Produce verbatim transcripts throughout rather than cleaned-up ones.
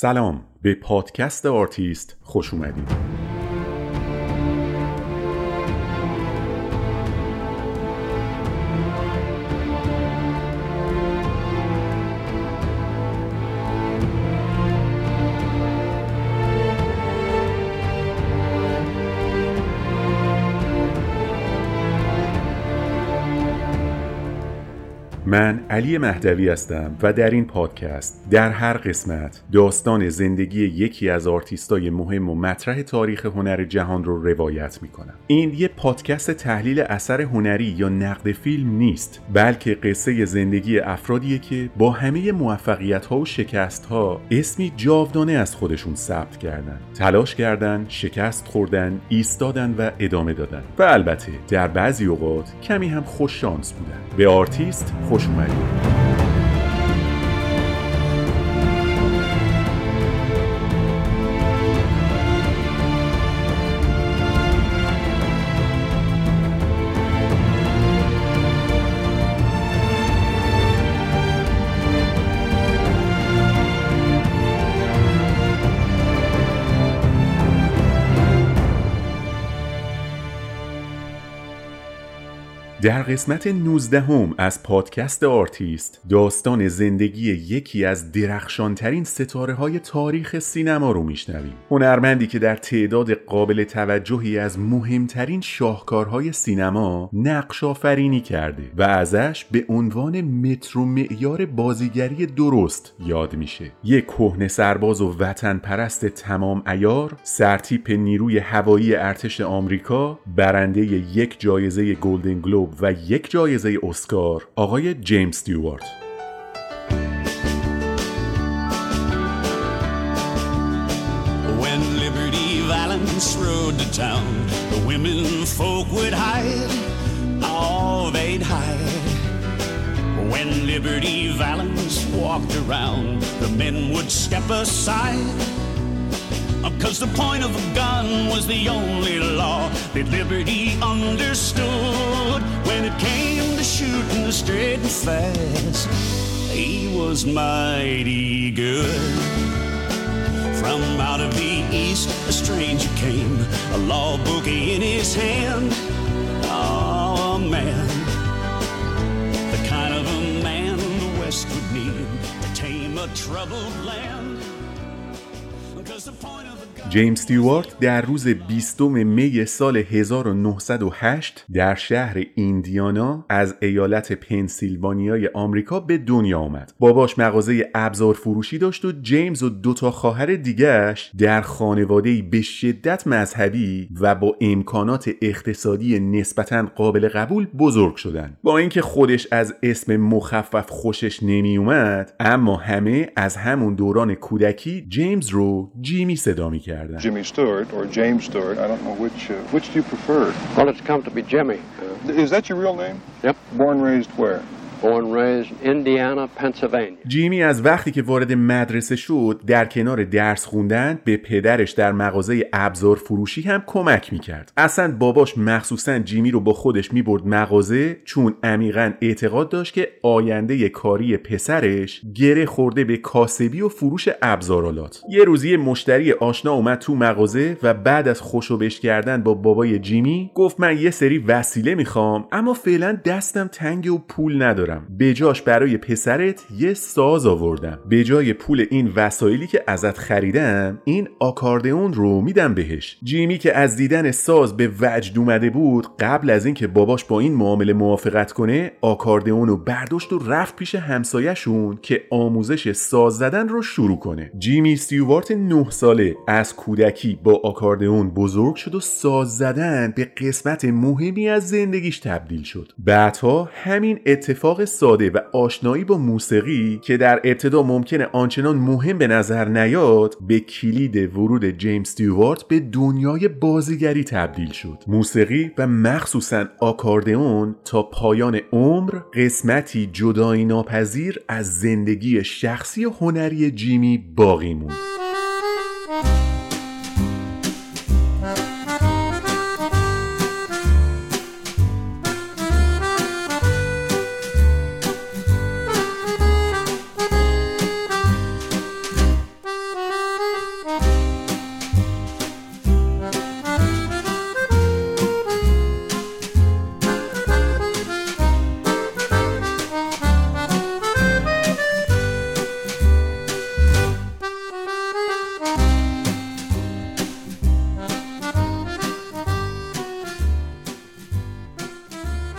سلام، به پادکست آرتیست خوش اومدید. من علی مهدوی هستم و در این پادکست در هر قسمت داستان زندگی یکی از آرتیستای مهم و مطرح تاریخ هنر جهان رو روایت میکنم. این یه پادکست تحلیل اثر هنری یا نقد فیلم نیست، بلکه قصه زندگی افرادیه که با همه موفقیت‌ها و شکست‌ها اسمی جاودانه از خودشون ثبت کردن، تلاش کردن، شکست خوردن، ایستادن و ادامه دادن و البته در بعضی اوقات کمی هم خوش شانس بودن. به آرتیست خوش اومدید. در قسمت نوزدهم از پادکست آرتیست داستان زندگی یکی از درخشانترین ستاره‌های تاریخ سینما رو میشنویم. هنرمندی که در تعداد قابل توجهی از مهمترین شاهکارهای سینما نقش آفرینی کرده و ازش به عنوان متر و معیار بازیگری درست یاد میشه. یک کهنه سرباز و وطن پرست تمام عیار، سرتیپ نیروی هوایی ارتش آمریکا، برنده یک جایزه گلدن گلوب و یک جایزه اسکار، آقای جیمز استیوارت. When Liberty Valance rode to town, the women folk would hide, all they'd hide. When Liberty Valance walked around, the men would step aside. Because the point of a gun was the only law that Liberty understood. When it came to shooting straight and fast, he was mighty good. From out of the east, a stranger came, a law book in his hand. Oh, man, the kind of a man the West would need to tame a troubled land. جیمز استیوارت در روز بیستم می سال هزار و نهصد و هشت در شهر ایندیانا از ایالت پنسیلوانیای آمریکا به دنیا آمد. باباش مغازه ابزار فروشی داشت و جیمز و دوتا خواهر دیگرش در خانواده‌ای به شدت مذهبی و با امکانات اقتصادی نسبتاً قابل قبول بزرگ شدن. با اینکه خودش از اسم مخفف خوشش نمی اومد، اما همه از همون دوران کودکی جیمز رو جیمی صدا می کردن. Jimmy Stewart or James Stewart, I don't know which uh, which do you prefer? Well, it's come to be Jimmy. Uh, Is that your real name? Yep. Born raised where? Born raised in Indiana, Pennsylvania. جیمی از وقتی که وارد مدرسه شد در کنار درس خوندن به پدرش در مغازه ابزار فروشی هم کمک میکرد. اصلا باباش مخصوصا جیمی رو با خودش میبرد مغازه چون عمیقاً اعتقاد داشت که آینده کاری پسرش گره خورده به کاسبی و فروش ابزارالات. یه روزی مشتری آشنا اومد تو مغازه و بعد از خوشوبش کردن با بابای جیمی گفت من یه سری وسیله میخوام اما فعلا دستم تنگه و پول ندارم. به جاش برای پسرت یه ساز آوردم. به جای پول این وسایلی که ازت خریدم این آکاردئون رو میدم بهش. جیمی که از دیدن ساز به وجد اومده بود قبل از این که باباش با این معامله موافقت کنه آکاردئون رو برداشت و رفت پیش همسایه‌شون که آموزش ساز زدن رو شروع کنه. جیمی استیوارت نه ساله از کودکی با آکاردئون بزرگ شد و ساز زدن به قسمت مهمی از زندگیش تبدیل شد. بعدها همین اتفاق ساده و آشنایی با موسیقی که در ابتدا ممکنه آنچنان مهم به نظر نیاد به کلید ورود جیمز استیوارت به دنیای بازیگری تبدیل شد. موسیقی و مخصوصاً آکاردئون تا پایان عمر قسمتی جدایی ناپذیر از زندگی شخصی و هنری جیمی باقی موند.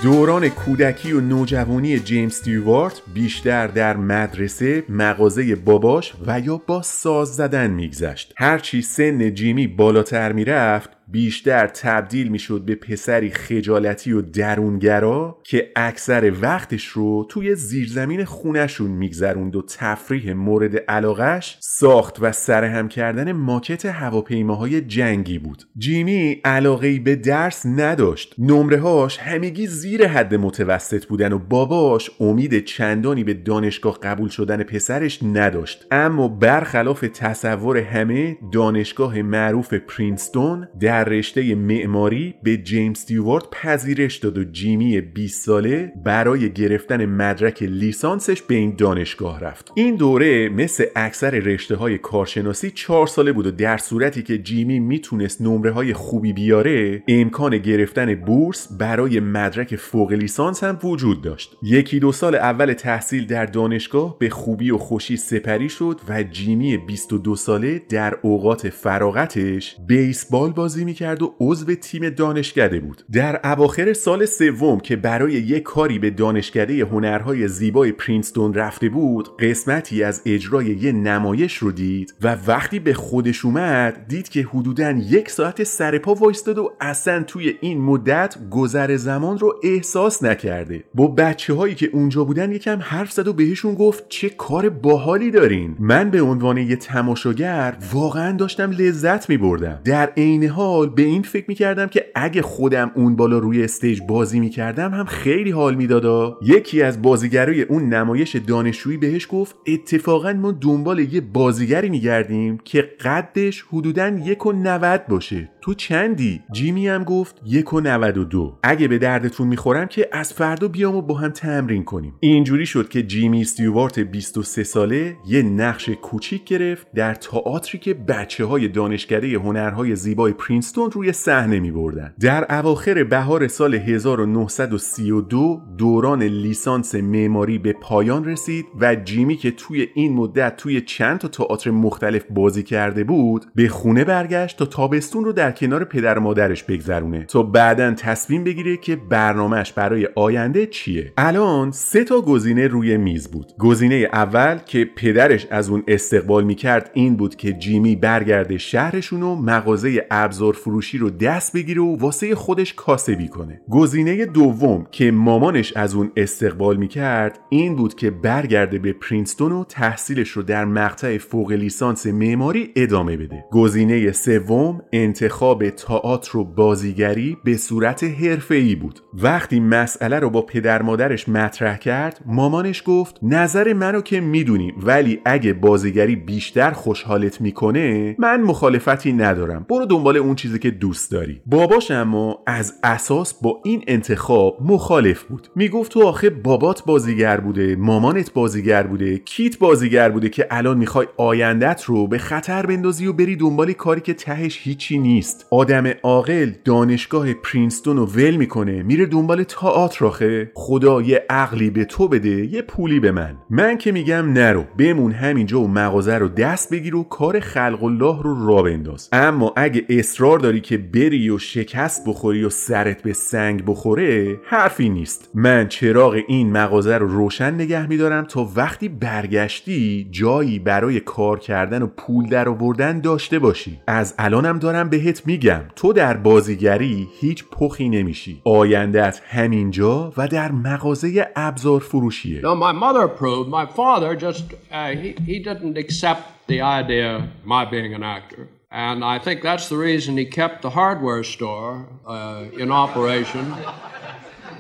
دوران کودکی و نوجوانی جیمز استیوارت بیشتر در مدرسه، مغازه باباش و یا با ساز زدن میگذشت. هرچی سن جیمی بالاتر میرفت بیشتر تبدیل میشد به پسری خجالتی و درونگرا که اکثر وقتش رو توی زیرزمین خونشون میگذروند و تفریح مورد علاقش ساخت و سرهم کردن ماکت هواپیماهای جنگی بود. جیمی علاقه‌ای به درس نداشت. نمره‌هاش همگی زیر حد متوسط بودن و باباش امید چندانی به دانشگاه قبول شدن پسرش نداشت. اما برخلاف تصور همه، دانشگاه معروف پرینستون در در رشته معماری به جیمز استیوارت پذیرش داد و جیمی بیست ساله برای گرفتن مدرک لیسانسش به این دانشگاه رفت. این دوره مثل اکثر رشته‌های کارشناسی چهار ساله بود و در صورتی که جیمی میتونست نمره‌های خوبی بیاره، امکان گرفتن بورس برای مدرک فوق لیسانس هم وجود داشت. یکی دو سال اول تحصیل در دانشگاه به خوبی و خوشی سپری شد و جیمی بیست و دو ساله در اوقات فراغتش بیسبال بازی میکرد و عضو تیم دانشکده بود. در اواخر سال سوم که برای یک کاری به دانشکده هنرهای زیبای پرینستون رفته بود، قسمتی از اجرای یه نمایش رو دید و وقتی به خودش اومد دید که حدوداً یک ساعت سرپا وایستاد و اصلا توی این مدت گذر زمان رو احساس نکرده. با بچه هایی که اونجا بودن یکم حرف زد و بهشون گفت چه کار باحالی دارین. من به عنوان یه تماشاگر واقعاً داشتم لذت میبردم. در عین حال به این فکر میکردم که اگه خودم اون بالا روی استیج بازی میکردم هم خیلی حال میدادا. یکی از بازیگرای اون نمایش دانشجویی بهش گفت اتفاقا ما دنبال یه بازیگری میگردیم که قدش حدوداً یک و نود باشه. تو چندی؟ جیمی هم گفت یک و نود و دو. اگه به دردتون میخورم که از فردا بیام و با هم تمرین کنیم. اینجوری شد که جیمی استیوارت بیست و سه ساله یه نقش کوچیک گرفت در تئاتری که بچه‌های دانشکده هنرهای زیبای پرینستون روی صحنه می‌بردن. در اواخر بهار سال هزار و نهصد و سی و دو دوران لیسانس معماری به پایان رسید و جیمی که توی این مدت توی چند تا تئاتر مختلف بازی کرده بود، به خونه برگشت تا تابستون رو در کنار پدر و مادرش بگذرونه تا بعداً تصمیم بگیره که برنامهش برای آینده چیه. الان سه تا گزینه روی میز بود. گزینه اول که پدرش از اون استقبال میکرد این بود که جیمی برگرده شهرشون و مغازه ابزار فروشی رو دست بگیره و واسه خودش کاسبی کنه. گزینه دوم که مامانش از اون استقبال میکرد این بود که برگرده به پرینستون و تحصیلش رو در مقطع فوق لیسانس معماری ادامه بده. گزینه سوم انتخاب خواب تئاتر و بازیگری به صورت حرفه‌ای بود. وقتی مسئله رو با پدر مادرش مطرح کرد، مامانش گفت نظر منو که میدونی، ولی اگه بازیگری بیشتر خوشحالت میکنه من مخالفتی ندارم، برو دنبال اون چیزی که دوست داری. باباش اما از اساس با این انتخاب مخالف بود. میگفت تو آخه بابات بازیگر بوده، مامانت بازیگر بوده، کیت بازیگر بوده که الان میخوای آیندت رو به خطر بندازی و بری دنبال کاری که تهش هیچی نیست. آدم عاقل دانشگاه پرینستون رو ول میکنه میره دنبال تئاتر. آخه خدا یه عقلی به تو بده یه پولی به من. من که میگم نرو، بمون همینجا و مغازه رو دست بگیر و کار خلق الله رو راه بنداز. اما اگه اصرار داری که بری و شکست بخوری و سرت به سنگ بخوره حرفی نیست. من چراغ این مغازه رو روشن نگه میدارم تا وقتی برگشتی جایی برای کار کردن و پول درآوردن داشته باشی. از الانم دارم به میگم تو در بازیگری هیچ پخی نمیشی. آینده‌ات همینجا و در مغازه ابزار فروشیه. No, my mother proved my father just uh, he he didn't accept the idea of my being an actor. And I think that's the reason he kept the hardware store uh, in operation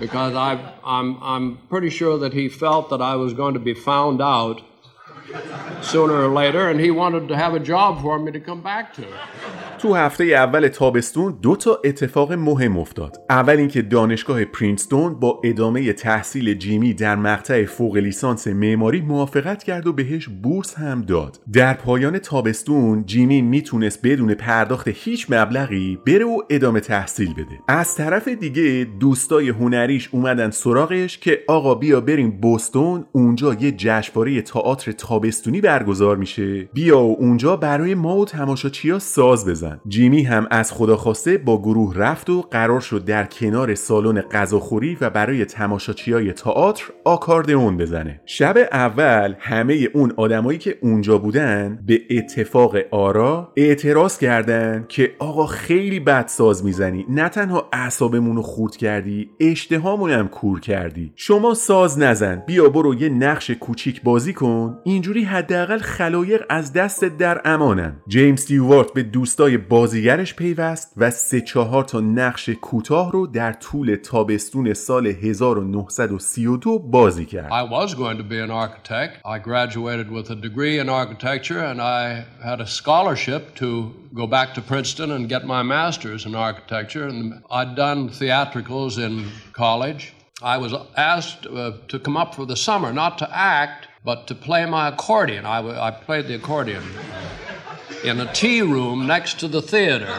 because I I'm I'm pretty sure that he felt that I was going to be found out sooner or later and he wanted to have a job for me to come back to. تو هفته اول تابستون دو تا اتفاق مهم افتاد. اول اینکه دانشگاه پرینستون با ادامه تحصیل جیمی در مقطع فوق لیسانس معماری موافقت کرد و بهش بورس هم داد. در پایان تابستون جیمی میتونست بدون پرداخت هیچ مبلغی بره و ادامه تحصیل بده. از طرف دیگه دوستای هنریش اومدن سراغش که آقا بیا بریم بوستون، اونجا یه جشنواره تئاتر تابستون تابستونی برگزار میشه، بیا اونجا برای ما و تماشاچیا ساز بزن. جیمی هم از خدا خواسته با گروه رفت و قرار شد در کنار سالن غذاخوری و برای تماشاچیای تئاتر آکاردئون بزنه. شب اول همه اون آدمایی که اونجا بودن به اتفاق آرا اعتراض کردن که آقا خیلی بد ساز میزنی، نه تنها اعصابمونو خورد کردی، اشتهامون هم کور کردی، شما ساز نزن، بیا برو یه نقش کوچیک بازی کن، اینجوری حداقل خلایق از دست در امانن. جیمز استیوارت به دوستای بازیگرش پیوست و سه چهار تا نقش کوتاه رو در طول تابستون سال هزار و نهصد و سی و دو بازی کرد. I was going to be an architect. I graduated with a degree in architecture and I had a scholarship to go back to Princeton and get my master's in architecture, and I'd done theatricals in college. I was asked uh, to come up for the summer, not to act, but to play my accordion. I, w- I played the accordion in a tea room next to the theater.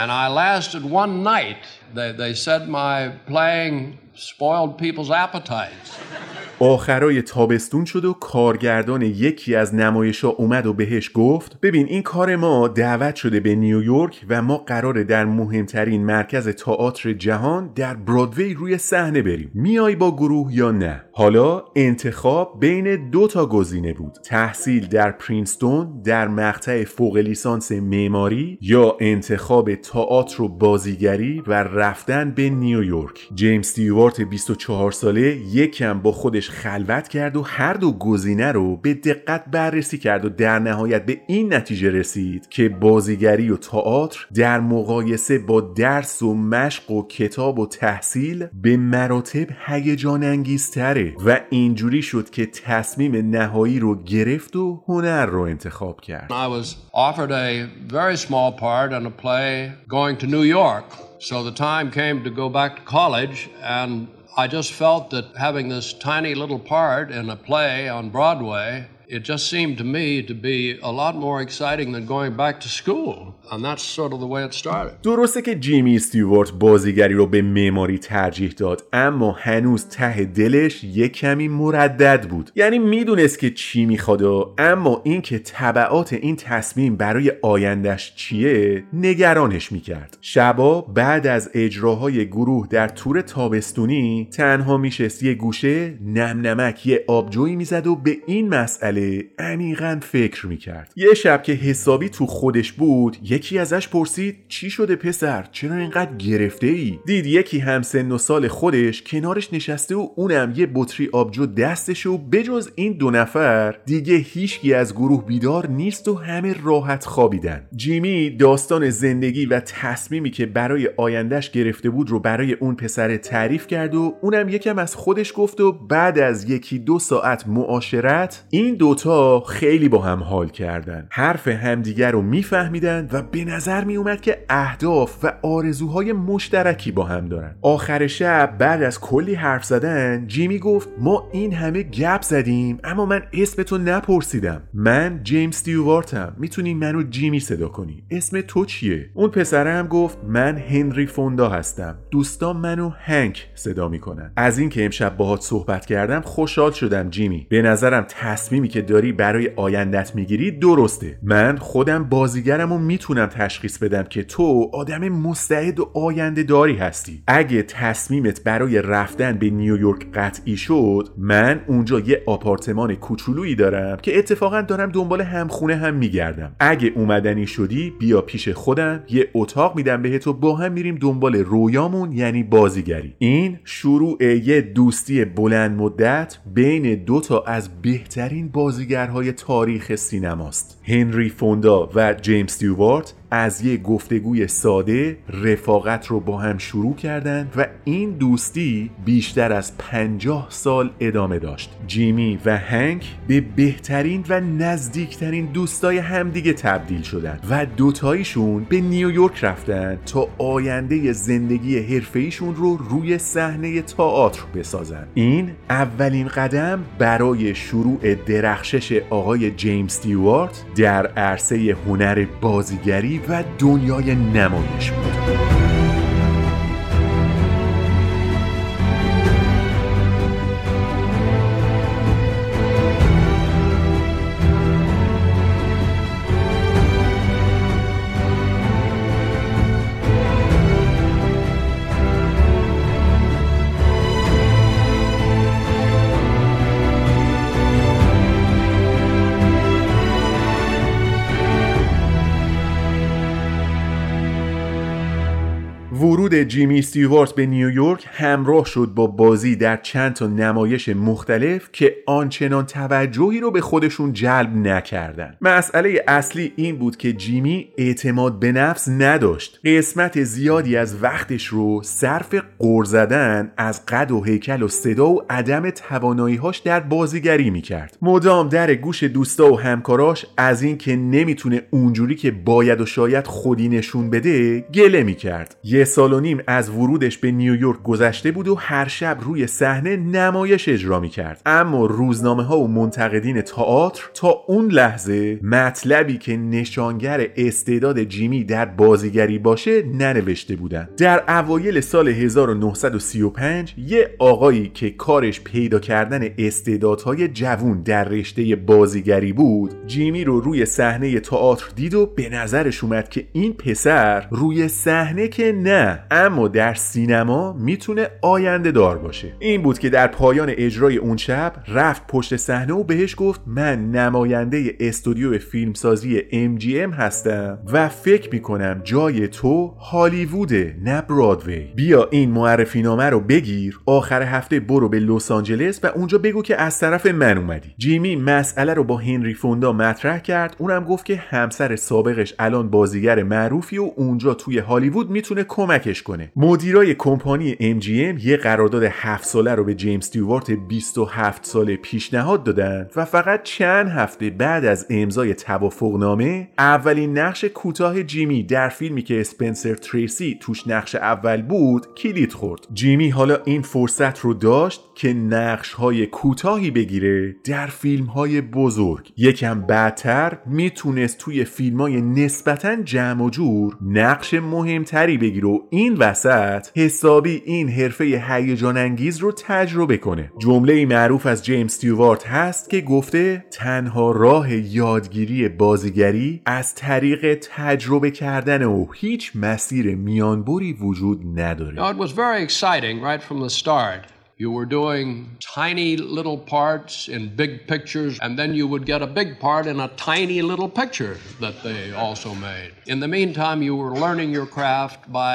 And I lasted one night. They, they said my playing spoiled people's appetites. آخرای تابستون شد و کارگردان یکی از نمایشا اومد و بهش گفت ببین این کار ما دعوت شده به نیویورک و ما قراره در مهمترین مرکز تئاتر جهان در برادوی روی صحنه بریم، میای با گروه یا نه؟ حالا انتخاب بین دو تا گزینه بود، تحصیل در پرینستون در مقطع فوق لیسانس معماری یا انتخاب تئاتر و بازیگری و رفتن به نیویورک. جیمز استیوارت بیست و چهار ساله یکم با خودش خلوت کرد و هر دو گزینه رو به دقت بررسی کرد و در نهایت به این نتیجه رسید که بازیگری و تئاتر در مقایسه با درس و مشق و کتاب و تحصیل به مراتب هیجان انگیزتره و اینجوری شد که تصمیم نهایی رو گرفت و هنر رو انتخاب کرد. I was offered a very small part in a play going to New York, so the time came to go back to college and I just felt that having this tiny little part in a play on Broadway, it just seemed to me to be a lot more exciting than going back to school. And that's sort of the way it started. درسته که جیمی استیوارت بازیگری رو به معماری ترجیح داد، اما هنوز ته دلش یک کمی مردد بود. یعنی میدونست که چی میخواد، اما اینکه تبعات این تصمیم برای آیندهش چیه نگرانش میکرد. شبا بعد از اجراهای گروه در تور تابستونی تنها میشست یه گوشه، نم نمک یه آبجویی میزد و به این مسئله عمیقاً فکر میکرد. یه شب که حسابی تو خودش بود، یکی ازش پرسید چی شده پسر؟ چرا اینقدر گرفته ای؟ دید یکی همسن و سال خودش کنارش نشسته و اونم یه بطری آبجو دستشه و بجز این دو نفر دیگه هیچکی از گروه بیدار نیست و همه راحت خوابیدن. جیمی داستان زندگی و تصمیمی که برای آیندهش گرفته بود رو برای اون پسر تعریف کرد و اونم یکم از خودش گفت و بعد از یکی دو ساعت معاشرت این دوتا خیلی با هم حال کردن. حرف همدیگر رو میفهمیدن و به نظر می اومد که اهداف و آرزوهای مشترکی با هم دارن. آخر شب بعد از کلی حرف زدن جیمی گفت ما این همه گپ زدیم اما من اسمتو نپرسیدم، من جیمز استیوارتم، میتونی منو جیمی صدا کنی، اسم تو چیه؟ اون پسره هم گفت من هنری فوندا هستم، دوستان منو هنک صدا میکنن. از این که امشب باهات صحبت کردم خوشحال شدم جیمی، به نظرم تصمیمی که داری برای آیندهت میگیری درسته، من خودم بازیگرم و می میتونم تشخیص بدم که تو آدم مستعد و آینده داری هستی. اگه تصمیمت برای رفتن به نیویورک قطعی شد، من اونجا یه آپارتمان کوچولویی دارم که اتفاقا دارم دنبال همخونه هم میگردم، اگه اومدنی شدی بیا پیش خودم، یه اتاق میدم بهت و با هم میریم دنبال رویامون، یعنی بازیگری. این شروع یه دوستی بلند مدت بین دو تا از بهترین بازیگرهای تاریخ سینماست. هنری فوندا و جیمز استیوارت از یه گفتگوی ساده رفاقت رو با هم شروع کردن و این دوستی بیشتر از پنجاه سال ادامه داشت. جیمی و هنک به بهترین و نزدیکترین دوستای همدیگه تبدیل شدن و دوتایشون به نیویورک رفتن تا آینده زندگی حرفه‌ایشون رو روی صحنه تئاتر بسازن. این اولین قدم برای شروع درخشش آقای جیمز استیوارت در عرصه هنر بازی گری و دنیای نمایش بود. ورود جیمی استیوارت به نیویورک همراه شد با بازی در چند تا نمایش مختلف که آنچنان توجهی رو به خودشون جلب نکردن. مسئله اصلی این بود که جیمی اعتماد به نفس نداشت. قسمت زیادی از وقتش رو صرف غر زدن از قد و هیکل و صدا و عدم توانایی‌هاش در بازیگری می‌کرد. مدام در گوش دوستا و همکاراش از این که نمیتونه اونجوری که باید و شاید خودی نشون بده گله می‌کرد. یه سال و نیم از ورودش به نیویورک گذشته بود و هر شب روی صحنه نمایش اجرا می‌کرد. اما روزنامه‌ها و منتقدین تئاتر تا اون لحظه مطلبی که نشانگر استعداد جیمی در بازیگری باشه ننوشته بودن. در اوایل سال هزار و نهصد و سی و پنج یه آقایی که کارش پیدا کردن استعدادهای جوون در رشته بازیگری بود، جیمی رو روی صحنه تئاتر دید و به نظرش اومد که این پسر روی صحنه که نه، اما در سینما میتونه آینده دار باشه. این بود که در پایان اجرای اون شب رفت پشت صحنه و بهش گفت من نماینده استودیو فیلمسازی ام جی ام هستم و فکر میکنم جای تو هالیووده نه برادوی. بیا این معرفی نامه رو بگیر، آخر هفته برو به لس آنجلس و اونجا بگو که از طرف من اومدی. جیمی مسئله رو با هنری فوندا مطرح کرد، اونم گفت که همسر سابقش الان بازیگر معروفی و اونجا توی هالیوود میتونه کمکش کنه. مدیرای کمپانی ام جی ام یه قرارداد هفت ساله رو به جیمز استیوارت بیست و هفت ساله پیشنهاد دادن و فقط چند هفته بعد از امضای توافقنامه اولین نقش کوتاه جیمی در فیلمی که اسپنسر تریسی توش نقش اول بود کلید خورد. جیمی حالا این فرصت رو داشت که نقش‌های کوتاهی بگیره در فیلم‌های بزرگ. یکم بعدتر میتونست توی فیلم‌های نسبتاً جمع و جور نقش مهمتری بگیره و این وسط حسابی این حرفه هیجان انگیز رو تجربه کنه. جمله‌ای معروف از جیمز استیوارت هست که گفته تنها راه یادگیری بازیگری از طریق تجربه کردن و هیچ مسیر میانبری وجود نداره. Exciting right from the start. You were doing tiny little parts in big pictures, and then you would get a big part in a tiny little picture that they also made. In the meantime, you were learning your craft by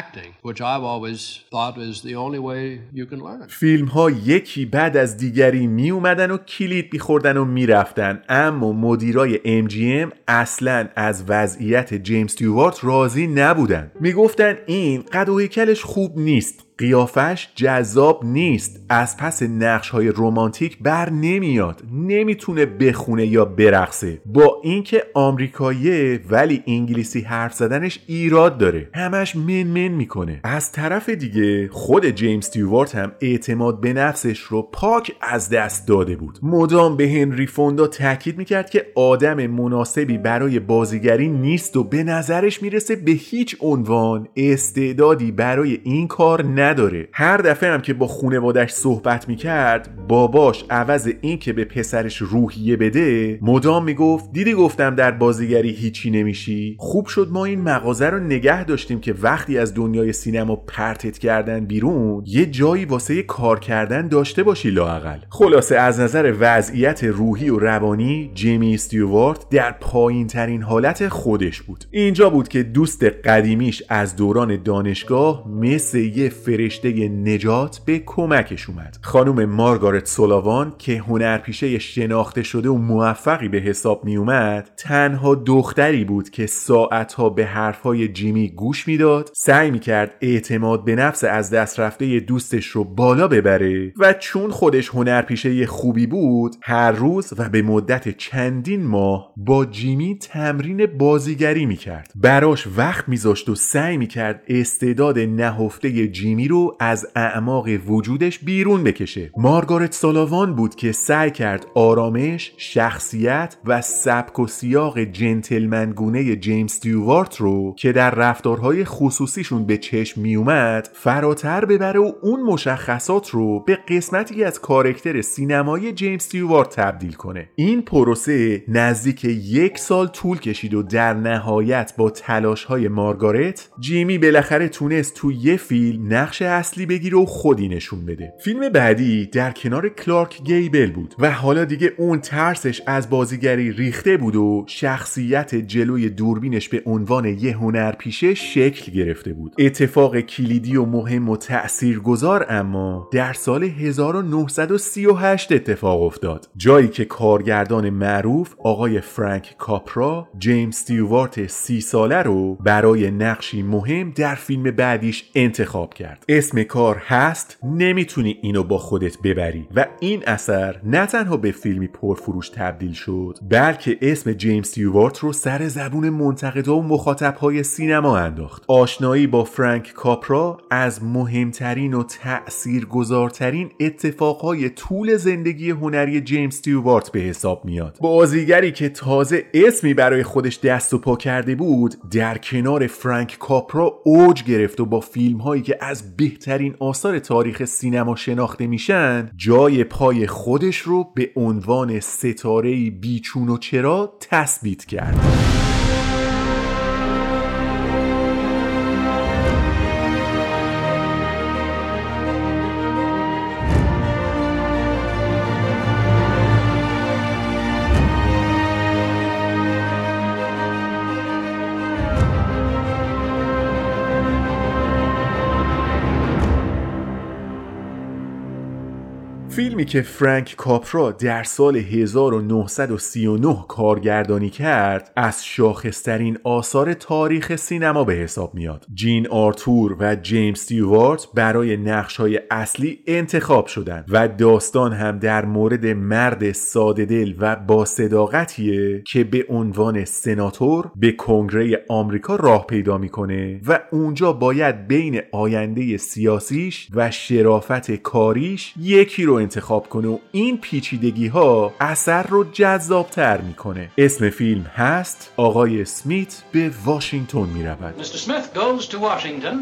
acting, which I've always thought is the only way you can learn. فیلم‌ها یکی بعد از دیگری می اومدن و کلید می‌خوردن و می‌رفتن، اما مدیرای ام جی ام اصلاً از وضعیت جیمز استیوارت راضی نبودن. میگفتن این قد و هیکلش خوب نیست. قیافش جذاب نیست، از پس نقش‌های رمانتیک بر نمیاد، نمیتونه بخونه یا برقصه. با اینکه آمریکاییه ولی انگلیسی حرف زدنش ایراد داره، همش من من میکنه. از طرف دیگه خود جیمز استیوارت هم اعتماد به نفسش رو پاک از دست داده بود. مدام به هنری فوندا تاکید میکرد که آدم مناسبی برای بازیگری نیست و به نظرش میرسه به هیچ عنوان استعدادی برای این کار نه نداره. هر دفعه هم که با خانواده‌اش صحبت میکرد، باباش عوض این که به پسرش روحیه بده مدام میگفت دیدی گفتم در بازیگری هیچی نمیشی؟ خوب شد ما این مغازه رو نگه داشتیم که وقتی از دنیای سینما پرتت کردن بیرون یه جایی واسه کار کردن داشته باشی لااقل. خلاصه از نظر وضعیت روحی و روانی جیمی استیوارت در پایین ترین حالت خودش بود. اینجا بود که دوست قدیمیش از دوران دانشگاه مثل یه فرشته نجات به کمکش اومد. خانم مارگارت سولاوان که هنرپیشه شناخته شده و موفقی به حساب می اومد، تنها دختری بود که ساعتها به حرفهای جیمی گوش میداد، سعی میکرد اعتماد به نفس از دست رفته دوستش رو بالا ببره و چون خودش هنرپیشه خوبی بود، هر روز و به مدت چندین ماه با جیمی تمرین بازیگری میکرد. براش وقت میذاشت و سعی میکرد استعداد نهفته جیمی جیمی رو از اعماق وجودش بیرون بکشه. مارگارت سولاوان بود که سعی کرد آرامش، شخصیت و سبک و سیاق جنتلمنگونه جیمز استیوارت رو که در رفتارهای خصوصیشون به چشم می اومد فراتر ببره و اون مشخصات رو به قسمتی از کاراکتر سینمایی جیمز استیوارت تبدیل کنه. این پروسه نزدیک یک سال طول کشید و در نهایت با تلاش‌های مارگارت، جیمی بالاخره تونست تو یه فیلم نقش نقش اصلی بگیره و خودی نشون بده. فیلم بعدی در کنار کلارک گیبل بود و حالا دیگه اون ترسش از بازیگری ریخته بود و شخصیت جلوی دوربینش به عنوان یه هنرپیشه شکل گرفته بود. اتفاق کلیدی و مهم و تأثیرگذار اما در سال هزار و نهصد و سی و هشت اتفاق افتاد، جایی که کارگردان معروف آقای فرانک کاپرا جیمز استیوارت سی ساله رو برای نقشی مهم در فیلم بعدیش انتخاب کرد. اسم کار هست نمیتونی اینو با خودت ببری و این اثر نه تنها به فیلمی پرفروش تبدیل شد بلکه اسم جیمز استیوارت رو سر زبون منتقدا و مخاطبهای سینما انداخت. آشنایی با فرانک کاپرا از مهمترین و تأثیرگذارترین اتفاقهای طول زندگی هنری جیمز استیوارت به حساب میاد. بازیگری که تازه اسمی برای خودش دست و پا کرده بود در کنار فرانک کاپرا اوج گرفت و با فیلم هایی که از بهترین آثار تاریخ سینما شناخته میشن جای پای خودش رو به عنوان ستاره بیچون و چرا تثبیت کرد. فیلمی که فرانک کاپرا در سال هزار و نهصد و سی و نه کارگردانی کرد از شاخصترین آثار تاریخ سینما به حساب میاد. جین آرتور و جیمز استیوارت برای نقش‌های اصلی انتخاب شدند و داستان هم در مورد مرد ساده‌دل و با صداقتیه که به عنوان سناتور به کنگره آمریکا راه پیدا میکنه و اونجا باید بین آینده سیاسیش و شرافت کاریش یکی رو انتخاب کنه و این پیچیدگی ها اثر رو جذابتر میکنه. اسم فیلم هست آقای اسمیت به واشنگتن میرود. Mister Smith Goes to Washington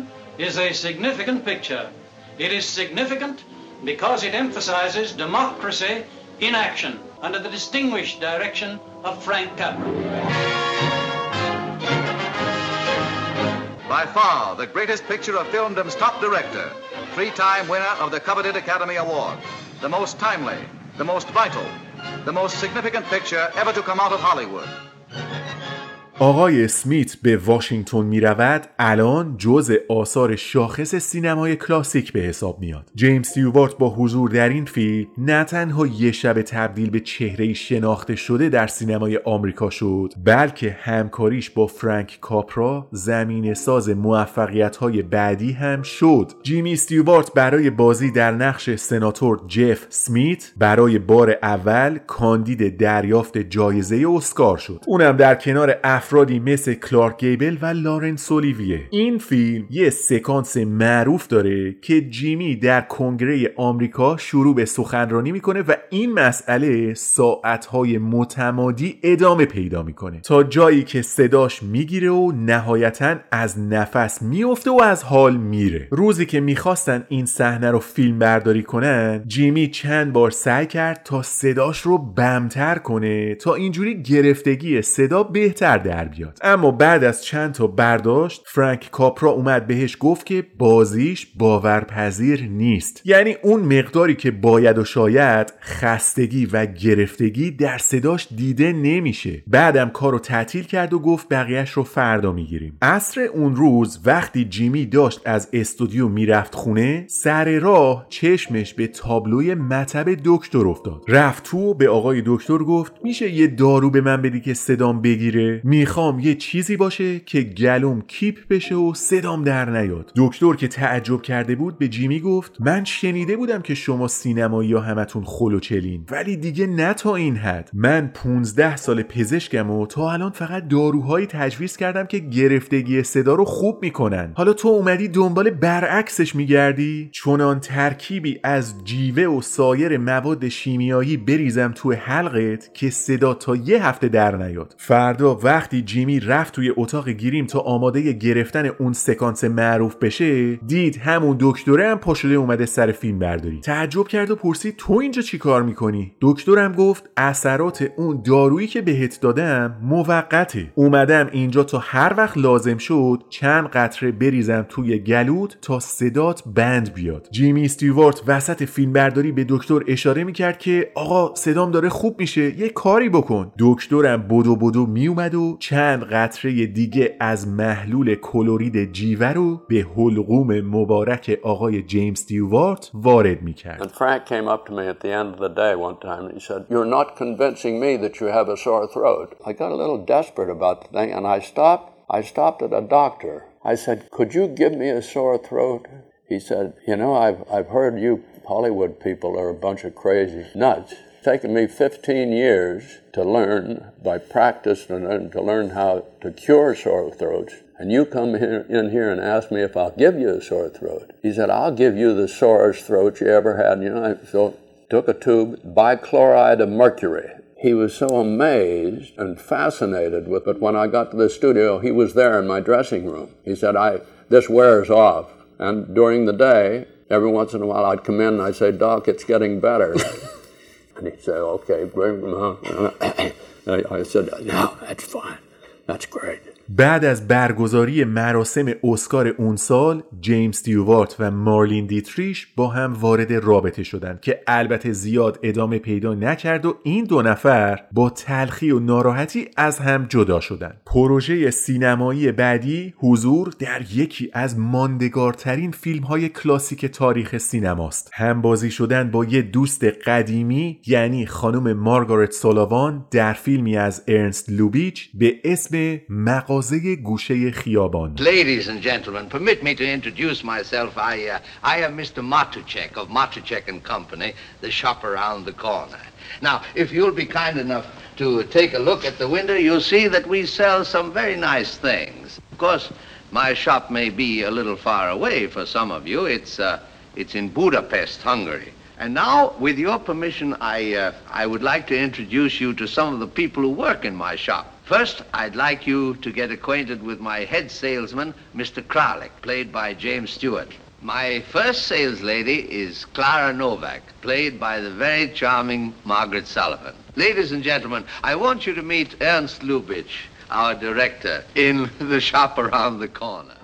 is a significant picture. It is significant because it emphasizes democracy in action under the distinguished direction of Frank Capra. By far the greatest picture of filmdom's top director, three-time winner of the coveted Academy Award. The most timely, the most vital, the most significant picture ever to come out of Hollywood. آقای اسمیت به واشنگتن میرود الان جزء آثار شاخص سینمای کلاسیک به حساب میاد. جیمز استیوارت با حضور در این فیلم نه تنها یه شب تبدیل به چهره‌ای شناخته شده در سینمای آمریکا شد بلکه همکاریش با فرانک کاپرا زمینه ساز موفقیت‌های بعدی هم شد. جیمی استیوارت برای بازی در نقش سناتور جف اسمیت برای بار اول کاندید دریافت جایزه اسکار شد. اونم در کنار افرادی مثل کلارک گیبل و لارنس اولیویه. این فیلم یه سکانس معروف داره که جیمی در کنگره آمریکا شروع به سخنرانی میکنه و این مسئله ساعتهای متمادی ادامه پیدا میکنه تا جایی که صداش میگیره و نهایتاً از نفس میفته و از حال میره. روزی که میخواستن این صحنه رو فیلم برداری کنن جیمی چند بار سعی کرد تا صداش رو بمتر کنه تا اینجوری گرفتگی صدا بهتر در بیاد. اما بعد از چند تا برداشت فرانک کاپرا اومد بهش گفت که بازیش باورپذیر نیست، یعنی اون مقداری که باید و شاید خستگی و گرفتگی در صداش دیده نمیشه. بعدم کارو تعطیل کرد و گفت بقیهش رو فردا میگیریم. عصر اون روز وقتی جیمی داشت از استودیو میرفت خونه سر راه چشمش به تابلوی مطب دکتر افتاد. رفت تو به آقای دکتر گفت میشه یه دارو به من بدی که صدام بگیره؟ میخوام یه چیزی باشه که گلوم کیپ بشه و صدام در نیاد. دکتر که تعجب کرده بود به جیمی گفت من شنیده بودم که شما سینمایی‌ها همتون خلوچلین ولی دیگه نه تا این حد. من پونزده سال پزشکم و تا الان فقط داروهایی تجویز کردم که گرفتگی صدا رو خوب میکنن، حالا تو اومدی دنبال برعکسش میگردی؟ چونان ترکیبی از جیوه و سایر مواد شیمیایی بریزم تو حلقت که صدا تا یه هفته در نیاد. فردا وقتی وقتی جیمی رفت توی اتاق گیریم تا آماده گرفتن اون سکانس معروف بشه، دید همون دکتره هم پاشده اومده سر فیلم برداری. تعجب کرد و پرسید تو اینجا چی کار میکنی؟ دکترم گفت اثرات اون دارویی که بهت دادم موقته، اومدم اینجا تا هر وقت لازم شد چند قطره بریزم توی گلوت تا صدات بند بیاد. جیمی استیوارت وسط فیلم برداری به دکتر اشاره میکرد که آقا صدام داره خوب میشه یه کاری بکن. دکترم بدو بدو میومد و چند قطره دیگه از محلول کلورید جیوه رو به حلقوم مبارک آقای جیمز استیوارت وارد میکرد. And Frank came up to me at the end of the day one time and he said, "You're not convincing me that you have a sore throat." I got a little desperate about the thing and I stopped. I stopped at a doctor. I said, "Could you give me a sore throat?" He said, "You know, I've I've heard you Hollywood people are a bunch of crazy nuts. It's taken me fifteen years to learn by practice and to learn how to cure sore throats. And you come here, in here and ask me if I'll give you a sore throat." He said, "I'll give you the sorest throat you ever had." You know, so took a tube, bichloride of mercury. He was so amazed and fascinated with it. When I got to the studio, he was there in my dressing room. He said, "I this wears off." And during the day, every once in a while, I'd come in and I'd say, "Doc, it's getting better." And he said, "Okay, bring them on." I said, "No, that's fine. That's great." بعد از برگزاری مراسم اسکار اون سال، جیمز استیوارت و مارلین دیتریش با هم وارد رابطه شدند که البته زیاد ادامه پیدا نکرد و این دو نفر با تلخی و ناراحتی از هم جدا شدند. پروژه سینمایی بعدی حضور در یکی از ماندگارترین فیلم‌های کلاسیک تاریخ سینماست. همبازی شدن با یه دوست قدیمی یعنی خانم مارگارت سولاوان در فیلمی از ارنست لوبیچ به اسم مق گوشه خیابان. Ladies and gentlemen, permit me to introduce myself. I uh, I am Mister Matuchek of Matuchek and Company, The Shop Around the Corner. Now, if you'll be kind enough to take a look at the window, you'll see that we sell some very nice things. Of course, my shop may be a little far away for some of you. It's uh, it's in Budapest, Hungary. And now, with your permission, I uh, I would like to introduce you to some of the people who work in my shop. First, I'd like you to get acquainted with my head salesman, Mister Kralik, played by James Stewart. My first sales lady is Clara Novak, played by the very charming Margaret Sullavan. Ladies and gentlemen, I want you to meet Ernst Lubitsch, our director, in The Shop Around the Corner.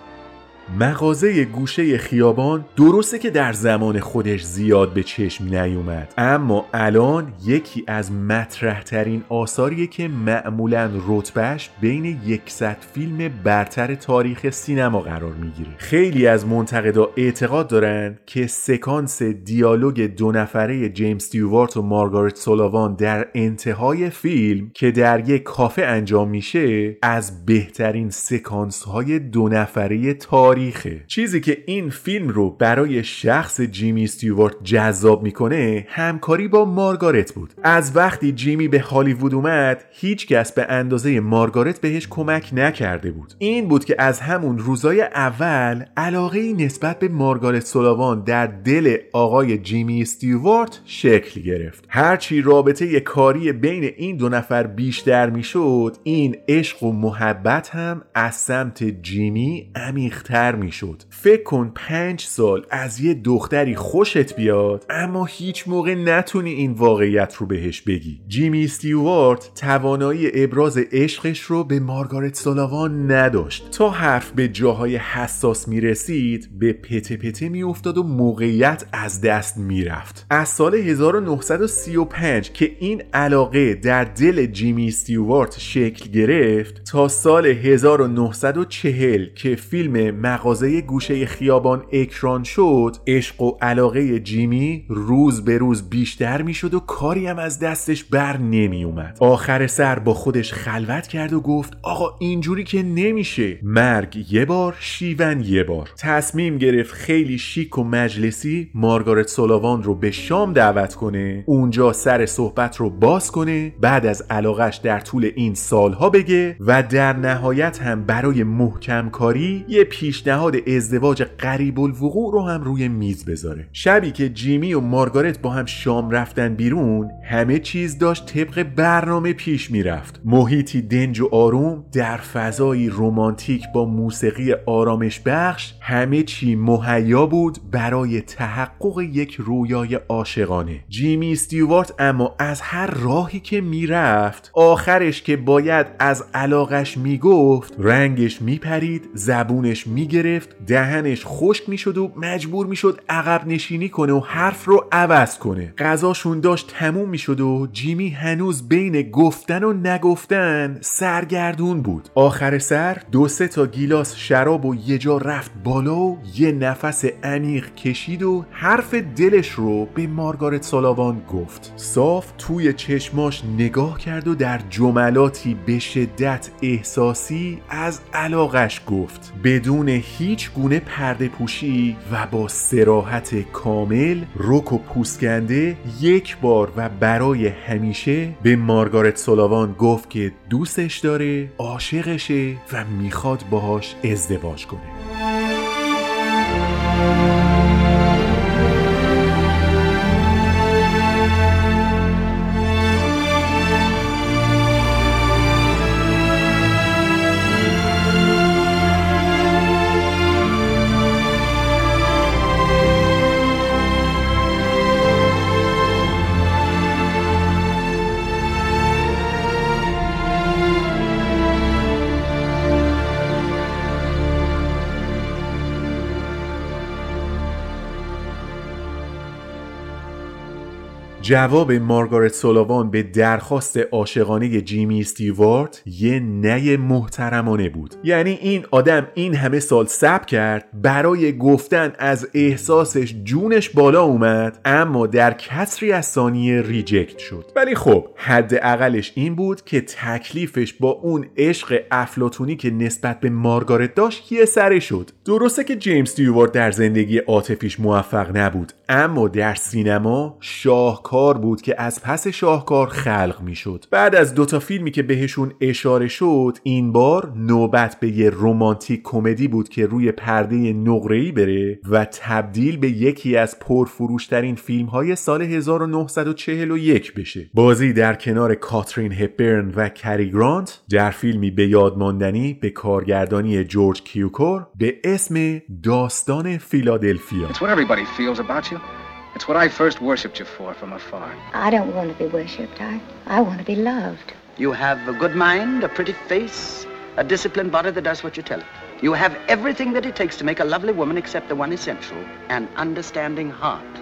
مغازه گوشه خیابان درسته که در زمان خودش زیاد به چشم نیومد، اما الان یکی از مطرح ترین آثاریه که معمولاً رتبهش بین صد فیلم برتر تاریخ سینما قرار میگیره. خیلی از منتقدا اعتقاد دارن که سکانس دیالوگ دو نفره جیمز استیوارت و مارگارت سولاوان در انتهای فیلم که در یک کافه انجام میشه از بهترین سکانس های دو نفره تاریخ. چیزی که این فیلم رو برای شخص جیمی استیوارت جذاب میکنه همکاری با مارگارت بود. از وقتی جیمی به هالیوود اومد هیچ کس به اندازه مارگارت بهش کمک نکرده بود. این بود که از همون روزای اول علاقه‌ای نسبت به مارگارت سولاوان در دل آقای جیمی استیوارت شکل گرفت. هرچی رابطه کاری بین این دو نفر بیشتر میشد این عشق و محبت هم از سمت جیمی عمیق‌تر میشد. فکر کن پنج سال از یه دختری خوشت بیاد اما هیچ موقع نتونی این واقعیت رو بهش بگی. جیمی استیوارت توانایی ابراز عشقش رو به مارگارت سولاوان نداشت. تا حرف به جاهای حساس میرسید به پته پته میافتاد و موقعیت از دست میرفت. از سال هزار و نهصد و سی و پنج که این علاقه در دل جیمی استیوارت شکل گرفت تا سال هزار و نهصد و چهل که فیلم مغازه گوشه خیابان اکران شد، عشق و علاقه جیمی روز به روز بیشتر می شد و کاری هم از دستش بر نمی اومد. آخر سر با خودش خلوت کرد و گفت آقا اینجوری که نمیشه. مرگ یه بار، شیون یه بار. تصمیم گرفت خیلی شیک و مجلسی مارگارت سولاوان رو به شام دعوت کنه، اونجا سر صحبت رو باز کنه، بعد از علاقش در طول این سالها بگه و در نهایت هم برای محکم کاری یه پیش پیشنهاد ازدواج قریب الوقوع رو هم روی میز بذاره. شبی که جیمی و مارگارت با هم شام رفتن بیرون، همه چیز داشت طبق برنامه پیش میرفت. محیطی دنج و آروم در فضایی رمانتیک با موسیقی آرامش بخش، همه چی مهیا بود برای تحقق یک رویای عاشقانه. جیمی استیوارت اما از هر راهی که میرفت، آخرش که باید از علاقش میگفت، رنگش میپرید، زبونش میگرفت، دهنش خشک میشد و مجبور میشد عقب نشینی کنه و حرف رو عوض کنه. غذاشون داشت تموم میشد و جیمی هنوز بین گفتن و نگفتن سرگردون بود. آخر سر دو سه تا گیلاس شراب و یه جا رفت بالا و یه نفس عمیق کشید و حرف دلش رو به مارگارت سالاوان گفت. صاف توی چشماش نگاه کرد و در جملاتی به شدت احساسی از علاقش گفت، بدون هیچ گونه پرده پوشی و با صراحت کامل، رک و پوسکنده، یک بار و برای همیشه به مارگارت سالاوان گفت که دوستش داره، عاشقشه و میخواد باهاش ازدواج کنه. جواب مارگارت سالاوان به درخواست عاشقانه جیمی استیوارت یه نه محترمانه بود. یعنی این آدم این همه سال صبر کرد، برای گفتن از احساسش جونش بالا اومد، اما در کسری از ثانیه ریجکت شد. ولی خب حد اقلش این بود که تکلیفش با اون عشق افلاطونی که نسبت به مارگارت داشت یه سره شد. درسته که جیمز استیوارت در زندگی عاطفیش موفق نبود، اما در سینما شاهکار بود که از پس شاهکار خلق میشد. بعد از دوتا فیلمی که بهشون اشاره شد، این بار نوبت به یه رمانتیک کمدی بود که روی پرده نقره‌ای بره و تبدیل به یکی از پرفروشترین فیلم‌های سال هزار و نهصد و چهل و یک بشه. بازی در کنار کاترین هپبرن و کری گرانت در فیلمی به یاد ماندنی به کارگردانی جورج کیوکور به اسم داستان فیلادلفیا. It's what I first worshipped you for from afar. I don't want to be worshipped. I, I want to be loved. You have a good mind, a pretty face, a disciplined body that does what you tell it. You have everything that it takes to make a lovely woman except the one essential, an understanding heart.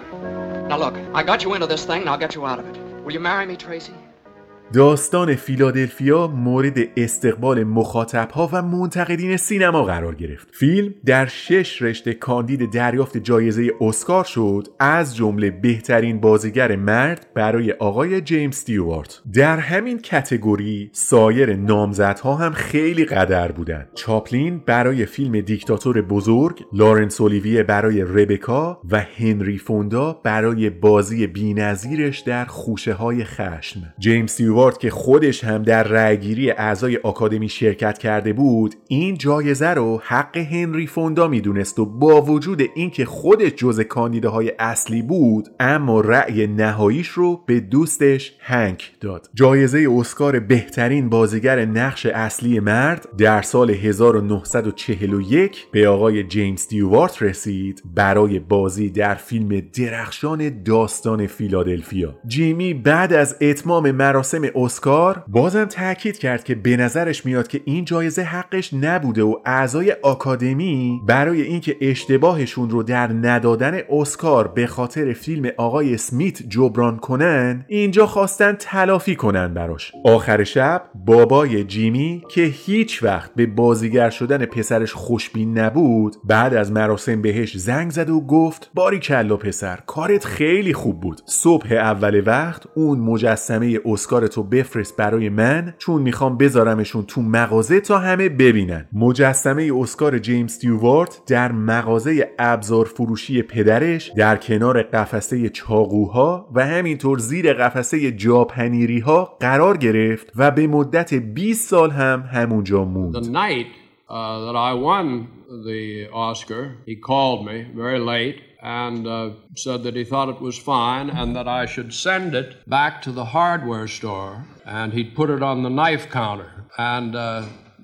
Now look, I got you into this thing and I'll get you out of it. Will you marry me, Tracy? داستان فیلادلفیا مورد استقبال مخاطبها و منتقدین سینما قرار گرفت. فیلم در شش رشته کاندید دریافت جایزه اسکار شد، از جمله بهترین بازیگر مرد برای آقای جیمز استیوارت. در همین کتگوری سایر نامزدها هم خیلی قدر بودند. چاپلین برای فیلم دیکتاتور بزرگ، لارنس اولیویه برای ربکا و هنری فوندا برای بازی بی‌نظیرش در خوشه‌های خشم. جیمز استیوارت که خودش هم در رأی‌گیری اعضای آکادمی شرکت کرده بود، این جایزه رو حق هنری فوندا میدونست و با وجود اینکه خودش جزء کاندیداهای اصلی بود، اما رأی نهاییش رو به دوستش هنک داد. جایزه اسکار بهترین بازیگر نقش اصلی مرد در سال هزار و نهصد و چهل و یک به آقای جیمز استیوارت رسید برای بازی در فیلم درخشان داستان فیلادلفیا. جیمی بعد از اتمام مراسم اسکار بازم تأکید کرد که به نظرش میاد که این جایزه حقش نبوده و اعضای آکادمی برای اینکه اشتباهشون رو در ندادن اسکار به خاطر فیلم آقای اسمیت جبران کنن، اینجا خواستن تلافی کنن براش. آخر شب بابای جیمی که هیچ وقت به بازیگر شدن پسرش خوشبین نبود، بعد از مراسم بهش زنگ زد و گفت باریکلا پسر، کارت خیلی خوب بود. صبح اول وقت اون مجسمه اسکار تو بفرست برای من، چون میخوام بذارمشون تو مغازه تا همه ببینن. مجسمه اسکار جیمز استیوارت در مغازه ابزار فروشی پدرش در کنار قفسه چاقوها و همینطور زیر قفسه جاپنیری ها قرار گرفت و به مدت بیست سال هم همونجا موند. The night uh, that I won the Oscar. He called me very late and uh, said that he thought it was fine and that I should send it back to the hardware store, and he'd put it on the knife counter. And uh,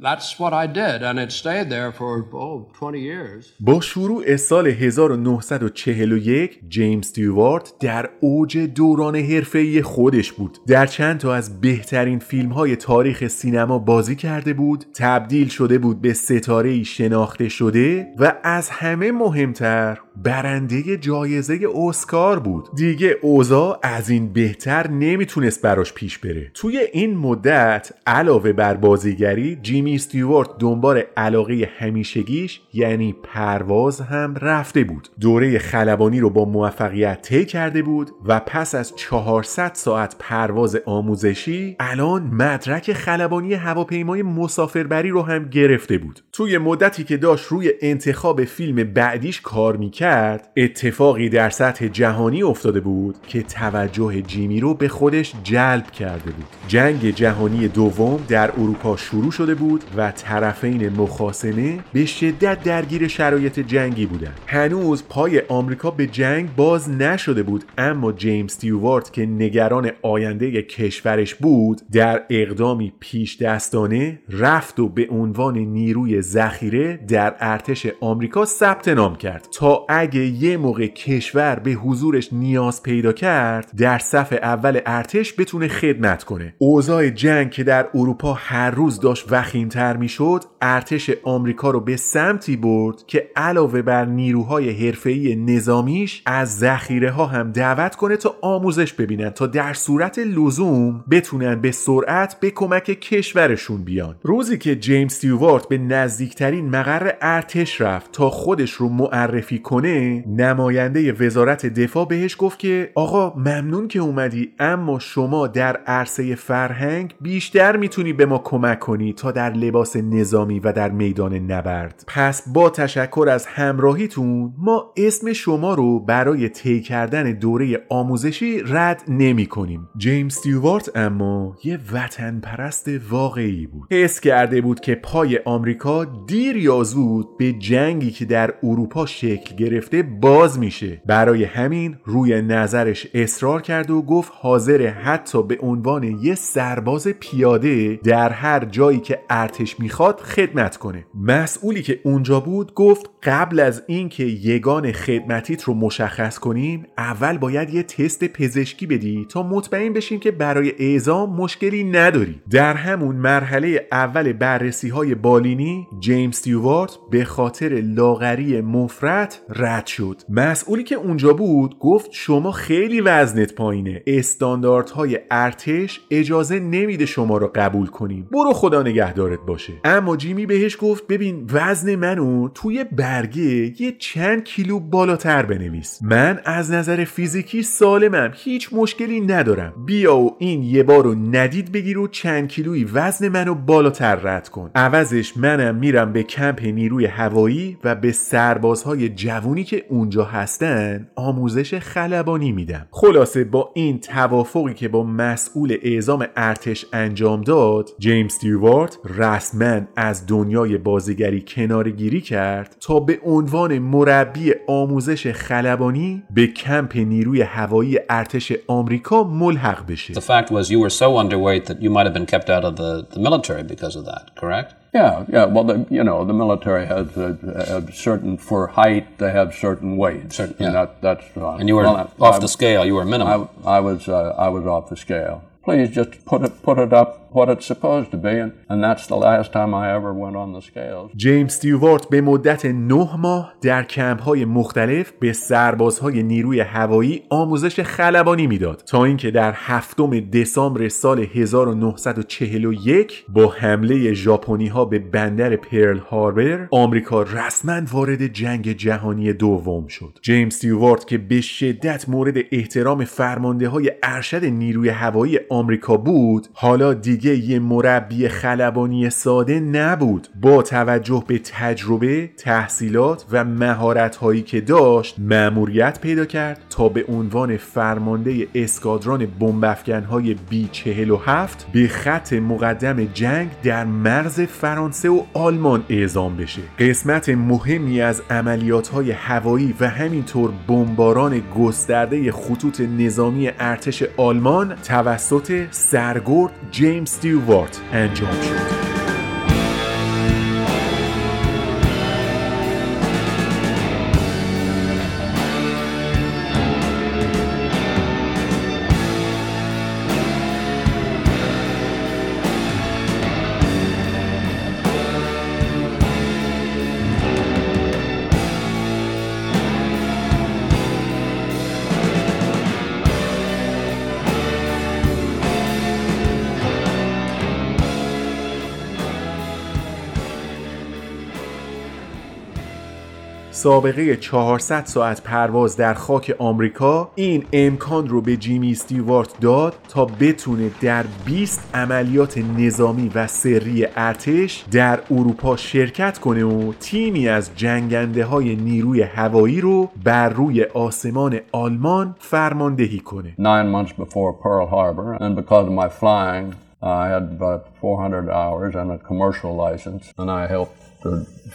that's what I did, and it stayed there for oh, twenty years. با شروع سال هزار و نهصد و چهل و یک جیمز استیوارت در اوج دوران حرفه‌ای خودش بود. در چند تا از بهترین فیلم‌های تاریخ سینما بازی کرده بود، تبدیل شده بود به ستاره‌ای شناخته شده و از همه مهمتر برنده جایزه اسکار بود. دیگه اوضاع از این بهتر نمیتونست براش پیش بره. توی این مدت علاوه بر بازیگری، جیمی استیوارت دنبال علاقه همیشگیش یعنی پرواز هم رفته بود. دوره خلبانی رو با موفقیت طی کرده بود و پس از چهارصد ساعت پرواز آموزشی الان مدرک خلبانی هواپیمای مسافربری رو هم گرفته بود. توی مدتی که داشت روی انتخاب فیلم بعدیش کار میکرد، اتفاقی در سطح جهانی افتاده بود که توجه جیمی رو به خودش جلب کرده بود. جنگ جهانی دوم در اروپا شروع شده بود و طرفین مخاصمه به شدت درگیر شرایط جنگی بودند. هنوز پای آمریکا به جنگ باز نشده بود، اما جیمز استیوارت که نگران آینده کشورش بود در اقدامی پیش دستانه رفت و به عنوان نیروی ذخیره در ارتش آمریکا ثبت نام کرد تا اگه یه موقع کشور به حضورش نیاز پیدا کرد در صف اول ارتش بتونه خدمت کنه. اوضاع جنگ که در اروپا هر روز داشت وخیم‌تر میشد، ارتش آمریکا رو به سمتی برد که علاوه بر نیروهای حرفه‌ای نظامیش از ذخیره‌ها هم دعوت کنه تا آموزش ببینن تا در صورت لزوم بتونن به سرعت به کمک کشورشون بیان. روزی که جیمز استیوارت به نزدیکترین مقر ارتش رفت تا خودش رو معرفی کنه، نماینده وزارت دفاع بهش گفت که آقا ممنون که اومدی، اما شما در عرصه فرهنگ بیشتر میتونی به ما کمک کنی تا در لباس نظامی و در میدان نبرد. پس با تشکر از همراهیتون ما اسم شما رو برای طی کردن دوره آموزشی رد نمی کنیم. جیمز استیوارت اما یه وطن پرست واقعی بود. حس کرده بود که پای آمریکا دیر یا زود به جنگی که در اروپا شکل گرفته باز میشه. برای همین روی نظرش اصرار کرد و گفت حاضر حتی به عنوان یه سرباز پیاده در هر جایی که ارتش میخواد خدمت کنه. مسئولی که اونجا بود گفت قبل از اینکه یگان خدمتیت رو مشخص کنیم اول باید یه تست پزشکی بدی تا مطمئن بشیم که برای اعزام مشکلی نداری. در همون مرحله اول بررسی های بالینی جیمز استیوارت به خاطر لاغری مفرط رد شد. مسئولی که اونجا بود گفت شما خیلی وزنت پایینه، استانداردهای ارتش اجازه نمیده شما رو قبول کنیم، برو خدا نگهدارت باشه. اما جیمی بهش گفت ببین وزن منو توی برگه یه چند کیلو بالاتر بنویس، من از نظر فیزیکی سالمم، هیچ مشکلی ندارم، بیا و این یه بارو ندید بگیر و چند کیلویی وزن منو بالاتر رد کن، عوضش منم میرم به کمپ نیروی هوایی و به سربازهای جوونی که اونجا هستن آموزش خلبانی میدم. خلاصه با این توافقی که با مسئول اعزام ارتش انجام داد، جیمز استیوارت رسما از دنیای بازیگری کنارگیری کرد تا به عنوان مربی آموزش خلبانی به کمپ نیروی هوایی ارتش آمریکا ملحق بشه. The fact was you were so underweight that you might have been kept out of the, the military because of that, correct? Yeah, yeah. Well, the, you know, the military has a, a certain for height. They have certain weights. Certain, yeah. And that, that's wrong. And you were well, off I, the scale. You were minimum. I, I was. Uh, I was off the scale. Please just put it, put it up what it's supposed to be, and, and that's the last time I ever went on the scales. جیمز استیوارت به مدت نه ماه در کمپ‌های مختلف به سربازهای نیروی هوایی آموزش خلبانی میداد تا اینکه در هفتم دسامبر سال هزار و نهصد و چهل و یک با حمله ژاپنی‌ها به بندر پرل هاربر آمریکا رسماً وارد جنگ جهانی دوم شد. جیمز استیوارت که به شدت مورد احترام فرمانده‌های ارشد نیروی هوایی آمریکا بود، حالا دیگه دیگه یه مربی خلبانی ساده نبود. با توجه به تجربه، تحصیلات و مهارت‌هایی که داشت، مأموریت پیدا کرد تا به عنوان فرمانده اسکادران بمب‌افکن‌های بی چهل و هفت به خط مقدم جنگ در مرز فرانسه و آلمان اعزام بشه. قسمت مهمی از عملیات‌های هوایی و همینطور بمباران گسترده خطوط نظامی ارتش آلمان توسط سرگرد جیمز استیوارت انجام شد. سابقه چهارصد ساعت پرواز در خاک آمریکا این امکان رو به جیمی استیوارت داد تا بتونه در بیست عملیات نظامی و سری ارتش در اروپا شرکت کنه و تیمی از جنگنده های نیروی هوایی رو بر روی آسمان آلمان فرماندهی کنه. nine months before Pearl Harbor and because of my flying I had about four hundred hours and a commercial license and I helped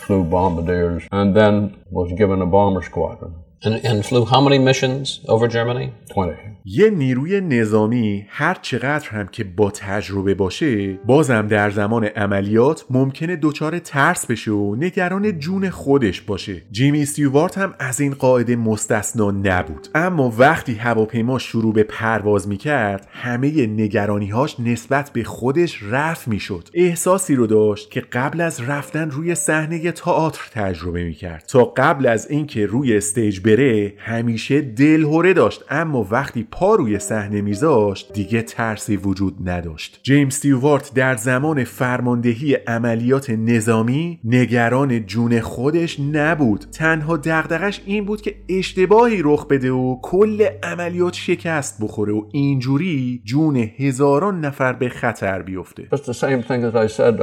flew bombardiers and then was given a bomber squadron. And, and flew how many missions over Germany? twenty. یه نیروی نظامی هر چقدر هم که با تجربه باشه بازم در زمان عملیات ممکنه دچار ترس بشه و نگران جون خودش باشه. جیمی استیوارت هم از این قاعده مستثنا نبود، اما وقتی هواپیما شروع به پرواز میکرد همه نگرانی‌هاش نسبت به خودش رفع میشد. احساسی رو داشت که قبل از رفتن روی صحنه تئاتر تجربه میکرد. تا قبل از اینکه روی استیج بره همیشه دلهره داشت، اما وقتی پا روی صحنه میذاشت دیگه ترسی وجود نداشت. جیمز استیوارت در زمان فرماندهی عملیات نظامی نگران جون خودش نبود، تنها دغدغش این بود که اشتباهی رخ بده و کل عملیات شکست بخوره و اینجوری جون هزاران نفر به خطر بیفته. It's the same thing as I said,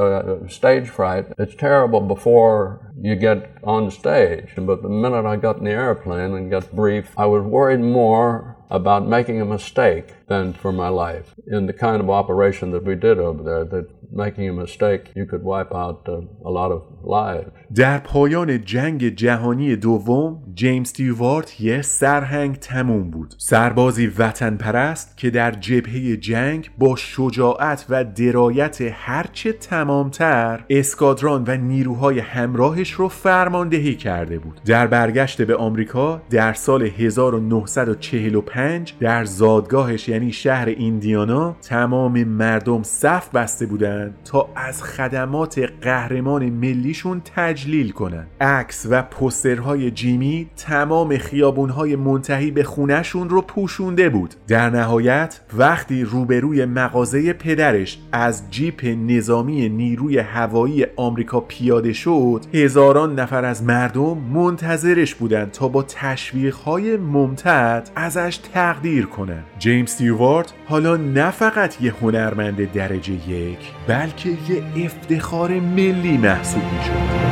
stage fright. It's terrible before you get on stage, but the minute I got in the airplane and got brief, I was worried more about making a mistake than for my life. In the kind of operation that we did over there, that making a mistake, you could wipe out uh, a lot of lives. در پایان جنگ جهانی دوم، جیمز استیوارت یه سرهنگ تموم بود. سربازی وطن پرست که در جبهه جنگ با شجاعت و درایت هرچه تمامتر اسکادران و نیروهای همراهش رو فرماندهی کرده بود. در برگشت به آمریکا در سال هزار و نهصد و چهل و پنج در زادگاهش یعنی شهر ایندیانا تمام مردم صف بسته بودند تا از خدمات قهرمان ملیشون تجلیل کنند. عکس و پوسترهای جیمی تمام خیابونهای منتهی به خونهشون رو پوشونده بود. در نهایت وقتی روبروی مغازه پدرش از جیپ نظامی نیروی هوایی آمریکا پیاده شد، هزاران نفر از مردم منتظرش بودند تا با تشویق‌های ممتد ازش تقدیر کنن. جیمز استیوارت حالا نه فقط یه هنرمند درجه یک بلکه یه افتخار ملی محسوب میشد.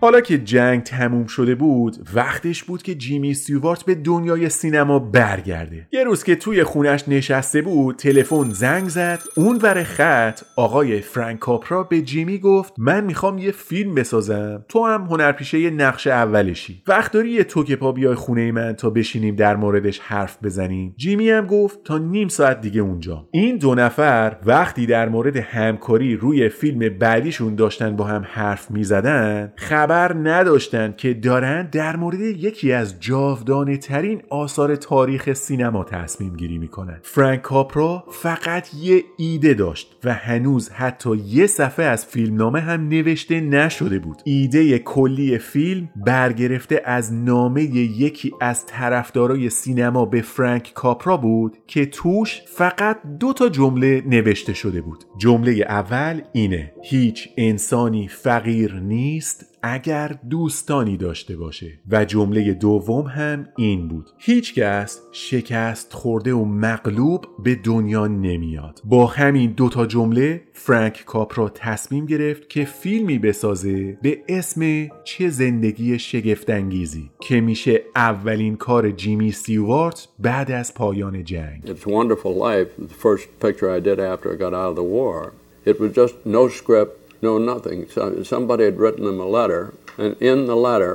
حالا که جنگ تموم شده بود وقتش بود که جیمی استیوارت به دنیای سینما برگرده. یه روز که توی خونش نشسته بود تلفن زنگ زد. اونور خط آقای فرانک کاپرا به جیمی گفت من میخوام یه فیلم بسازم، تو هم هنرپیشه نقش اولشی، وقت داری یه توکه پا بیای خونه من تا بشینیم در موردش حرف بزنیم. جیمی هم گفت تا نیم ساعت دیگه اونجا. این دو نفر وقتی در مورد همکاری روی فیلم بعدیشون داشتن با هم حرف میزدن خبر خبر نداشتند که دارند در مورد یکی از جاودانه ترین آثار تاریخ سینما تصمیم گیری می کنند. فرانک کاپرا فقط یه ایده داشت و هنوز حتی یه صفحه از فیلمنامه هم نوشته نشده بود. ایده کلی فیلم برگرفته از نامه یکی از طرفدارای سینما به فرانک کاپرا بود که توش فقط دو تا جمله نوشته شده بود. جمله اول اینه: هیچ انسانی فقیر نیست اگر دوستانی داشته باشه. و جمله دوم هم این بود: هیچ کس شکست خورده و مغلوب به دنیا نمیاد. با همین دوتا جمله فرانک کاپرا تصمیم گرفت که فیلمی بسازه به اسم چه زندگی شگفت‌انگیزی که میشه اولین کار جیمی استیوارت بعد از پایان جنگ. It's a Wonderful Life, the first picture I did after I got out of the war. It was just no script, no nothing. So somebody had written them a letter, and in the letter,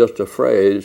just a phrase,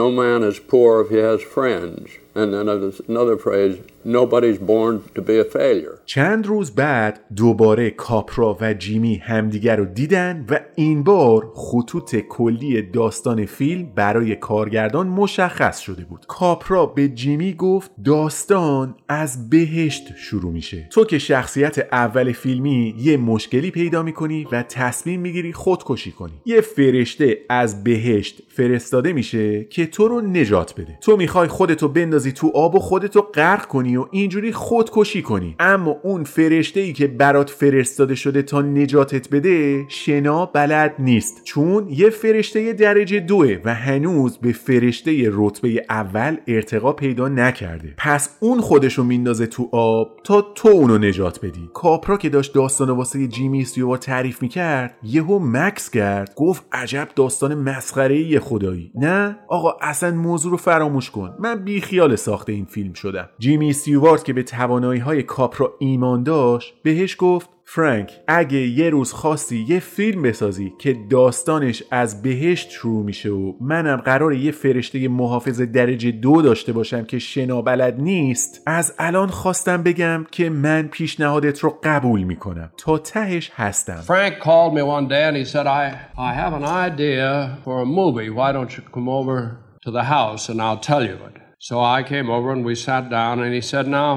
no man is poor if he has friends. And then another phrase, nobody's born to be a failure. چند روز بعد دوباره کاپرا و جیمی همدیگر رو دیدن و این بار خطوط کلی داستان فیلم برای کارگردان مشخص شده بود. کاپرا به جیمی گفت داستان از بهشت شروع میشه. تو که شخصیت اول فیلمی یه مشکلی پیدا میکنی و تصمیم میگیری خودکشی کنی. یه فرشته از بهشت فرستاده میشه که تو رو نجات بده. تو میخوای خودتو بندازی تو آب و خودتو غرق کنی و اینجوری خودکشی کنی، اما اون فرشته‌ای که برات فرستاده شده تا نجاتت بده شنا بلد نیست، چون یه فرشته درجه دوه و هنوز به فرشته رتبه اول ارتقا پیدا نکرده. پس اون خودشو میندازه تو آب تا تو اونو نجات بدی. کاپرا که داشت داستانو واسه جیمی استیوارت تعریف میکرد یهو مکث کرد، گفت عجب داستان مسخره‌ای خدایی. نه آقا، اصلا موضوع رو فراموش کن، من بی خیال ساخت این فیلم شدم. جیمی استیوارت که به توانایی‌های کاپرا ایمان داشت بهش گفت فرانک، اگه یه روز خواستی یه فیلم بسازی که داستانش از بهشت شروع میشه و منم قراره یه فرشته محافظ درجه دو داشته باشم که شنا بلد نیست، از الان خواستم بگم که من پیشنهادت رو قبول میکنم، تا تهش هستم. Frank called me one day and he said I I have an idea for a movie. Why don't you come over to the house and I'll tell you it. So I came over and we sat down and he said, now,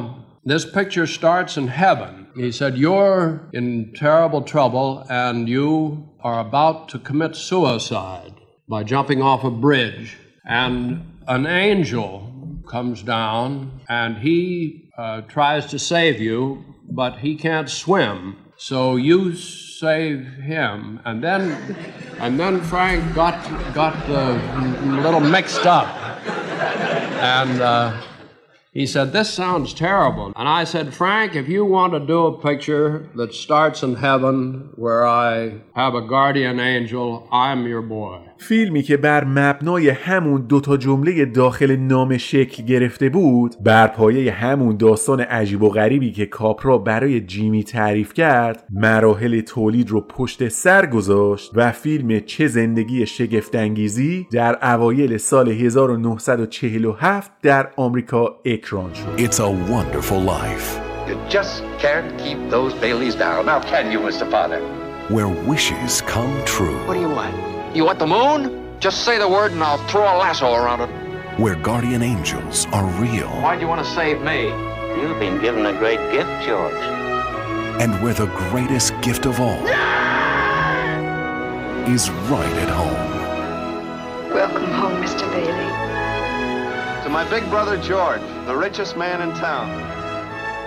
this picture starts in heaven. He said, you're in terrible trouble and you are about to commit suicide by jumping off a bridge. And an angel comes down and he uh, tries to save you, but he can't swim. So you save him. And then, and then Frank got, got uh, a little mixed up. And uh, he said, this sounds terrible. And I said, Frank, if you want to do a picture that starts in heaven where I have a guardian angel, I'm your boy. فیلمی که بر مبنای همون دوتا جمله داخل نام شکل گرفته بود، بر پایه همون داستان عجیب و غریبی که کاپرا برای جیمی تعریف کرد مراحل تولید رو پشت سر گذاشت و فیلم چه زندگی شگفت‌انگیزی در اوایل سال هزار و نهصد و چهل و هفت در آمریکا اکران شد. It's a wonderful life. You just can't keep those Baileys down. Now can you, Mister Potter? Where wishes come true. What do you want? You want the moon? Just say the word and I'll throw a lasso around it. Where guardian angels are real. Why do you want to save me? You've been given a great gift, George. And where the greatest gift of all yeah! is right at home. Welcome home, Mister Bailey. To my big brother, George, the richest man in town.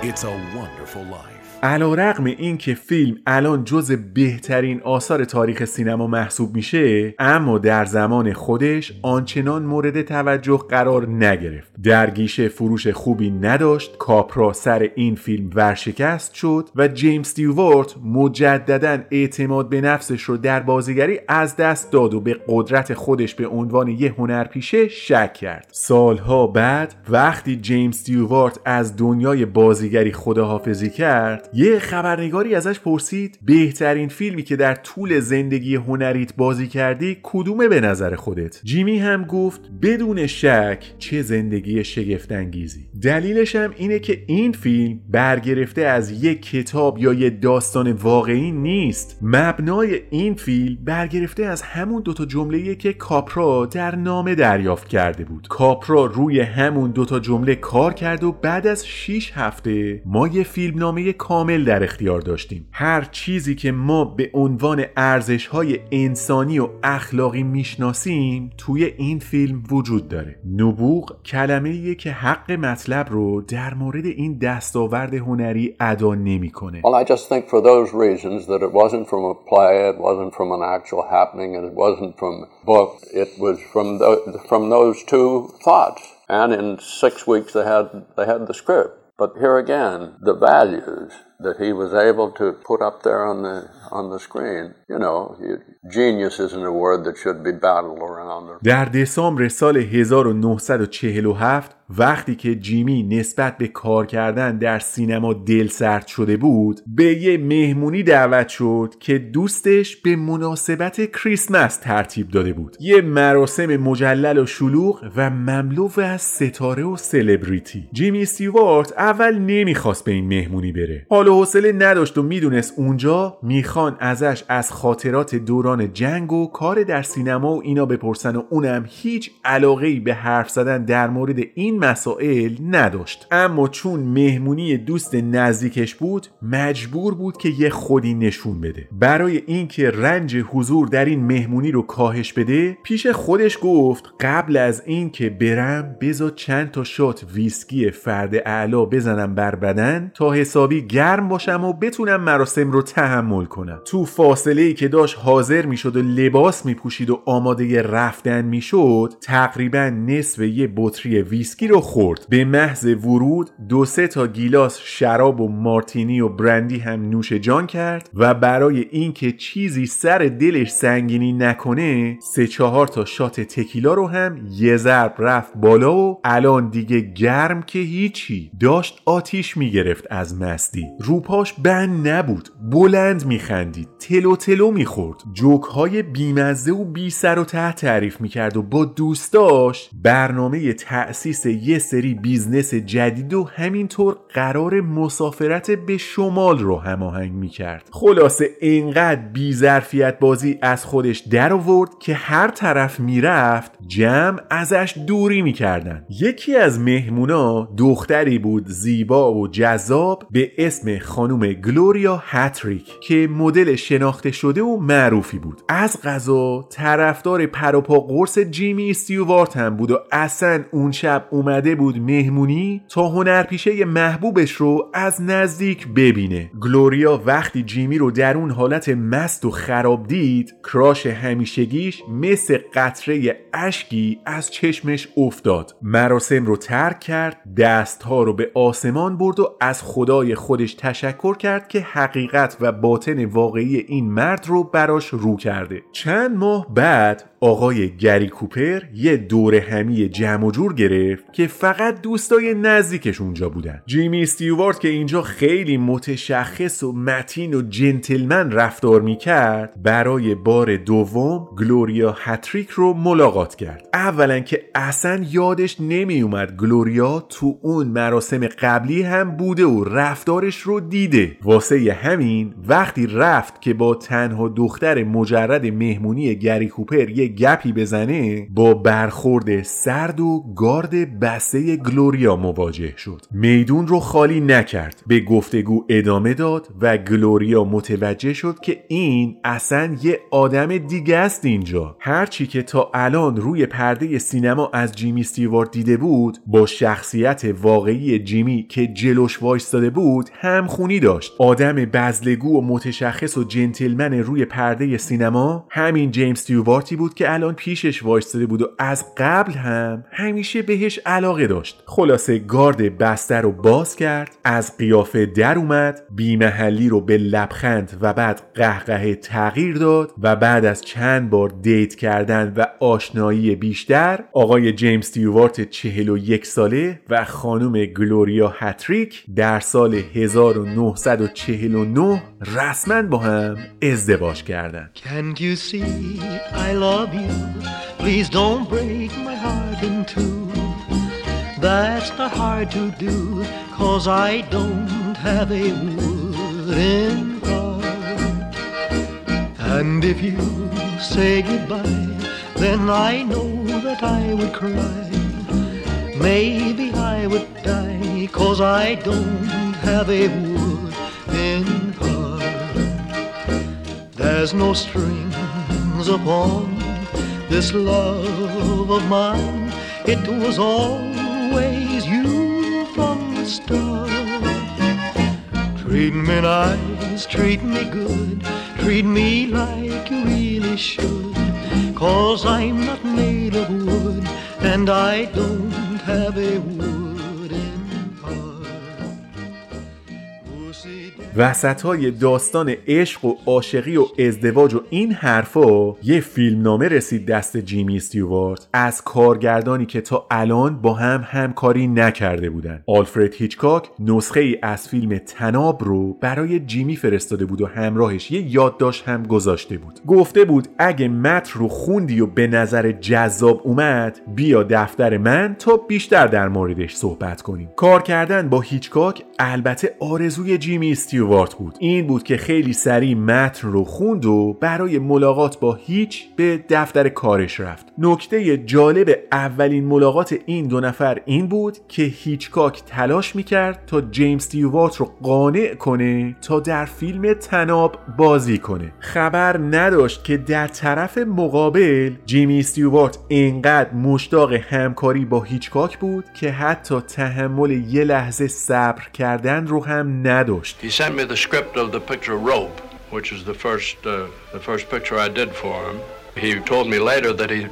It's a wonderful life. علی‌رغم این که فیلم الان جزو بهترین آثار تاریخ سینما محسوب میشه، اما در زمان خودش آنچنان مورد توجه قرار نگرفت. در گیشه فروش خوبی نداشت، کاپرا سر این فیلم ورشکست شد و جیمز استیوارت مجدداً اعتماد به نفسش رو در بازیگری از دست داد و به قدرت خودش به عنوان یه هنرپیشه شک کرد. سالها بعد وقتی جیمز استیوارت از دنیای بازیگری خداحافظی کرد، کرد، یه خبرنگاری ازش پرسید بهترین فیلمی که در طول زندگی هنریت بازی کردی کدومه به نظر خودت؟ جیمی هم گفت بدون شک چه زندگی شگفت انگیزی. دلیلش هم اینه که این فیلم برگرفته از یک کتاب یا یه داستان واقعی نیست. مبنای این فیلم برگرفته از همون دوتا جمله‌ای که کاپرا در نامه دریافت کرده بود. کاپرا روی همون دوتا جمله کار کرد و بعد از شش هفته ما یه فیلمنامه کامل در اختیار داشتیم. هر چیزی که ما به عنوان ارزش‌های انسانی و اخلاقی میشناسیم توی این فیلم وجود داره. نبوغ کلمه‌ایه که حق مطلب رو در مورد این دستاورد هنری ادا نمی‌کنه. Well, I just think for those reasons that it wasn't from a play, it wasn't from an actual happening, and it wasn't from a book. It was from the, from those two thoughts. And in six weeks they had they had the script. But here again, the values that he was able to put up there on the on the screen. You know, genius isn't a word that should be battled around. در دسامبر سال هزار و نهصد و چهل و هفت وقتی که جیمی نسبت به کار کردن در سینما دلسرد شده بود، به یه مهمونی دعوت شد که دوستش به مناسبت کریسمس ترتیب داده بود. یه مراسم مجلل و شلوغ و مملو از ستاره و سلبریتی. جیمی استیوارت اول نمیخواست به این مهمونی بره. حال و حوصله نداشت و میدونست اونجا میخوان ازش از خاطرات دوران جنگ و کار در سینما و اینا بپرسن و اونم هیچ علاقه‌ای به حرف زدن در مورد این مسائل نداشت. اما چون مهمونی دوست نزدیکش بود مجبور بود که یه خودی نشون بده. برای اینکه رنج حضور در این مهمونی رو کاهش بده پیش خودش گفت قبل از اینکه برم بذار چند تا شات ویسکی فرد اعلا بزنم بر بدن تا حسابی گرم باشم و بتونم مراسم رو تحمل کنم. تو فاصله‌ای که داشت حاضر میشد و لباس میپوشید و آماده رفتن میشد تقریبا نصف یه بطری ویسکی رو خورد. به محض ورود دو سه تا گیلاس شراب و مارتینی و برندی هم نوش جان کرد و برای اینکه چیزی سر دلش سنگینی نکنه سه چهار تا شات تکیلا رو هم یه ضرب رفت بالا و الان دیگه گرم که هیچی، داشت آتیش میگرفت از مستی. روپاش بند نبود، بلند میخندید، تلو تلو میخورد، جوک‌های بیمزه و بی سر و ته تعریف میکرد و با دوستاش برنامه تأسیس یه سری بیزنس جدید و همینطور قرار مسافرت به شمال رو هماهنگ میکرد. خلاصه اینقدر بی ظرفیت بازی از خودش در آورد که هر طرف میرفت جمع ازش دوری میکردن. یکی از مهمونا دختری بود زیبا و جذاب به اسم خانم گلوریا هاتریک که مدل شناخته شده و معروفی بود. از قضا طرفدار پر و پا قرص جیمی استیوارت هم بود و اصلا اون شب اومده بود مهمونی تا هنرپیشه محبوبش رو از نزدیک ببینه. گلوریا وقتی جیمی رو در اون حالت مست و خراب دید کراش همیشگیش مثل قطره اشکی از چشمش افتاد. مراسم رو ترک کرد، دستها رو به آسمان برد و از خدای خودش تشکر کرد که حقیقت و باطن واقعی این مرد رو براش رو کرده. چند ماه بعد آقای گری کوپر یه دوره همی جمع و جور گرفت که فقط دوستای نزدیکش اونجا بودن. جیمی استیوارت که اینجا خیلی متشخص و متین و جنتلمن رفتار میکرد برای بار دوم گلوریا هاتریک رو ملاقات کرد. اولا که اصلا یادش نمیومد گلوریا تو اون مراسم قبلی هم بوده و رفتارش رو دیده. واسه همین وقتی رفت که با تنها دختر مجرد مهمونی گری کوپر یه گپی بزنه با برخورد سرد و گارد بسته گلوریا مواجه شد. میدون رو خالی نکرد، به گفتگو ادامه داد و گلوریا متوجه شد که این اصلا یه آدم دیگه است اینجا. هرچی که تا الان روی پرده سینما از جیمی استیوارت دیده بود با شخصیت واقعی جیمی که جلوش وایستاده بود همخونی داشت. آدم بزلگو و متشخص و جنتلمن روی پرده سینما همین جیمز استیوارتی بود بود که الان پیشش وایستاده بود و از قبل هم همیشه بهش علاقه داشت. خلاصه گارد بسته رو باز کرد، از قیافه در اومد، بی‌محلی رو به لبخند و بعد قهقه تغییر داد و بعد از چند بار دیت کردن و آشنایی بیشتر، آقای جیمز استیوارت چهل و یک ساله و خانم گلوریا هتریک در سال هزار و نهصد و چهل و نه رسما با هم ازدواج کردند. Can you see I love you? Please don't break my heart in two. That's not hard to do, 'cause I don't have a wooden heart. And if you say goodbye, then I know that I would cry. Maybe I would die, 'cause I don't have a wooden heart. There's no strings upon this love of mine. It was always you from the start. Treat me nice, treat me good, treat me like you really should, 'cause I'm not made of wood and I don't have a wooden heart. وسط‌های داستان عشق و عاشقی و ازدواج و این حرفا یه فیلمنامه رسید دست جیمی استیوارت از کارگردانی که تا الان با هم همکاری نکرده بودن. آلفرد هیچکاک نسخه ای از فیلم تناب رو برای جیمی فرستاده بود و همراهش یه یادداشت هم گذاشته بود. گفته بود اگه متن رو خوندی و به نظر جذاب اومد بیا دفتر من تا بیشتر در موردش صحبت کنیم. کار کردن با هیچکاک البته آرزوی جیمی استیوارت بود. این بود که خیلی سریع متن رو خوند و برای ملاقات با هیچ به دفتر کارش رفت. نکته جالب اولین ملاقات این دو نفر این بود که هیچکاک تلاش میکرد تا جیمز استیوارت رو قانع کنه تا در فیلم تناب بازی کنه. خبر نداشت که در طرف مقابل جیمی استیوارت اینقدر مشتاق همکاری با هیچکاک بود که حتی تحمل یه لحظه صبر کردن رو هم نداشت. He sent me the script of the picture Rope, which is the first uh, the first picture I did for him. He told me later that he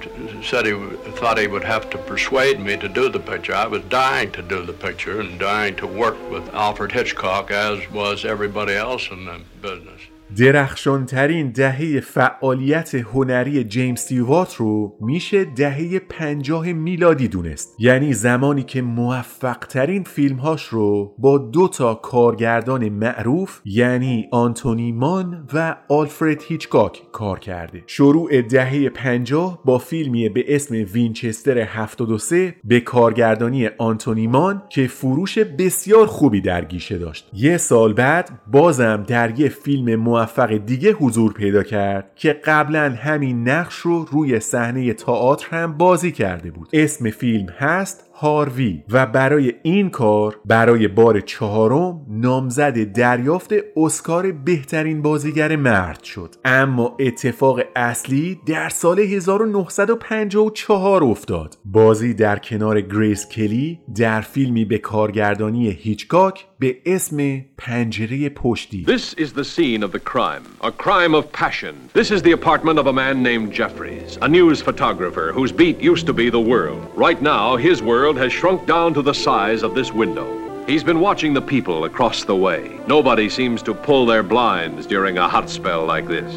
said he thought he would have to persuade me to do the picture. I was dying to do the picture and dying to work with Alfred Hitchcock, as was everybody else in the business. درخشانترین دهه فعالیت هنری جیمز استیوارت رو میشه دهه پنجاه میلادی دونست، یعنی زمانی که موفقترین فیلمهاش رو با دو تا کارگردان معروف یعنی آنتونی مان و آلفرد هیچکاک کار کرده. شروع دهه پنجاه با فیلمی به اسم وینچستر هفتاد و سه به کارگردانی آنتونی مان که فروش بسیار خوبی در گیشه داشت. یه سال بعد بازم در یه فیلم موفق موفق دیگه حضور پیدا کرد که قبلا همین نقش رو روی صحنه تئاتر هم بازی کرده بود. اسم فیلم هست هاروی و برای این کار برای بار چهارم نامزد دریافت اسکار بهترین بازیگر مرد شد. اما اتفاق اصلی در سال هزار و نهصد و پنجاه و چهار افتاد. بازی در کنار گریس کلی در فیلمی به کارگردانی هیچکاک به اسم پنجره پشتی. This is the scene of the crime, a crime of passion. This is the apartment of a man named Jeffries, a news photographer whose beat used to be the world. Right now his world has shrunk down to the size of this window. He's been watching the people across the way. Nobody seems to pull their blinds during a hot spell like this.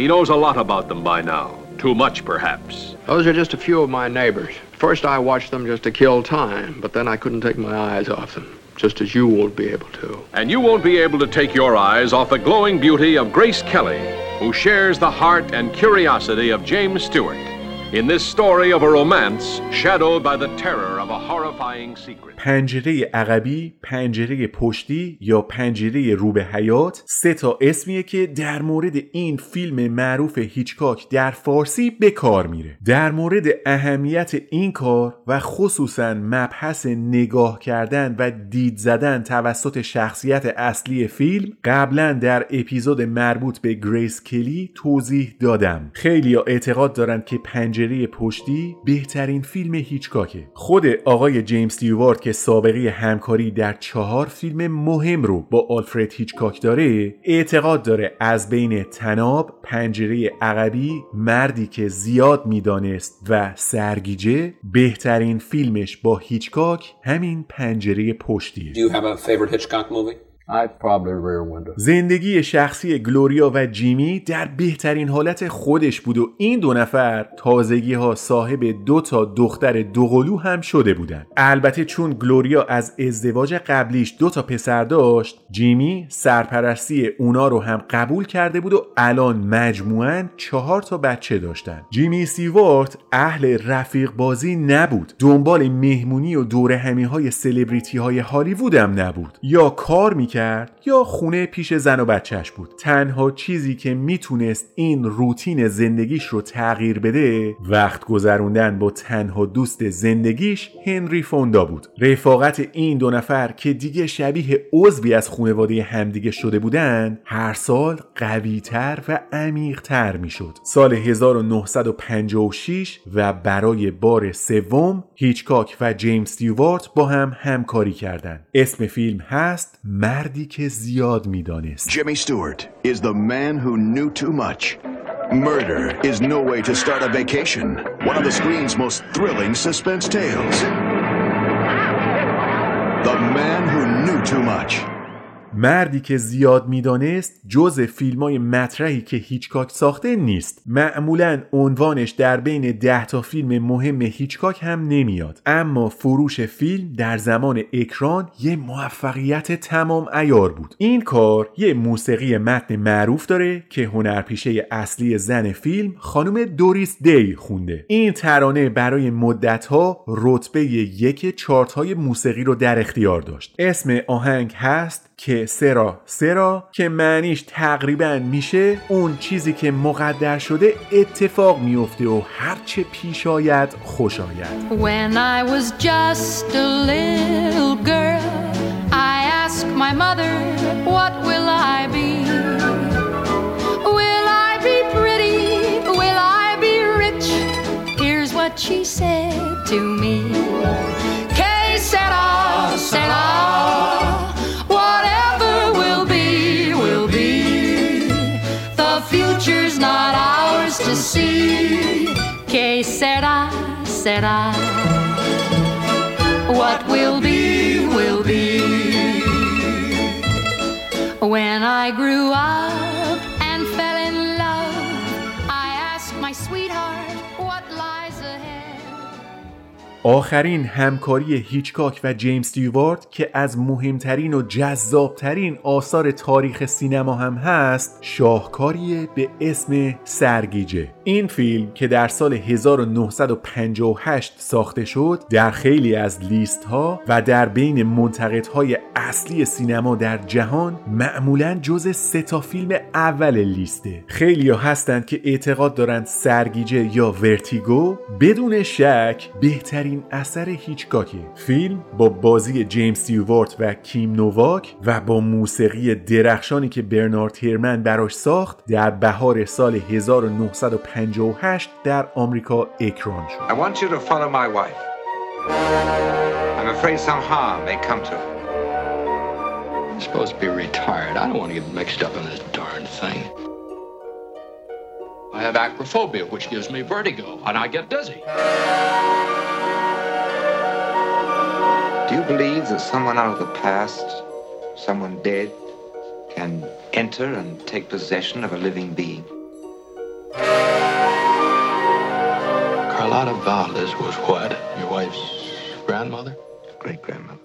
He knows a lot about them by now. Too much, perhaps. Those are just a few of my neighbors. First I watched them just to kill time, but then I couldn't take my eyes off them, just as you won't be able to. And you won't be able to take your eyes off the glowing beauty of Grace Kelly, who shares the heart and curiosity of James Stewart. In this story of a romance shadowed by the terror of a horrifying secret. پنجره عقبی، پنجره پشتی یا پنجره رو به حیات سه تا اسمیه که در مورد این فیلم معروف هیچکاک در فارسی به کار میره. در مورد اهمیت این کار و خصوصاً مبحث نگاه کردن و دید زدن توسط شخصیت اصلی فیلم قبلا در اپیزود مربوط به گریس کلی توضیح دادم. خیلی‌ها اعتقاد دارن که پنجره پشتی بهترین فیلم هیچکاکه. خود آقای آقای جیمز استیوارت که سابقه همکاری در چهار فیلم مهم رو با آلفرد هیچکاک داره، اعتقاد داره از بین تناب، پنجره عقبی، مردی که زیاد میدانست و سرگیجه، بهترین فیلمش با هیچکاک همین پنجره پشتیه. Do you have a favorite Hitchcock movie? I'd probably Rear Window. زندگی شخصی گلوریا و جیمی در بهترین حالت خودش بود و این دو نفر تازگی ها صاحب دو تا دختر دوقلو هم شده بودن. البته چون گلوریا از ازدواج قبلیش دو تا پسر داشت، جیمی سرپرستی اونا رو هم قبول کرده بود و الان مجموعاً چهار تا بچه داشتن. جیمی استیوارت اهل رفیق بازی نبود، دنبال مهمونی و دوره همی های سلبریتی های هالیوود هم نبود، یا کار می کرد یا خونه پیش زن و بچهش بود. تنها چیزی که میتونست این روتین زندگیش رو تغییر بده، وقت گذروندن با تنها دوست زندگیش هنری فوندا بود. رفاقت این دو نفر که دیگه شبیه عضوی از خانواده همدیگه شده بودن، هر سال قوی‌تر و عمیق‌تر میشد. سال هزار و نهصد و پنجاه و شش و برای بار سوم هیچکاک و جیمز استیوارت با هم همکاری کردند. اسم فیلم هست مردی که زیاد میدانست. Jimmy Stewart is the man who knew too much. Murder is no way to start a vacation. One of the screen's most thrilling suspense tales. The man who knew too much. مردی که زیاد میدانست جز فیلم‌های مطرحی که هیچکاک ساخته نیست. معمولاً عنوانش در بین ده تا فیلم مهم هیچکاک هم نمیاد، اما فروش فیلم در زمان اکران یه موفقیت تمام عیار بود. این کار یه موسیقی متن معروف داره که هنرپیشه اصلی زن فیلم خانم دوریس دی خونده. این ترانه برای مدت‌ها رتبه یک چارت‌های موسیقی رو در اختیار داشت. اسم آهنگ هست که سرا سرا که معنیش تقریبا میشه اون چیزی که مقدر شده اتفاق میفته و هرچه پیش آید خوش آید. When I was just a little girl I asked my mother what will I be? Will I be pretty? Will I be rich? Here's what she said to me. Que sera sera to see que será será what will be will be when I grew up and fell in love I asked my sweetheart what lies ahead. آخرین همکاری هیچکاک و جیمز استیوارت که از مهمترین و جذابترین آثار تاریخ سینما هم هست، شاهکاری به اسم سرگیجه. این فیلم که در سال هزار و نهصد و پنجاه و هشت ساخته شد، در خیلی از لیست ها و در بین منتقدهای اصلی سینما در جهان معمولاً جز سه تا فیلم اول لیسته. خیلی‌ها هستند که اعتقاد دارند سرگیجه یا ورتیگو بدون شک بهترین این اثر هیچکاکه. فیلم با بازی جیمز استیوارت و کیم نوواک و با موسیقی درخشانی که برنارد هرمن براش ساخت، در بهار سال هزار و نهصد و پنجاه و هشت در آمریکا اکران شد. I want you to follow my wife. I'm afraid some harm may come to her. I'm supposed to be retired. I don't want to get mixed up in this darn thing. I have acrophobia, which gives me vertigo, and I get dizzy. Do you believe that someone out of the past, someone dead, can enter and take possession of a living being? Carlotta Valdez was what? Your wife's grandmother? Great-grandmother.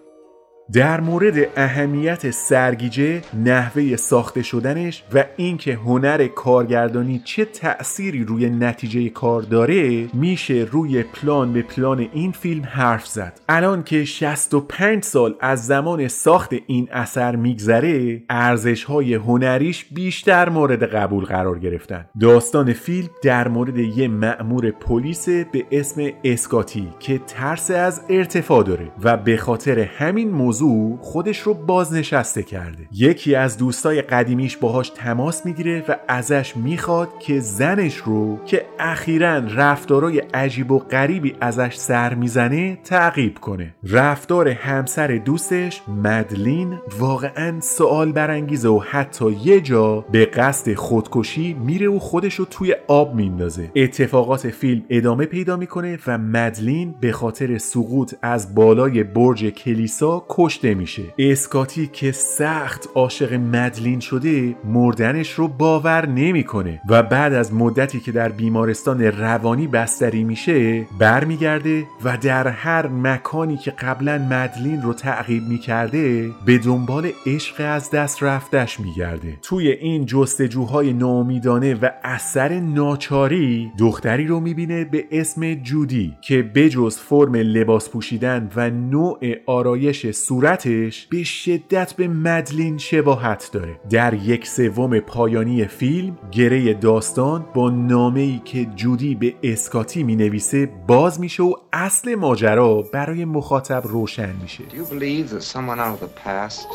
در مورد اهمیت سرگیجه، نحوه ساخته شدنش و اینکه هنر کارگردانی چه تأثیری روی نتیجه کار داره، میشه روی پلان به پلان این فیلم حرف زد. الان که شصت و پنج سال از زمان ساخت این اثر میگذره، ارزش‌های هنریش بیشتر مورد قبول قرار گرفتن. داستان فیلم در مورد یه مأمور پلیس به اسم اسکاتی که ترس از ارتفاع داره و به خاطر همین موضوع موضوع خودش رو بازنشسته کرده. یکی از دوستای قدیمیش باهاش تماس میگیره و ازش میخواد که زنش رو که اخیراً رفتارای عجیب و غریبی ازش سر میزنه تعقیب کنه. رفتار همسر دوستش مدلین واقعاً سوال برانگیزه و حتی یه جا به قصد خودکشی میره و خودش رو توی آب میندازه. اتفاقات فیلم ادامه پیدا میکنه و مدلین به خاطر سقوط از بالای برج کلیسا کشته میشه. اسکاتی که سخت عاشق مدلین شده مردنش رو باور نمیکنه و بعد از مدتی که در بیمارستان روانی بستری میشه برمیگرده و در هر مکانی که قبلا مدلین رو تعقیب میکرده به دنبال عشق از دست رفتش میگرده. توی این جستجوهای ناامیدانه و اثر ناچاری دختری رو میبینه به اسم جودی که بجز فرم لباس پوشیدن و نوع آرایش صورتش به شدت به مدلین شباهت داره. در یک سوم پایانی فیلم گره داستان با نامه‌ای که جودی به اسکاتی مینویسه باز میشه و اصل ماجرا برای مخاطب روشن میشه. Do you believe that someone out of the past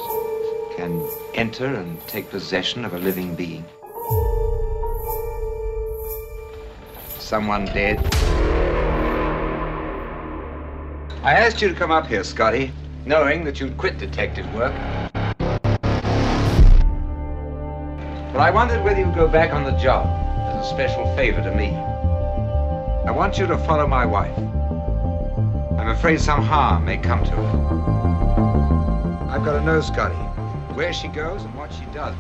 can enter and take possession of a living being? Someone dead. I asked you to come up here, Scotty, knowing that you'd quit detective work. But I wondered whether you'd go back on the job as a special favor to me. I want you to follow my wife. I'm afraid some harm may come to her. I've got to know, Scotty, where she goes and what she does.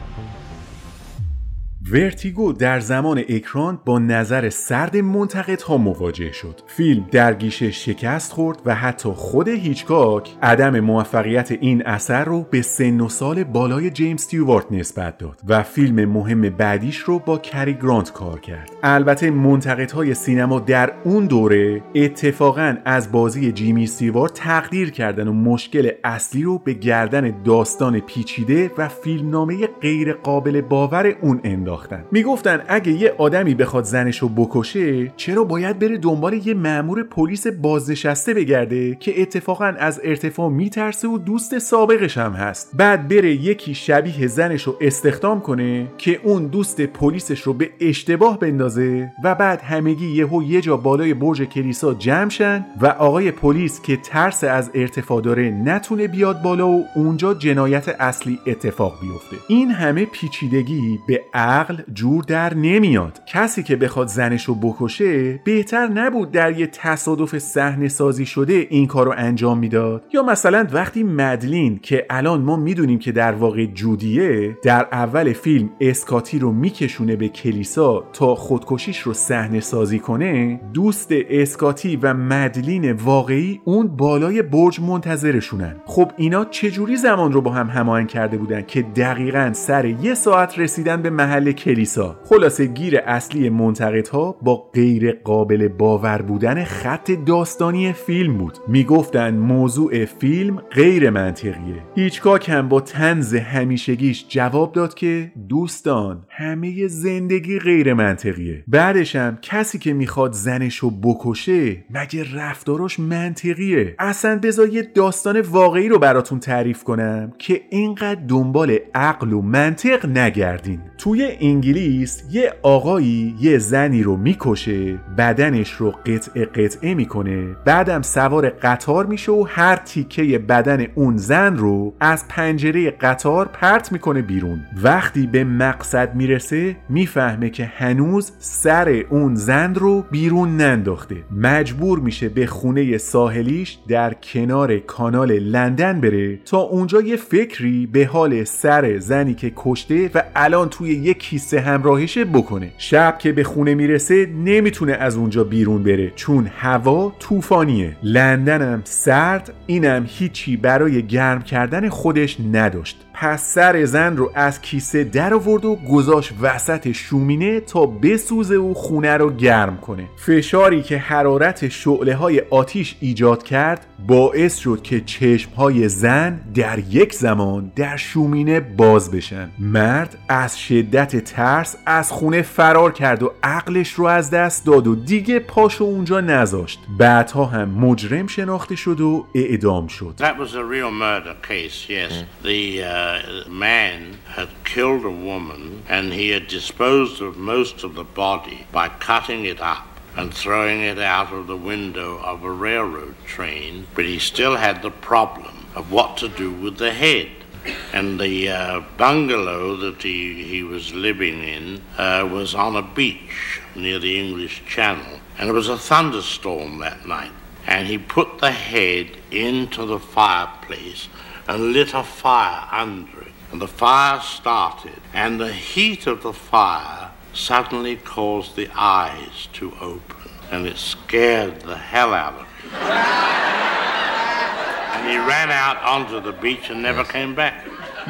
ورتیگو در زمان اکران با نظر سرد منتقدها مواجه شد. فیلم در گیشه شکست خورد و حتی خود هیچکاک عدم موفقیت این اثر رو به سن و سال بالای جیمز استیوارت نسبت داد و فیلم مهم بعدیش رو با کری گرانت کار کرد. البته منتقدهای سینما در اون دوره اتفاقاً از بازی جیمی استیوارت تقدیر کردن و مشکل اصلی رو به گردن داستان پیچیده و فیلمنامه غیر قابل باور اون انداخت. میگفتن اگه یه آدمی بخواد زنشو بکشه چرا باید بره دنبال یه مأمور پلیس بازنشسته بگرده که اتفاقاً از ارتفاع میترسه و دوست سابقش هم هست، بعد بره یکی شبیه زنشو استخدام کنه که اون دوست پلیسش رو به اشتباه بندازه و بعد همگی یهو یه جا بالای برج کلیسا جمع شن و آقای پلیس که ترس از ارتفاع داره نتونه بیاد بالا و اونجا جنایت اصلی اتفاق بیفته. این همه پیچیدگی به عقل جور در نمیاد. کسی که بخواد زنشو بکشه بهتر نبود در یه تصادف صحنه سازی شده این کارو انجام میداد؟ یا مثلا وقتی مدلین که الان ما میدونیم که در واقع جودیه در اول فیلم اسکاتی رو میکشونه به کلیسا تا خودکشیش رو صحنه سازی کنه، دوست اسکاتی و مدلین واقعی اون بالای برج منتظرشونن. خب اینا چجوری زمان رو با هم هماهنگ کرده بودن که دقیقاً سر یه ساعت رسیدن به محل کلیسا؟ خلاصه گیر اصلی منتقدها با غیر قابل باور بودن خط داستانی فیلم بود. میگفتن موضوع فیلم غیر منطقیه. هیچکاک هم با طنز همیشگیش جواب داد که دوستان همه زندگی غیر منطقیه. بعدش هم کسی که میخواد زنشو بکشه مگه رفتاراش منطقیه؟ اصلا بذار یه داستان واقعی رو براتون تعریف کنم که اینقدر دنبال عقل و منطق نگردین. توی انگلیس یه آقایی یه زنی رو میکشه، بدنش رو قطعه قطعه میکنه، بعدم سوار قطار میشه و هر تیکه بدن اون زن رو از پنجره قطار پرت میکنه بیرون. وقتی به مقصد میرسه میفهمه که هنوز سر اون زن رو بیرون ننداخته. مجبور میشه به خونه ساحلیش در کنار کانال لندن بره تا اونجا یه فکری به حال سر زنی که کشته و الان توی یک کیسه همراهشه بکنه. شب که به خونه میرسه نمیتونه از اونجا بیرون بره چون هوا طوفانیه. لندنم سرد، اینم هیچی برای گرم کردن خودش نداشت. پس سر زن رو از کیسه در آورد و گذاشت وسط شومینه تا بسوزه و خونه رو گرم کنه. فشاری که حرارت شعله‌های آتش ایجاد کرد باعث شد که چشم‌های زن در یک زمان در شومینه باز بشن. مرد از شدت ترس از خونه فرار کرد و عقلش رو از دست داد و دیگه پاشو اونجا نذاشت. بعدها هم مجرم شناخته شد و اعدام شد. That was a real murder case, yes. The uh... Uh, man had killed a woman and he had disposed of most of the body by cutting it up and throwing it out of the window of a railroad train, but he still had the problem of what to do with the head. And the uh, bungalow that he, he was living in uh, was on a beach near the English Channel, and it was a thunderstorm that night, and he put the head into the fireplace and lit a fire under it, and the fire started, and the heat of the fire suddenly caused the eyes to open, and it scared the hell out of him. And he ran out onto the beach and never came back.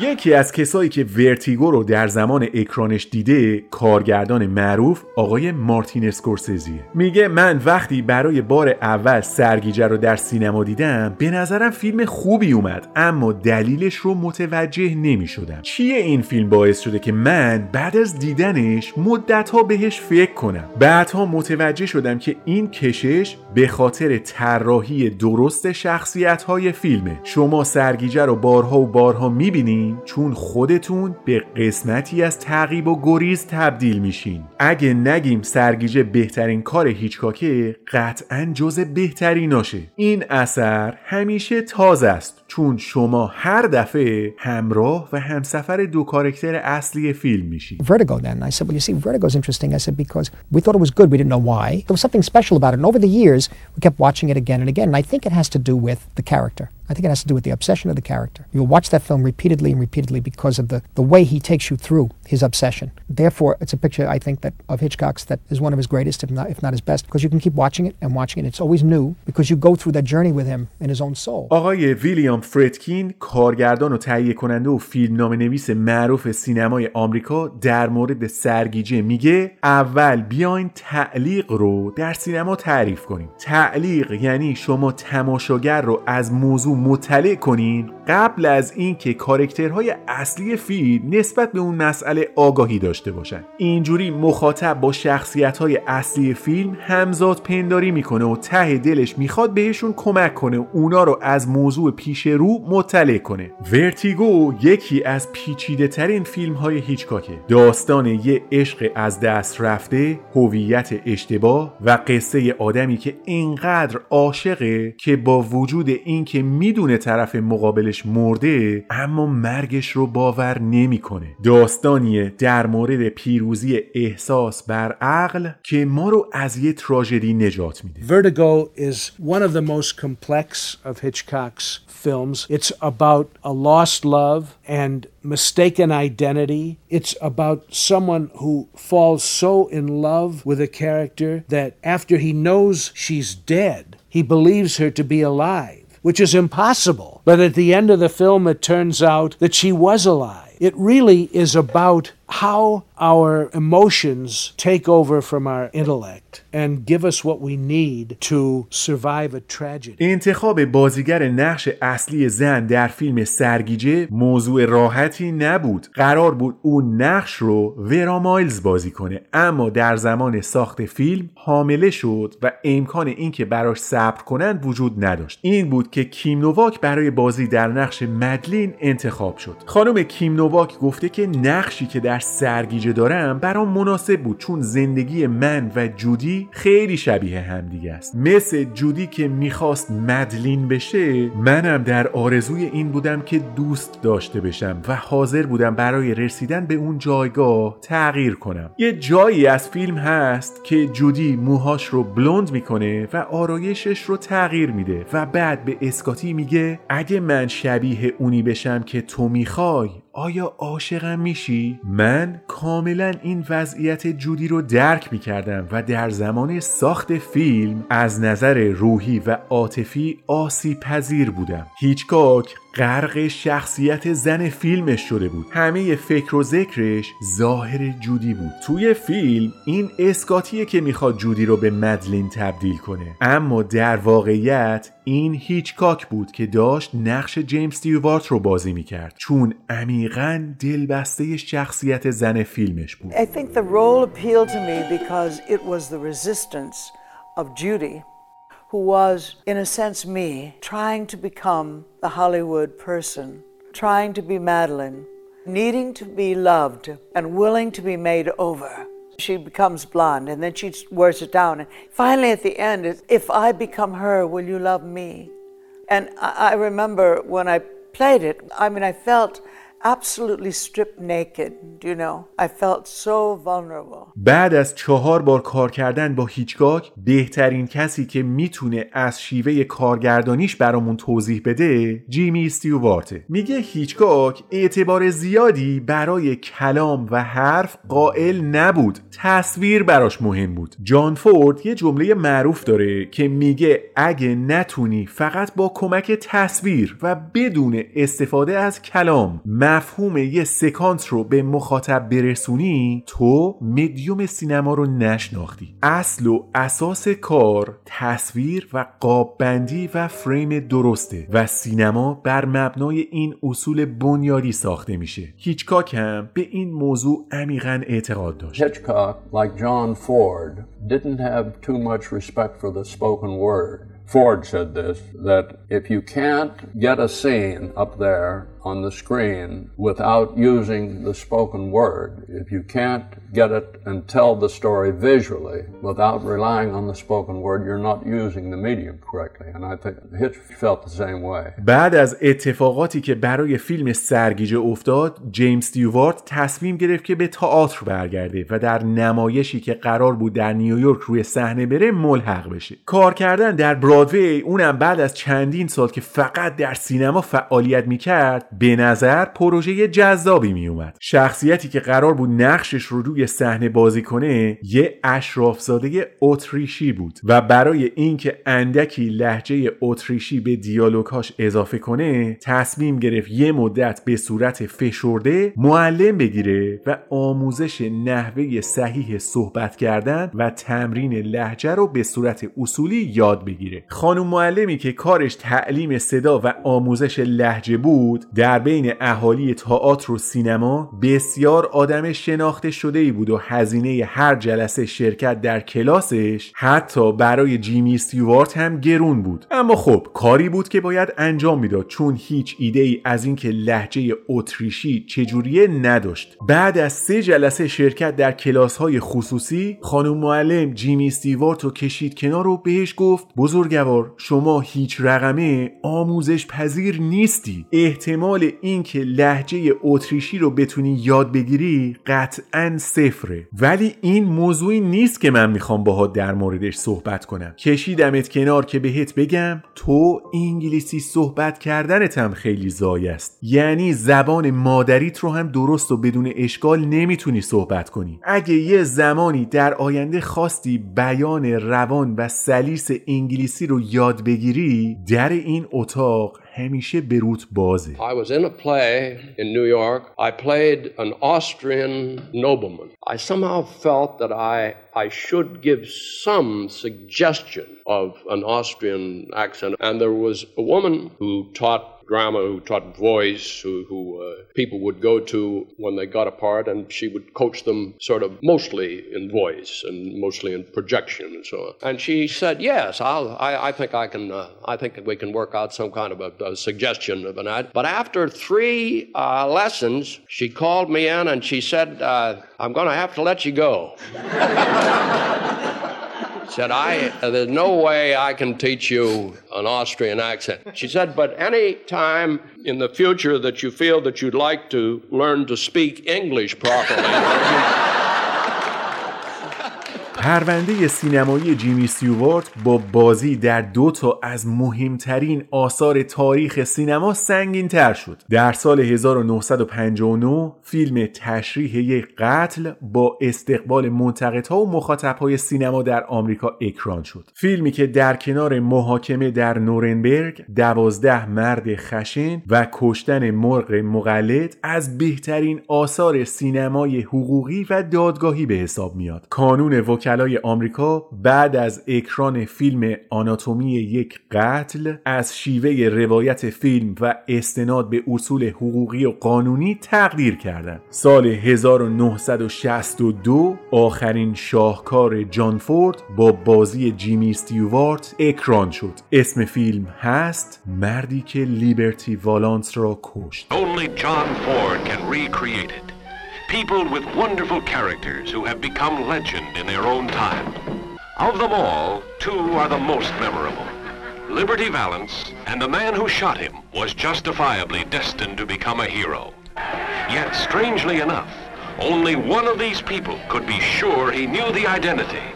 یکی از کسایی که ورتیگو رو در زمان اکرانش دیده کارگردان معروف آقای مارتین اسکورسزیه. میگه من وقتی برای بار اول سرگیجه رو در سینما دیدم به نظرم فیلم خوبی اومد، اما دلیلش رو متوجه نمی شدم. چیه این فیلم باعث شده که من بعد از دیدنش مدت‌ها بهش فکر کنم؟ بعدها متوجه شدم که این کشش به خاطر طراحی درست شخصیت‌های فیلمه. شما سرگیجه رو بارها و بارها می‌بینید چون خودتون به قسمتی از تعقیب و گریز تبدیل میشین. اگه نگیم سرگیجه بهترین کار هیچکاکه، قطعاً جزء بهتریناشه. این اثر همیشه تازه است چون شما هر دفعه همراه و همسفر دو کاراکتر اصلی فیلم میشین. Vertigo then I said well you see Vertigo is interesting I said because we thought it was good we didn't know why there was something special about it and over the years we kept watching it again and again and I think it has to do with the character. I think it has to do with the obsession of the character. You'll watch that film repeatedly and repeatedly because of the, the way he takes you through his obsession. Therefore, it's a picture, I think, that of Hitchcock's that is one of his greatest, if not, if not his best, because you can keep watching it and watching it. It's always new because you go through that journey with him in his own soul. آقای ویلیام فردکین، کارگردان و تهیه کننده و فیلمنامه‌نویس معروف سینمای آمریکا، در مورد سرگیجه میگه اول بیاین تعلیق رو در سینما تعریف کنیم. تعلیق یعنی شما تماشاگر رو از موضوع مطلع کنین قبل از این که کاراکترهای اصلی فیلم نسبت به اون مسئله آگاهی داشته باشن. اینجوری مخاطب با شخصیت‌های اصلی فیلم همزاد پنداری میکنه و ته دلش میخواد بهشون کمک کنه اونا رو از موضوع پیش رو مطلع کنه. ورتیگو یکی از پیچیده ترین فیلم‌های هیچکاکه. داستان یه عشق از دست رفته، هویت اشتباه و قصه آدمی که اینقدر عاشقه که با وجود اینکه میدونه طرف مقابلش مرده اما مرگش رو باور نمیکنه. داستانیه در مورد پیروزی احساس بر عقل که ما رو از یه تراژدی نجات میده. Vertigo is one of the most complex of Hitchcock's films. It's about a lost love and mistaken identity. It's about someone who falls so in love with a character that after he knows she's dead, he believes her to be alive, which is impossible. But at the end of the film, it turns out that she was alive. It really is about how our emotions take over from our intellect and give us what we need to survive a tragedy. انتخاب بازیگر نقش اصلی زن در فیلم سرگیجه موضوع راحتی نبود. قرار بود اون نقش رو ورا مایلز بازی کنه، اما در زمان ساخت فیلم حامله شد و امکان اینکه براش صبر کنن وجود نداشت. این بود که کیم نوواک برای بازی در نقش مدلین انتخاب شد. خانم کیم نوواک گفته که نقشی که در سرگیجه دارم برام مناسب بود چون زندگی من و جودی خیلی شبیه هم دیگه است. مثل جودی که میخواست مدلین بشه، منم در آرزوی این بودم که دوست داشته بشم و حاضر بودم برای رسیدن به اون جایگاه تغییر کنم. یه جایی از فیلم هست که جودی موهاش رو بلوند میکنه و آرایشش رو تغییر میده و بعد به اسکاتی میگه اگه من شبیه اونی بشم که تو میخوای آیا عاشقم میشی؟ من کاملا این وضعیت جودی رو درک میکردم و در زمان ساخت فیلم از نظر روحی و عاطفی آسیب پذیر بودم. هیچکاک غرق شخصیت زن فیلمش شده بود. همه فکر و ذکرش ظاهر جودی بود. توی فیلم این اسکاتیه که میخواد جودی رو به مدلین تبدیل کنه، اما در واقعیت این هیچکاک بود که داشت نقش جیمز استیوارت رو بازی میکرد، چون عمیقاً دلبسته شخصیت زن فیلمش بود. I think the role appealed to me because it was the resistance of Judy, who was in a sense me, trying to become the Hollywood person, trying to be Madeline, needing to be loved and willing to be made over. She becomes blonde and then she wears it down, and finally at the end it's, if I become her, will you love me? And I, I remember when I played it, I mean I felt absolutely stripped naked, you know. I felt so vulnerable. بعد از چهار بار کار کردن با هیچکاک، بهترین کسی که میتونه از شیوه کارگردانیش برامون توضیح بده جیمی استیوارته. میگه هیچکاک اعتبار زیادی برای کلام و حرف قائل نبود، تصویر براش مهم بود. جان فورد یه جمله معروف داره که میگه اگه نتونی فقط با کمک تصویر و بدون استفاده از کلام مفهوم یه سکانس رو به مخاطب برسونی، تو مدیوم سینما رو نشناختی. اصل و اساس کار تصویر و قاببندی و فریم درسته و سینما بر مبنای این اصول بنیادی ساخته میشه. هیچکاک هم به این موضوع عمیقاً اعتقاد داشت. Hitchcock, like John Ford, didn't have too much respect for the spoken word. Ford said this, that if you can't get a scene up there on the screen without using the spoken word, if you can't get it and tell the story visually without relying on the spoken word, you're not using the medium correctly. And I think Hitch felt the same way. بعد از اتفاقاتی که برای فیلم سرگیجه افتاد، جیمز استیوارت تصمیم گرفت که به تئاتر برگرده و در نمایشی که قرار بود در نیویورک روی صحنه بره ملحق بشه. کار کردن در برادوی، اونم بعد از چندین سال که فقط در سینما فعالیت میکرد، به نظر پروژه جذابی می اومد. شخصیتی که قرار بود نقشش رو روی صحنه بازی کنه یه اشرافزاده اتریشی بود و برای اینکه اندکی لهجه اتریشی به دیالوگاش اضافه کنه، تصمیم گرفت یه مدت به صورت فشرده معلم بگیره و آموزش نحوه صحیح صحبت کردن و تمرین لهجه رو به صورت اصولی یاد بگیره. خانم معلمی که کارش تعلیم صدا و آموزش لهجه بود، در بین اهالی تئاتر و سینما بسیار آدم شناخته شده‌ای بود و هزینه هر جلسه شرکت در کلاسش حتی برای جیمی استیوارت هم گرون بود. اما خب کاری بود که باید انجام میداد، چون هیچ ایده‌ای از اینکه لهجه اتریشی چجوریه نداشت. بعد از سه جلسه شرکت در کلاس‌های خصوصی، خانم معلم جیمی استیوارت رو کشید کنار و بهش گفت بزرگوار، شما هیچ رقمه آموزش پذیر نیستی. احتمال اینکه لهجه اتریشی رو بتونی یاد بگیری قطعاً صفره، ولی این موضوعی نیست که من میخوام باهات در موردش صحبت کنم. کشیدمت کنار که بهت بگم تو انگلیسی صحبت کردنت هم خیلی ضایع است، یعنی زبان مادریت رو هم درست و بدون اشکال نمیتونی صحبت کنی. اگه یه زمانی در آینده خواستی بیان روان و سلیس انگلیسی رو یاد بگیری، در این اتاق همیشه به روت بازه. I was in a play in New York. I played an Austrian nobleman. I somehow felt that I I should give some suggestion of an Austrian accent. And there was a woman who taught drama, who taught voice, who, who uh, people would go to when they got a part, and she would coach them sort of mostly in voice and mostly in projection and so on. And she said, yes, I'll, I, I think I can, uh, I think we can work out some kind of a, a suggestion of an ad. But after three uh, lessons, she called me in and she said, uh, I'm going to have to let you go. Said, I, uh, there's no way I can teach you an Austrian accent. She said, but any time in the future that you feel that you'd like to learn to speak English properly... پرونده سینمایی جیمی استیوارت با بازی در دو تا از مهمترین آثار تاریخ سینما سنگین تر شد. در سال هزار و نهصد و پنجاه و نه فیلم تشریح یک قتل با استقبال منتقدها و مخاطبهای سینما در آمریکا اکران شد. فیلمی که در کنار محاکمه در نورنبرگ، دوازده مرد خشن و کشتن مرغ مقلد از بهترین آثار سینمای حقوقی و دادگاهی به حساب میاد. کانون وکلای آمریکا بعد از اکران فیلم آناتومی یک قتل از شیوه روایت فیلم و استناد به اصول حقوقی و قانونی تقدیر کردند. سال هزار و نهصد و شصت و دو آخرین شاهکار جان فورد با بازی جیمی استیوارت اکران شد. اسم فیلم هست مردی که لیبرتی والانس را کشت. Only John Ford can recreate it. People with wonderful characters who have become legend in their own time. Of them all, two are the most memorable. Liberty Valance and the man who shot him was justifiably destined to become a hero. Yet, strangely enough, only one of these people could be sure he knew the identity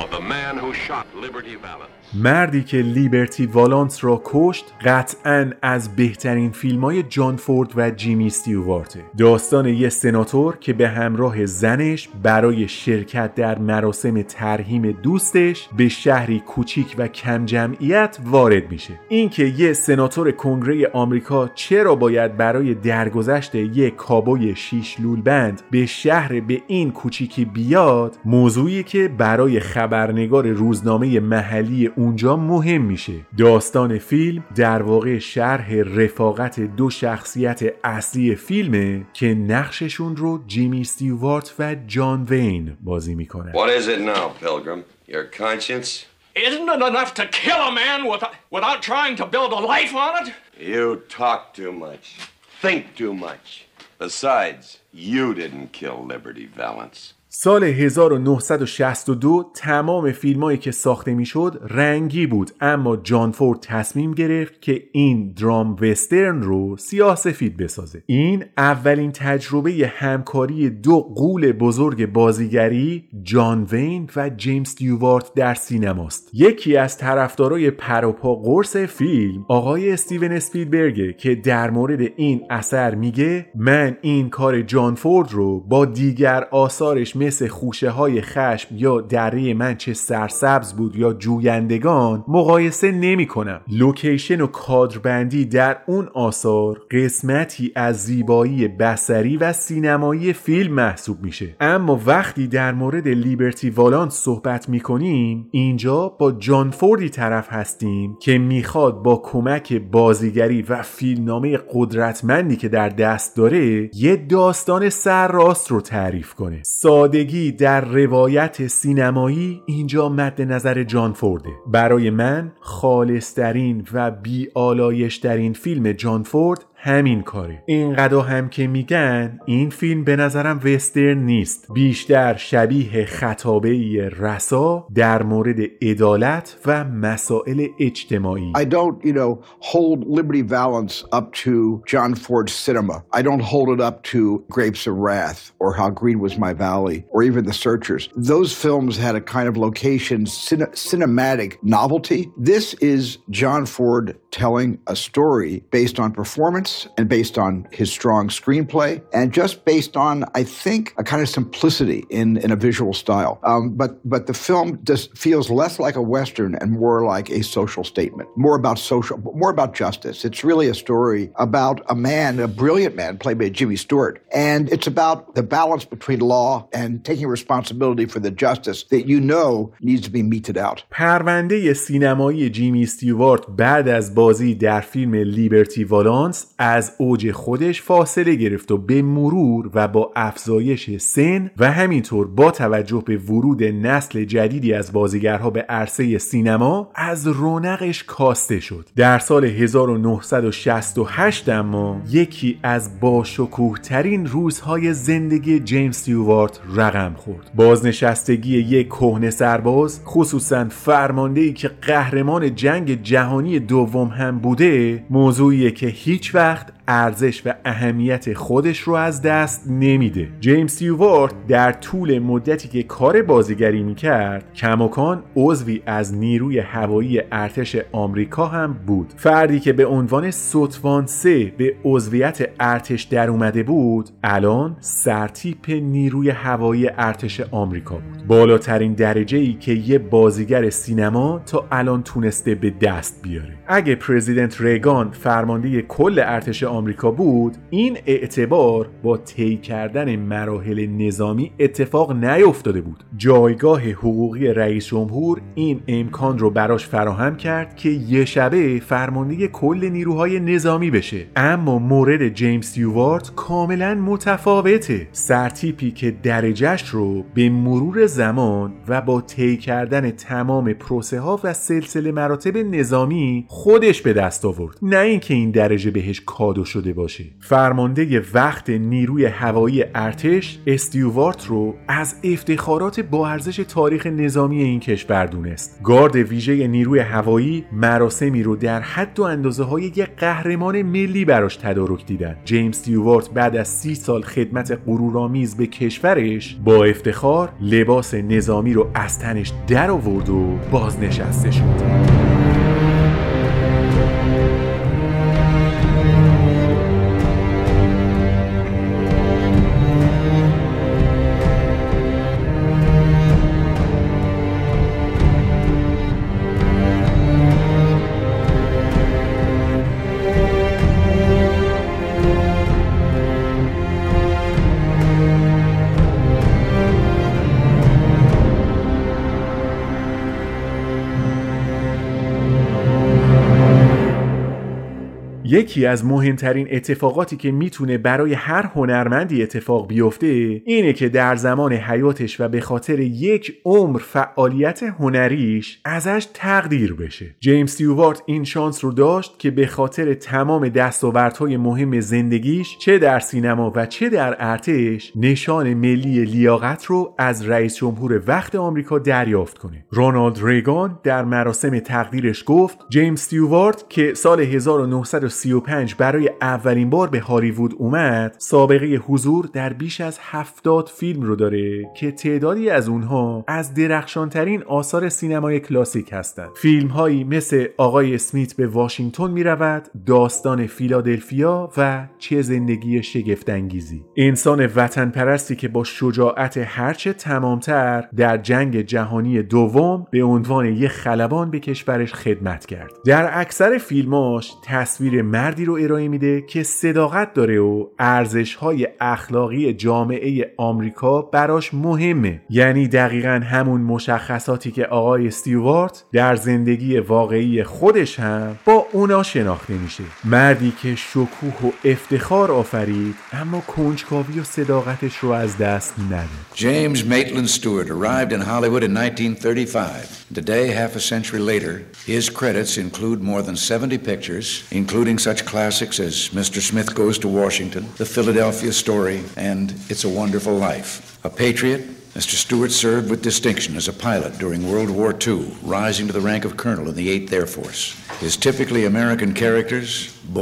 of the man who shot Liberty Valance. مردی که لیبرتی والانس را کشت قطعاً از بهترین فیلم‌های جان فورد و جیمی استیوارت. داستان یک سناتور که به همراه زنش برای شرکت در مراسم ترحیم دوستش به شهری کوچیک و کم جمعیت وارد میشه. اینکه یک سناتور کنگره آمریکا چرا باید برای درگذشت یک کابوی شیش لولبند به شهر به این کوچیکی بیاد، موضوعی که برای خبرنگار روزنامه محلی اونجا مهم میشه. داستان فیلم در واقع شرح رفاقت دو شخصیت اصلی فیلمه که نقششون رو جیمی استیوارت و جان وین بازی میکنن. What is it now, Pilgrim? Your conscience? Isn't it enough to kill a man without, without trying to build a life on it? You talk too much. Think too much. Besides, you didn't kill Liberty Valance. سال هزار و نهصد و شصت و دو تمام فیلمایی که ساخته میشد رنگی بود، اما جان فورد تصمیم گرفت که این درام وسترن رو سیاه سفید بسازه. این اولین تجربه همکاری دو غول بزرگ بازیگری جان وین و جیمز استیوارت در سینماست. یکی از طرفدارای پر و پا قرص فیلم آقای استیون اسپیلبرگ که در مورد این اثر میگه من این کار جان فورد رو با دیگر آثارش مثل خوشه های خشم یا دره من چه سرسبز بود یا جویندگان مقایسه نمی کنم. لوکیشن و کادربندی در اون آثار قسمتی از زیبایی بصری و سینمایی فیلم محسوب میشه. اما وقتی در مورد لیبرتی والانس صحبت می کنیم، اینجا با جان فوردی طرف هستیم که میخواد با کمک بازیگری و فیلمنامه قدرتمندی که در دست داره یه داستان سرراست رو تعریف کنه. سادگی در روایت سینمایی اینجا مد نظر جان فورده. برای من خالصترین و بی‌آلایشترین فیلم جان فورد همین کاره. اینقدر هم که میگن این فیلم به نظرم وسترن نیست، بیشتر شبیه خطابه رسا در مورد عدالت و مسائل اجتماعی. I don't, you know, hold Liberty Valance up to John Ford's cinema. I don't hold it up to Grapes of Wrath or How Green Was My Valley or even The Searchers. Those films had a kind of location cin- cinematic novelty. This is John Ford telling a story based on performance and based on his strong screenplay and just based on, I think, a kind of simplicity in, in a visual style. Um, but, but the film just feels less like a Western and more like a social statement, more about social, more about justice. It's really a story about a man, a brilliant man played by Jimmy Stewart. And it's about the balance between law and taking responsibility for the justice that you know needs to be meted out. پرونده سینمایی جیمی استیوارت بعد از بازی در فیلم لیبرتی والانس از اوج خودش فاصله گرفت و به مرور و با افزایش سن و همینطور با توجه به ورود نسل جدیدی از بازیگرها به عرصه سینما از رونقش کاسته شد. در سال هزار و نهصد و شصت و هشت اما یکی از باشکوه ترین روزهای زندگی جیمز استیوارت رقم خورد. بازنشستگی یک کهنه سرباز، خصوصاً فرمانده‌ای که قهرمان جنگ جهانی دوم هم بوده، موضوعیه که هیچ وقت ارزش و اهمیت خودش رو از دست نمیده. جیمز استیوارت در طول مدتی که کار بازیگری میکرد کماکان عضوی از نیروی هوایی ارتش آمریکا هم بود. فردی که به عنوان ستوان سه به عضویت ارتش در اومده بود الان سرتیپ نیروی هوایی ارتش آمریکا بود. بالاترین درجه‌ای که یه بازیگر سینما تا الان تونسته به دست بیاره. اگه پرزیدنت ریگان فرمانده کل ارتش آمریکا بود این اعتبار با طی کردن مراحل نظامی اتفاق نیفتاده بود. جایگاه حقوقی رئیس جمهور این امکان رو براش فراهم کرد که یه شبه فرمانده کل نیروهای نظامی بشه. اما مورد جیمز استیوارت کاملا متفاوته. سرتیپی که درجهش رو به مرور زمان و با طی کردن تمام پروسه ها و سلسله مراتب نظامی خودش به دست آورد، نه اینکه این درجه بهش کادو شده باشه. فرمانده وقت نیروی هوایی ارتش استیوارت رو از افتخارات با ارزش تاریخ نظامی این کشور دونست. گارد ویژه نیروی هوایی مراسمی رو در حد و اندازه های یک قهرمان ملی براش تدارک دیدن. جیمز استیوارت بعد از سی سال خدمت غرورآمیز به کشورش با افتخار لباس نظامی رو از تنش در آورد و بازنشسته شد. یکی از مهمترین اتفاقاتی که میتونه برای هر هنرمندی اتفاق بیفته اینه که در زمان حیاتش و به خاطر یک عمر فعالیت هنریش ازش تقدیر بشه. جیمز استیوارت این شانس رو داشت که به خاطر تمام دستاوردهای مهم زندگیش چه در سینما و چه در ارتش نشان ملی لیاقت رو از رئیس جمهور وقت آمریکا دریافت کنه. رونالد ریگان در مراسم تقدیرش گفت جیمز استیوارت که سال هزار و نهصد و سی و پنج برای اولین بار به هالیوود اومد سابقه حضور در بیش از هفتاد فیلم رو داره که تعدادی از اونها از درخشانترین آثار سینمای کلاسیک هستند. فیلم هایی مثل آقای اسمیت به واشنگتن می رود، داستان فیلادلفیا و چه زندگی شگفت انگیزی. انسان وطن پرستی که با شجاعت هرچه تمامتر در جنگ جهانی دوم به عنوان یک خلبان به کشورش خدمت کرد. در اکثر فیلماش تصویر مردی رو ارائه میده که صداقت داره و ارزش‌های اخلاقی جامعه آمریکا براش مهمه. یعنی دقیقاً همون مشخصاتی که آقای استیوارت در زندگی واقعی خودش هم با اونا شناخته میشه. مردی که شکوه و افتخار آفرید اما کنجکاوی و صداقتش رو از دست نداد. James Maitland Stewart arrived in Hollywood in nineteen thirty-five. Today, half a century later, his credits include more than seventy pictures, including including such classics as Mister Smith Goes to Washington, The Philadelphia Story, and It's a Wonderful Life. A patriot, Mister Stewart served with distinction as a pilot during World War Two, rising to the rank of colonel in the eighth Air Force. His typically American characters,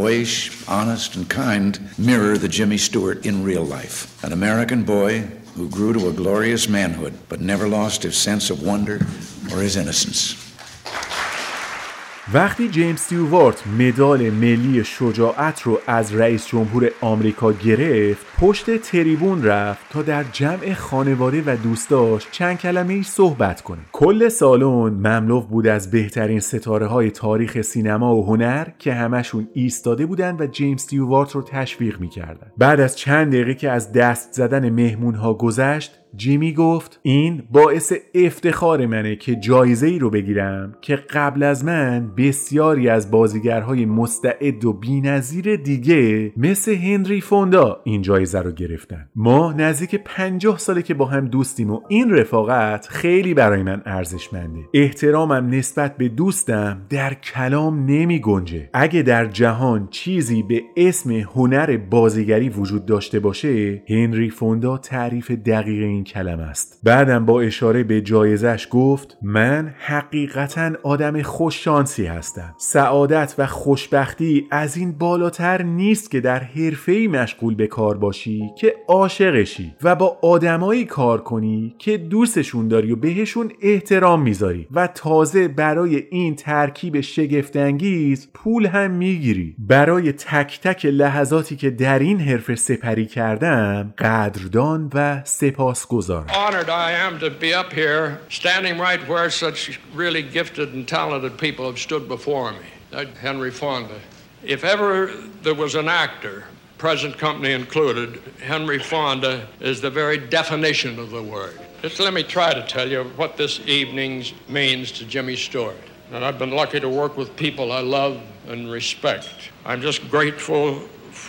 boyish, honest, and kind, mirror the Jimmy Stewart in real life. An American boy who grew to a glorious manhood, but never lost his sense of wonder or his innocence. وقتی جیمز استیوارت مدال ملی شجاعت رو از رئیس جمهور آمریکا گرفت پشت تریبون رفت تا در جمع خانواده و دوستاش چند کلمه‌ای صحبت کنه. کل سالن مملو بود از بهترین ستاره‌های تاریخ سینما و هنر که همشون ایستاده بودن و جیمز استیوارت رو تشویق می‌کردن. بعد از چند دقیقه که از دست زدن مهمون‌ها گذشت جیمی گفت این باعث افتخار منه که جایزه‌ای رو بگیرم که قبل از من بسیاری از بازیگرهای مستعد و بی‌نظیر دیگه مثل هنری فوندا این جایزه جایزه رو گرفتن. ما نزدیک پنجاه ساله که با هم دوستیم و این رفاقت خیلی برای من ارزشمنده. احترامم نسبت به دوستم در کلام نمی گنجه. اگه در جهان چیزی به اسم هنر بازیگری وجود داشته باشه، هنری فوندا تعریف دقیق این کلمه است. بعدم با اشاره به جایزش گفت: من حقیقتاً آدم خوش شانسی هستم. سعادت و خوشبختی از این بالاتر نیست که در حرفه‌ای مشغول به کار باشی که عاشقشی و با آدمایی کار کنی که دوستشون داری و بهشون احترام میذاری و تازه برای این ترکیب شگفت‌انگیز پول هم میگیری. برای تک تک لحظاتی که در این حرفه سپری کردم قدردان و سپاسگزارم. Honored I am to be up here standing right where such really gifted and talented people have stood before me. Henry Fonda. If ever there was an actor, present company included, Henry Fonda is the very definition of the word. Just let me try to tell you what this evening means to Jimmy Stewart. And I've been lucky to work with people I love and respect. I'm just grateful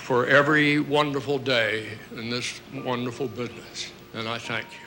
for every wonderful day in this wonderful business, and I thank you.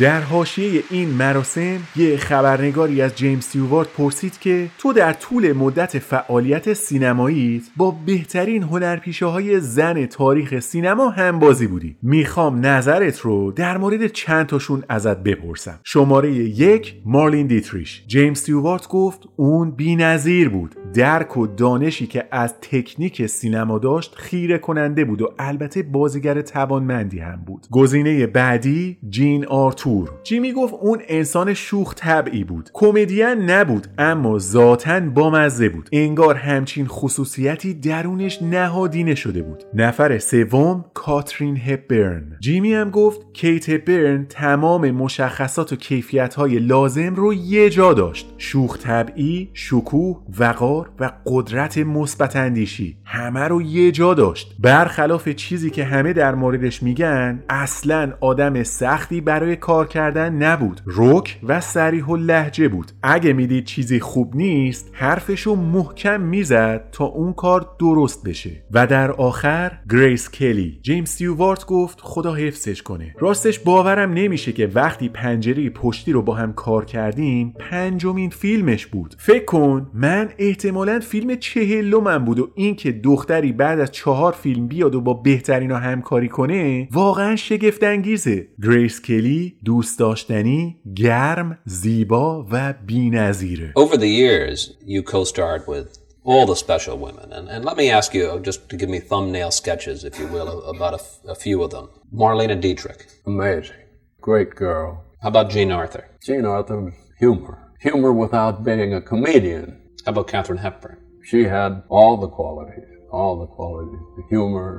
در حاشیه این مراسم یه خبرنگاری از جیمز استیوارت پرسید که تو در طول مدت فعالیت سینماییت با بهترین هنرپیشه‌های زن تاریخ سینما همبازی بودی. میخوام نظرت رو در مورد چند تاشون ازت بپرسم. شماره یک، مارلین دیتریش. جیمز استیوارت گفت اون بی‌نظیر بود. درک و دانشی که از تکنیک سینما داشت خیره کننده بود و البته بازیگر توانمندی هم بود. گزینه بعدی، جین آرتور. جیمی گفت اون انسان شوخ طبعی بود، کمدین نبود اما ذاتاً بامزه بود، انگار همچین خصوصیتی درونش نهادینه شده بود. نفر سوم، کاترین هپبرن. جیمی هم گفت کیت هپبرن تمام مشخصات و کیفیت‌های لازم رو یه جا داشت، شوخ طبعی، شکوه، وقار و قدرت مثبت اندیشی، همه رو یه جا داشت. برخلاف چیزی که همه در موردش میگن، اصلاً آدم سختی برای کار کردن نبود، رک و صریح و لهجه بود. اگه میدید چیزی خوب نیست حرفشو محکم میزد تا اون کار درست بشه. و در آخر، گریس کلی. جیمز استیوارت گفت خدا حفظش کنه، راستش باورم نمیشه که وقتی پنجره پشتی رو با هم کار کردیم پنجمین فیلمش بود. فکر کن من احتمالاً فیلم چهلمم بود و این که دختری بعد از چهار فیلم بیاد و با بهترینا همکاری کنه واقعا شگفت انگیزه. گریس کلی دوست داشتنی، گرم، زیبا و بی‌نظیره. Over the years you co-starred with all the special women and and let me ask you just to give me thumbnail sketches if you will about a, a few of them. Marlene Dietrich, amazing. Great girl. How about Jean Arthur? Jean Arthur was humor. Humor without being a comedian. How about Katharine Hepburn? She had all the qualities, all the qualities, the humor,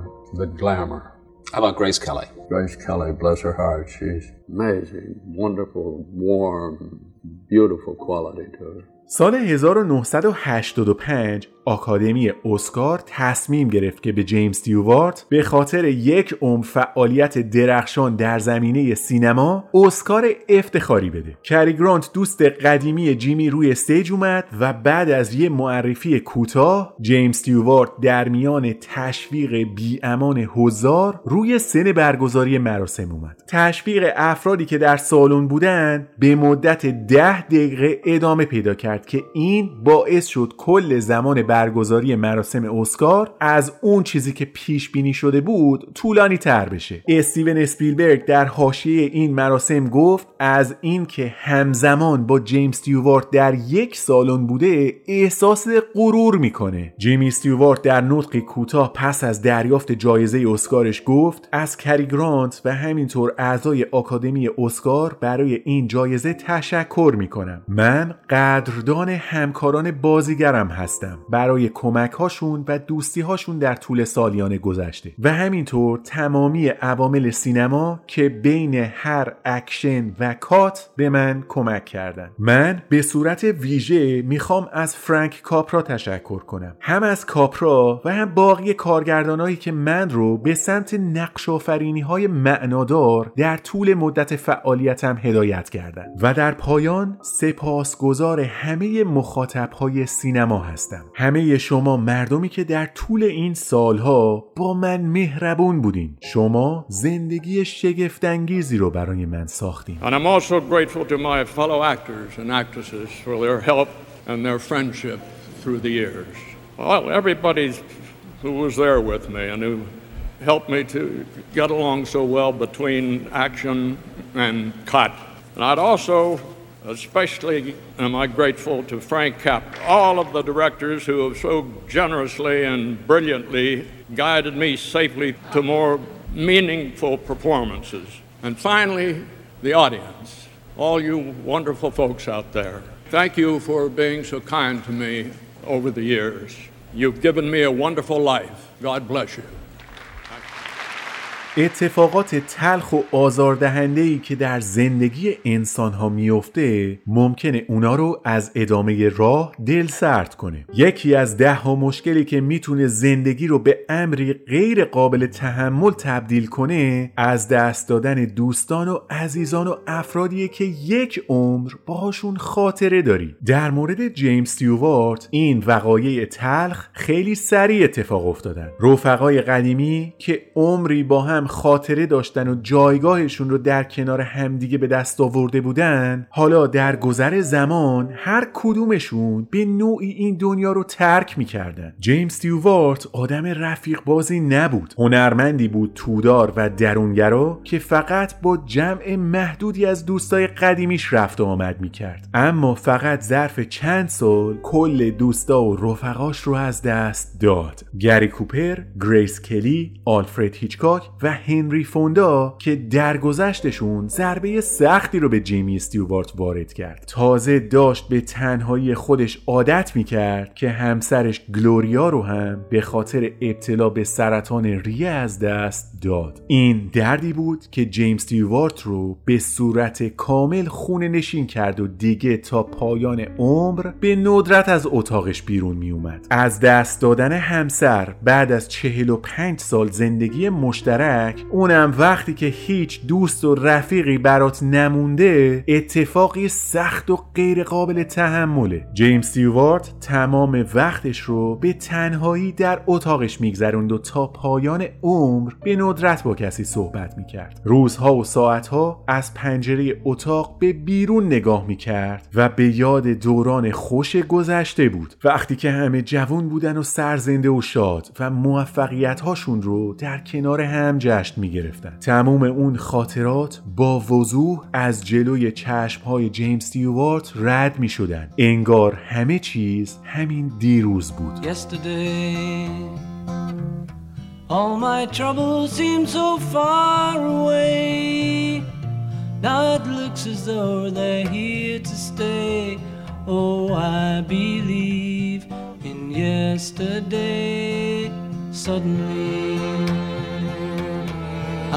the glamour. How about Grace Kelly? Grace Kelly, bless her heart, she's amazing, wonderful, warm, beautiful quality to her. سال هزار و نهصد و هشتاد و پنج آکادمی اسکار تصمیم گرفت که به جیمز استیوارت به خاطر یک عمر فعالیت درخشان در زمینه سینما اسکار افتخاری بده. کری گرانت دوست قدیمی جیمی روی استیج اومد و بعد از یه معرفی کوتاه جیمز استیوارت در میان تشویق بی‌امان هزار روی سن برگزاری مراسم اومد. تشویق افرادی که در سالن بودن به مدت ده دقیقه ادامه پیدا کرد که این باعث شد کل زمان برگزاری مراسم اسکار از اون چیزی که پیش بینی شده بود طولانی تر بشه. استیون اسپیلبرگ در حاشیه این مراسم گفت از این که همزمان با جیمز استیوارت در یک سالن بوده احساس غرور میکنه. جیمز استیوارت در نطقی کوتاه پس از دریافت جایزه اسکارش گفت از کری گرانت و همینطور اعضای آکادمی اسکار برای این جایزه تشکر میکنم. من قدردان همکاران بازیگرم هستم برای کمک هاشون و دوستی هاشون در طول سالیان گذشته و همینطور تمامی عوامل سینما که بین هر اکشن و کات به من کمک کردن. من به صورت ویژه میخوام از فرانک کاپرا تشکر کنم، هم از کاپرا و هم باقی کارگردانایی که من رو به سمت نقش آفرینی های معنادار در طول مدت فعالیتم هدایت کردن. و در پایان سپاسگزار هم همه مخاطب‌های سینما هستم. همه شما مردمی که در طول این سالها با من مهربون بودین. شما زندگی شگفت‌انگیزی رو برای من ساختین. And I'm also grateful to my fellow actors and actresses for their help and their friendship through the years. Well, everybody's who was there with me and who helped me to get along so well between action and cut. And I'd also especially am I grateful to Frank Capra, all of the directors who have so generously and brilliantly guided me safely to more meaningful performances. And finally, the audience, all you wonderful folks out there. Thank you for being so kind to me over the years. You've given me a wonderful life. God bless you. اتفاقات تلخ و آزاردهنده‌ای که در زندگی انسان‌ها میفته ممکنه اونا رو از ادامه راه دل سرد کنه. یکی از ده ها مشکلی که میتونه زندگی رو به امری غیر قابل تحمل تبدیل کنه از دست دادن دوستان و عزیزان و افرادیه که یک عمر باهاشون خاطره داری. در مورد جیمز استیوارت این وقایع تلخ خیلی سریع اتفاق افتادن. رفقای قدیمی که عمری با هم خاطره داشتن و جایگاهشون رو در کنار همدیگه به دست آورده بودن، حالا در گذر زمان هر کدومشون به نوعی این دنیا رو ترک میکردن. جیمز استیوارت آدم رفیق بازی نبود. هنرمندی بود تودار و درونگرا که فقط با جمع محدودی از دوستای قدیمیش رفت و آمد میکرد، اما فقط ظرف چند سال کل دوستا و رفقاش رو از دست داد. گری کوپر، گریس کلی، آلفرد هیچکاک و هنری فوندا که درگذشتشون ضربه سختی رو به جیمی استیوارت وارد کرد. تازه داشت به تنهایی خودش عادت میکرد که همسرش گلوریا رو هم به خاطر ابتلا به سرطان ریه از دست داد. این دردی بود که جیمز استیوارت رو به صورت کامل خونه نشین کرد و دیگه تا پایان عمر به ندرت از اتاقش بیرون میومد. از دست دادن همسر بعد از چهل و پنج سال زندگی مشترک، اونم وقتی که هیچ دوست و رفیقی برات نمونده، اتفاقی سخت و غیر قابل تحمله. جیمز استیوارت تمام وقتش رو به تنهایی در اتاقش میگذروند و تا پایان عمر به ندرت با کسی صحبت میکرد. روزها و ساعتها از پنجره اتاق به بیرون نگاه میکرد و به یاد دوران خوش گذشته بود، وقتی که همه جوان بودن و سرزنده و شاد و موفقیت‌هاشون رو در کنار هم هم جشن می گرفتن. تمام اون خاطرات با وضوح از جلوی چشمهای جیمز استیوارت رد می شدن. انگار همه چیز همین دیروز بود. Yesterday all my troubles seem so far away. Now it looks as though they're here to stay. Oh, I believe in yesterday. Suddenly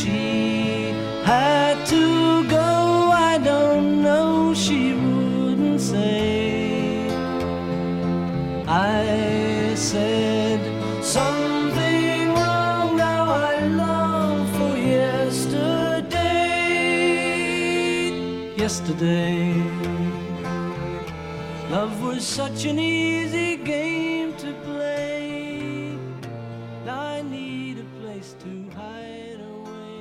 she had to go, I don't know, she wouldn't say. I said something. Yesterday love was such an easy game to play. I need a place to hide away.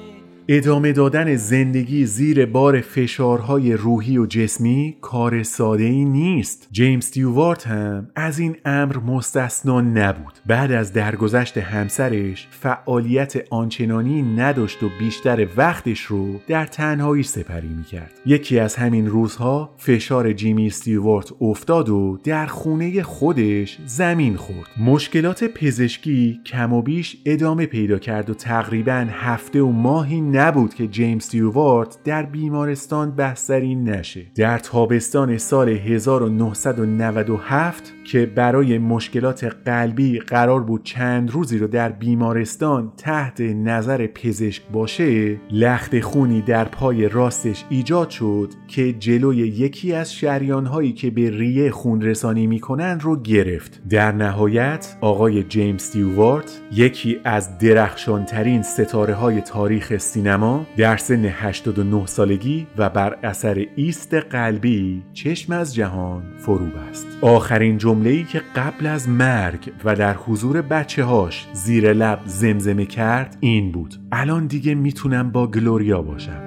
ادامه دادن زندگی زیر بار فشارهای روحی و جسمی کار ساده‌ای نیست. جیمز استیوارت هم از این امر مستثنا نبود. بعد از درگذشت همسرش فعالیت آنچنانی نداشت و بیشتر وقتش رو در تنهایی سپری میکرد. یکی از همین روزها فشار جیمی استیوارت افتاد و در خونه خودش زمین خورد. مشکلات پزشکی کم و بیش ادامه پیدا کرد و تقریباً هفته و ماهی نبود که جیمز استیوارت در بیمارستان بستری نشه. در تابستان سال هزار و نهصد و نود و هفت که برای مشکلات قلبی قرار بود چند روزی رو در بیمارستان تحت نظر پزشک باشه، لخت خونی در پای راستش ایجاد شد که جلوی یکی از شریان‌هایی که به ریه خون رسانی میکنن رو گرفت. در نهایت آقای جیمز استیوارت، یکی از درخشانترین ستاره های تاریخ سینما، در سن هشتاد و نه سالگی و بر اثر ایست قلبی چشم از جهان فرو بست. آخرین جمله‌ای که قبل از مرگ و در حضور بچه‌هاش زیر لب زمزمه کرد این بود: الان دیگه میتونم با گلوریا باشم.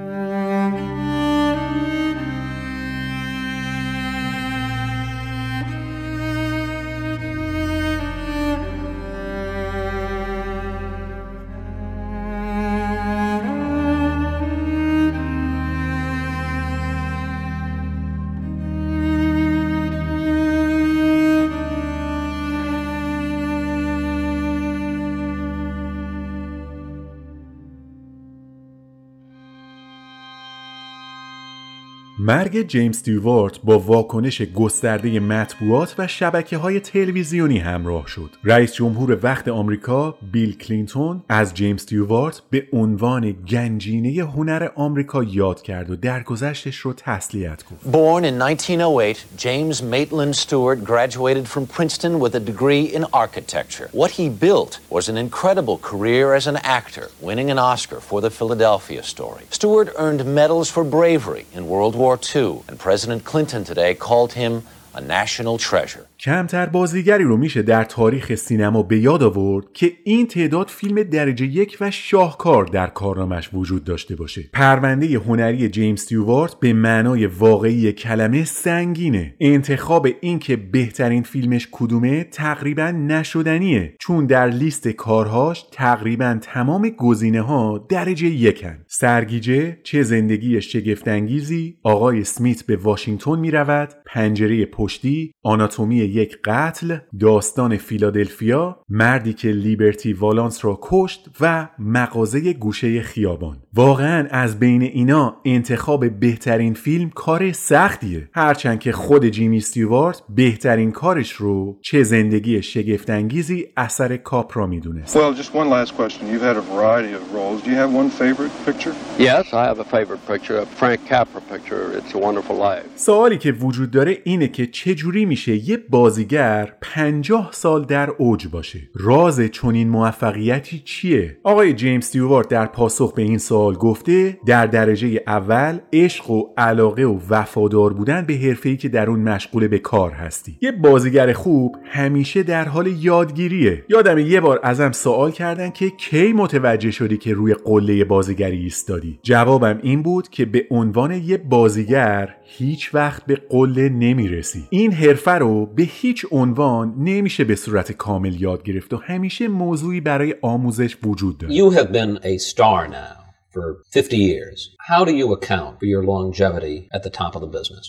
مرگ جیمز استیوارت با واکنش گسترده مطبوعات و شبکه‌های تلویزیونی همراه شد. رئیس جمهور وقت آمریکا بیل کلینتون از جیمز استیوارت به عنوان گنجینه هنر آمریکا یاد کرد و درگذشتش رو تسلیت گفت. Born in nineteen oh eight, James Maitland Stewart graduated from Princeton with a degree in architecture. What he built was an incredible career as an actor, winning an Oscar for The Philadelphia Story. Stewart earned medals for bravery in World War Two, and President Clinton today called him a national treasure. کمتر بازیگری رو میشه در تاریخ سینما به یاد آورد که این تعداد فیلم درجه یک و شاهکار در کارنامش وجود داشته باشه. پرونده هنری جیمز استیوارت به معنای واقعی کلمه سنگینه. انتخاب این که بهترین فیلمش کدومه تقریبا نشدنیه، چون در لیست کارهاش تقریبا تمام گزینه‌ها درجه یکن. سرگیجه، چه زندگی شگفت‌انگیزی، آقای اسمیت به واشنگتن میرود، پنجره پشتی، آناتومی یک قتل، داستان فیلادلفیا، مردی که لیبرتی والانس را کشت و مغازه گوشه خیابان. واقعا از بین اینا انتخاب بهترین فیلم کار سختیه، هرچند که خود جیمز استیوارت بهترین کارش رو چه زندگی شگفت‌انگیزی اثر کاپرا میدونست. Well, just one last question. You've had a variety of roles. Do you have one favorite picture? Yes, I have a favorite picture, a Frank Capra picture. It's a Wonderful Life. سوالی که وجود داره اینه که چه جوری میشه یه بازیگر پنجاه سال در اوج باشه. راز چنین موفقیتی چیه؟ آقای جیمز استیوارت در پاسخ به این سوال گفته: در درجه اول عشق و علاقه و وفادار بودن به حرفه‌ای که در اون مشغول به کار هستی. یه بازیگر خوب همیشه در حال یادگیریه. یادم یه بار ازم سوال کردن که کی متوجه شدی که روی قله بازیگری ایستادی؟ جوابم این بود که به عنوان یه بازیگر هیچ وقت به قله نمیرسی. این حرفه رو به هیچ عنوان نمیشه به صورت کامل یاد گرفت و همیشه موضوعی برای آموزش وجود داره. You have been a star now for fifty years. How do you account for your longevity at the top of the business?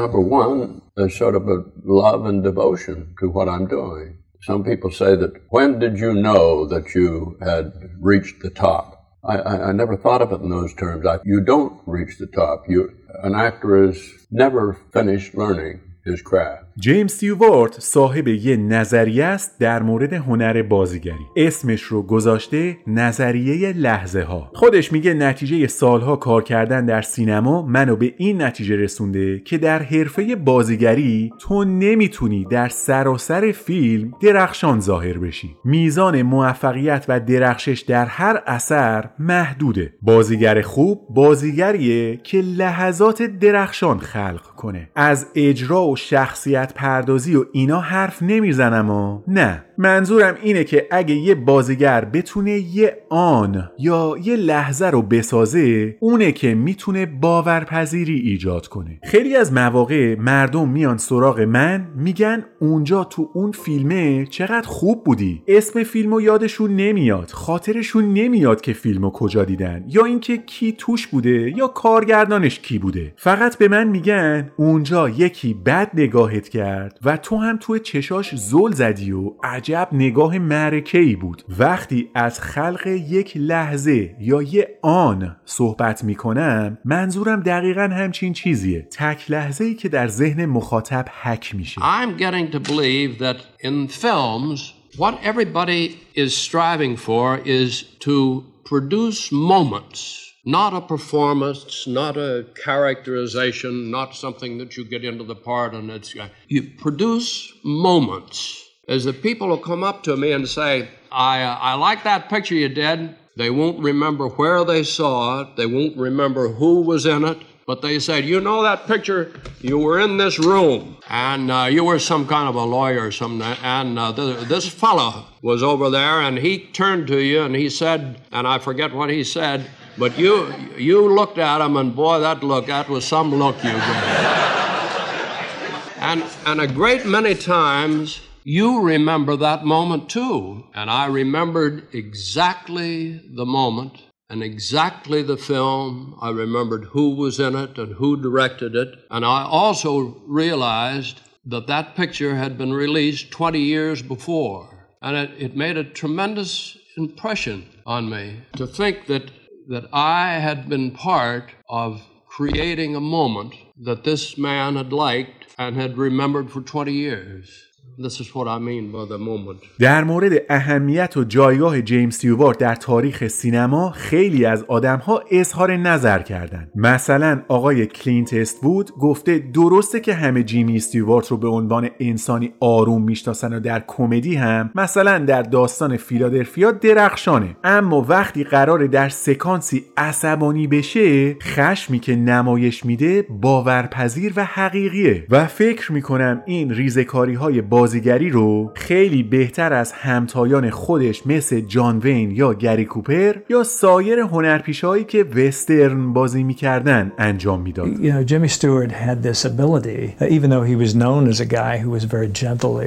Number one, a sort of a love and devotion to what I'm doing. Some people say that when did you know that you had reached the top? I, I, I never thought of it in those terms. I, you don't reach the top. You, an actor is never finished learning. جیمز استیوارت صاحب یه نظریه است در مورد هنر بازیگری. اسمش رو گذاشته نظریه لحظه ها. خودش میگه نتیجه سالها کار کردن در سینما منو به این نتیجه رسونده که در حرفه بازیگری تو نمیتونی در سراسر فیلم درخشان ظاهر بشی. میزان موفقیت و درخشش در هر اثر محدوده. بازیگر خوب بازیگریه که لحظات درخشان خلق کنه. از اجرا و شخصیت پردازی و اینا حرف نمیزنم و نه، منظورم اینه که اگه یه بازیگر بتونه یه آن یا یه لحظه رو بسازه، اونه که میتونه باورپذیری ایجاد کنه. خیلی از مواقع مردم میان سراغ من میگن اونجا تو اون فیلمه چقدر خوب بودی. اسم فیلمو یادشون نمیاد، خاطرشون نمیاد که فیلمو کجا دیدن یا اینکه کی توش بوده یا کارگردانش کی بوده. فقط به من میگن اونجا یکی بد بد نگاهت کرد و تو هم توی چشاش زل زدی و عجب نگاه معرکه‌ای بود. وقتی از خلق یک لحظه یا یه آن صحبت میکنم منظورم دقیقاً همچین چیزیه، تک لحظه‌ای که در ذهن مخاطب حک میشه. I'm getting to believe that in films what everybody is striving for is to produce moments. Not a performance, not a characterization, not something that you get into the part and it's... You produce moments. As the people who come up to me and say, I, uh, I like that picture you did, they won't remember where they saw it, they won't remember who was in it, but they said, you know that picture, you were in this room, and uh, you were some kind of a lawyer or something, and uh, th- this fellow was over there, and he turned to you and he said, and I forget what he said, but you you looked at him, and boy, that look, that was some look you gave. And, and a great many times, you remember that moment, too. And I remembered exactly the moment and exactly the film. I remembered who was in it and who directed it. And I also realized that that picture had been released twenty years before. And it, it made a tremendous impression on me to think that that I had been part of creating a moment that this man had liked and had remembered for twenty years. This is what I mean by the moment. در مورد اهمیت و جایگاه جیمز استیوارت در تاریخ سینما خیلی از آدم‌ها اظهار نظر کردن. مثلا آقای کلینت استوود گفته درسته که همه جیمی استیوارت رو به عنوان انسانی آروم میشناسن و در کمدی هم مثلا در داستان فیلادلفیا درخشانه، اما وقتی قراره در سکانسی عصبانی بشه خشمی که نمایش میده باورپذیر و حقیقیه و فکر میکنم این ریزه‌کاری‌های بازیگری رو خیلی بهتر از همتایان خودش مثل جان وین یا گری کوپر یا سایر هنرپیشهایی که وسترن بازی می‌کردن انجام میداد. You know, Jimmy Stewart had this ability, even though he was known as a guy who was very gentle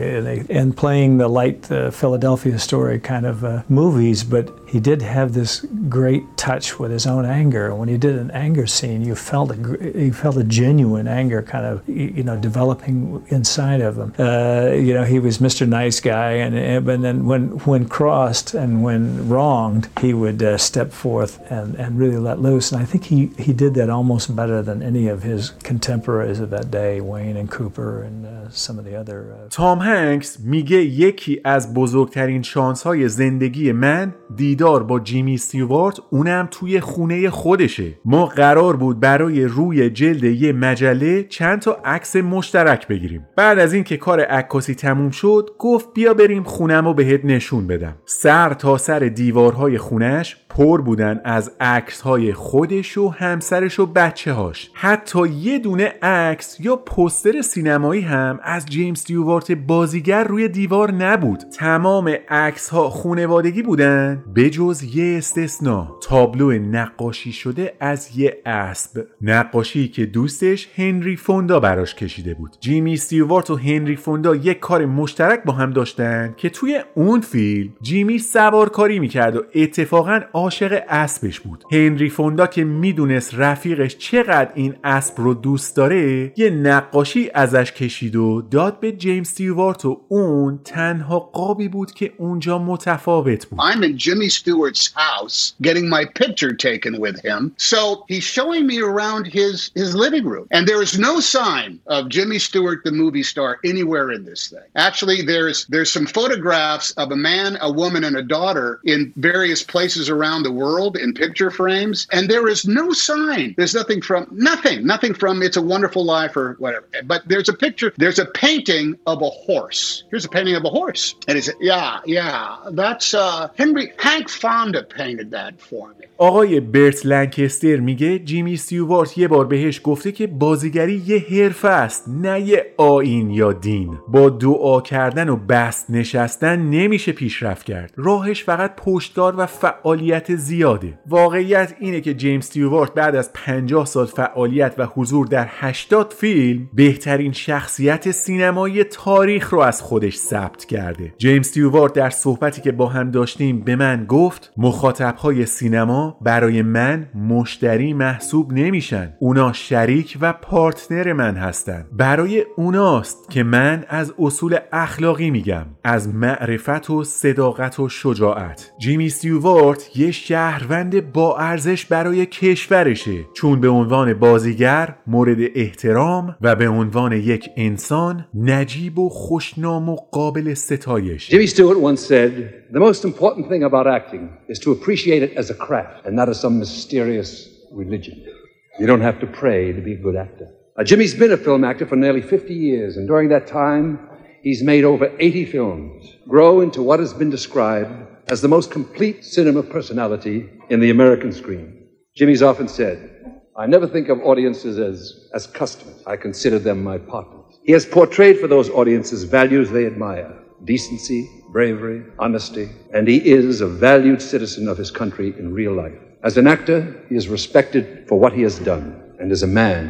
and playing the light uh, Philadelphia Story kind of uh, movies, but he did have this great touch with his own anger. When he did an anger scene, you felt a, you felt a genuine anger kind of, you know, developing inside of him. Uh, You know, he was Mister Nice Guy, and and then when when crossed and when wronged, he would uh, step forth and and really let loose. And I think he he did that almost better than any of his contemporaries of that day, Wayne and Cooper and uh, some of the other. Uh... تام هنکس میگه یکی از بزرگترین شانس‌های زندگی من دیدار با جیمی استیوارت، اونم توی خونه خودشه. ما قرار بود برای روی جلد یه مجله چند تا عکس مشترک بگیریم. بعد از اینکه کار عکاسی تموم شد گفت بیا بریم خونمو بهت نشون بدم. سر تا سر دیوارهای خونش پر بودن از عکس‌های خودش و همسرش و بچه‌هاش. حتی یه دونه عکس یا پوستر سینمایی هم از جیمز استیوارت بازیگر روی دیوار نبود. تمام عکس‌ها خونوادگی بودن به جز یه استثنا، تابلو نقاشی شده از یه اسب، نقاشی که دوستش هنری فوندا براش کشیده بود. جیمی استیوارت و هنری فوندا یک کار مشترک با هم داشتن که توی اون فیلم جیمی سوارکاری میکرد و اتفاقاً عاشق اسبش بود. هنری فوندا که میدونست رفیقش چقدر این اسب رو دوست داره یه نقاشی ازش کشید و داد به جیمز استیوارت و اون تنها قابی بود که اونجا متفاوت بود. I'm in Jimmy Stewart's house getting my picture taken with him. So he's showing me around his his living room and there is no sign of Jimmy Stewart the movie star anywhere in this thing. Actually there's there's some photographs of a man, a woman and a daughter in various places around around the world in picture frames and there is no sign, there's nothing from nothing nothing from It's a Wonderful Life or whatever, but there's a picture, there's a painting of a horse, here's a painting of a horse and it's yeah yeah that's uh Henry Hank Fonda painted that for me. آقای برت لنکستر میگه جیمی استیوارت یه بار بهش گفته که بازیگری یه حرفه است نه یه آیین یا دین، با دعا کردن و بس نشستن نمیشه پیشرفت کرد، راهش فقط پشتکار و فعالیت اهمیت زیاده. واقعیت اینه که جیمز استیوارت بعد از پنجاه سال فعالیت و حضور در هشتاد فیلم بهترین شخصیت سینمایی تاریخ رو از خودش ثبت کرده. جیمز استیوارت در صحبتی که با هم داشتیم به من گفت مخاطب‌های سینما برای من مشتری محسوب نمیشن. اونا شریک و پارتنر من هستن. برای اوناست که من از اصول اخلاقی میگم، از معرفت و صداقت و شجاعت. جیمی استیوارت یه شهروند با ارزش برای کشورشه، چون به عنوان بازیگر مورد احترام و به عنوان یک انسان نجیب و خوشنام و قابل ستایش. جیمی استیوارت once said the most important thing about acting is to appreciate it as a craft and not as some mysterious religion. You don't have to pray to be a good actor. Now, Jimmy's been a film actor for nearly fifty years and during that time he's made over eighty films, grow into what has been described as the most complete cinema personality in the American screen. Jimmy's often said, I never think of audiences as, as customers. I consider them my partners. He has portrayed for those audiences values they admire, decency, bravery, honesty, and he is a valued citizen of his country in real life. As an actor, he is respected for what he has done, and as a man,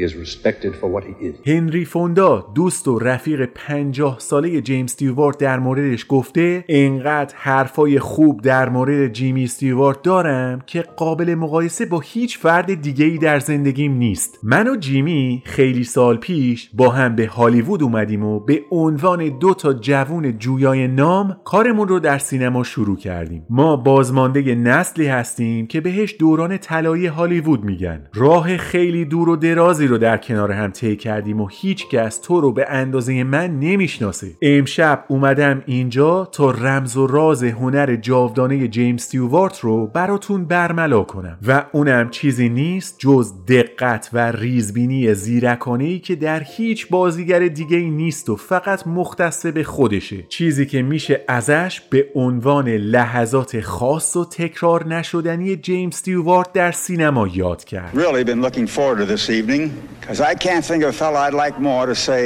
he is respected for what he is. هنری فوندا، دوست و رفیق پنجاه ساله جیمز استیوارت، در موردش گفته اینقدر حرفای خوب در مورد جیمی استیوارت دارم که قابل مقایسه با هیچ فرد دیگه‌ای در زندگیم نیست. من و جیمی خیلی سال پیش با هم به هالیوود اومدیم و به عنوان دو تا جوون جویای نام کارمون رو در سینما شروع کردیم. ما بازمانده نسلی هستیم که بهش دوران طلایی هالیوود میگن. راه خیلی دور و دراز رو در کنار هم طی کردیم و هیچ کس تو رو به اندازه من نمیشناسه. امشب اومدم اینجا تا رمز و راز هنر جاودانه جیمز استیوارت رو براتون برملا کنم و اونم چیزی نیست جز دقت و ریزبینی زیرکانه‌ای که در هیچ بازیگر دیگه‌ای نیست و فقط مختص به خودشه، چیزی که میشه ازش به عنوان لحظات خاص و تکرار نشدنی جیمز استیوارت در سینما یاد کرد. Really been looking forward to this evening. Because I can't think of a fellow I'd like more to say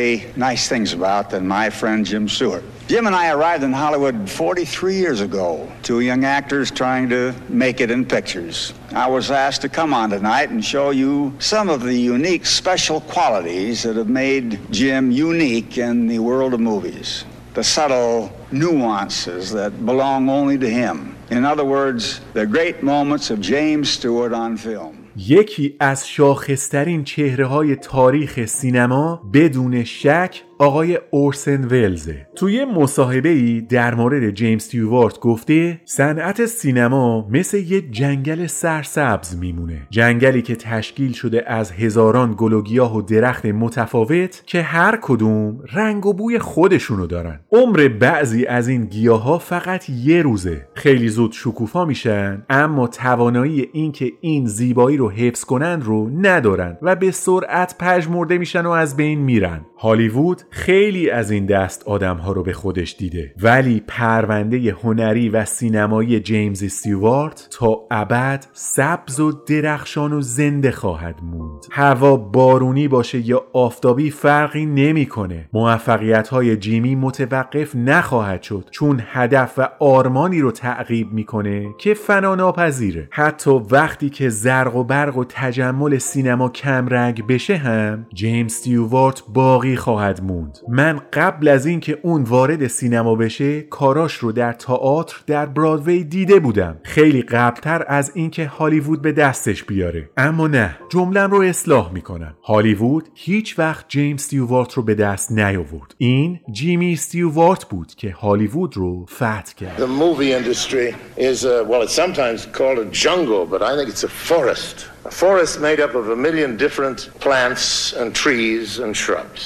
nice things about than my friend Jim Stewart. Jim and I arrived in Hollywood forty-three years ago, two young actors trying to make it in pictures. I was asked to come on tonight and show you some of the unique special qualities that have made Jim unique in the world of movies. The subtle nuances that belong only to him. In other words, the great moments of James Stewart on film. یکی از شاخصترین چهره‌های تاریخ سینما بدون شک آقای اورسن ولزه. توی مصاحبه‌ای در مورد جیمز استیوارت گفته صنعت سینما مثل یه جنگل سرسبز میمونه، جنگلی که تشکیل شده از هزاران گل و گیاه و درخت متفاوت که هر کدوم رنگ و بوی خودشونو دارن. عمر بعضی از این گیاها فقط یه روزه، خیلی زود شکوفا میشن اما توانایی این که این زیبایی رو حفظ کنن رو ندارن و به سرعت پژمرده میشن و از بین میرن. هالیوود خیلی از این دست آدم‌ها رو به خودش دیده، ولی پرونده هنری و سینمایی جیمز استیوارت تا ابد سبز و درخشان و زنده خواهد موند. هوا بارونی باشه یا آفتابی فرقی نمی‌کنه. موفقیت‌های جیمی متوقف نخواهد شد، چون هدف و آرمانی رو تعقیب می‌کنه که فناناپذیره. حتی وقتی که زرق و برق و تجمل سینما کم رنگ بشه هم جیمز استیوارت باقی خواهد موند. من قبل از این که اون وارد سینما بشه کاراش رو در تئاتر در برادوی دیده بودم، خیلی قبلتر از این که هالیوود به دستش بیاره. اما نه، جمله‌ام رو اصلاح میکنم، هالیوود هیچ وقت جیمز استیوارت رو به دست نیاورد. این جیمی استیوارت بود که هالیوود رو فتح کرد. The movie industry is a, well it's sometimes called a jungle but I think it's a forest. A forest made up of a million different plants and trees and shrubs.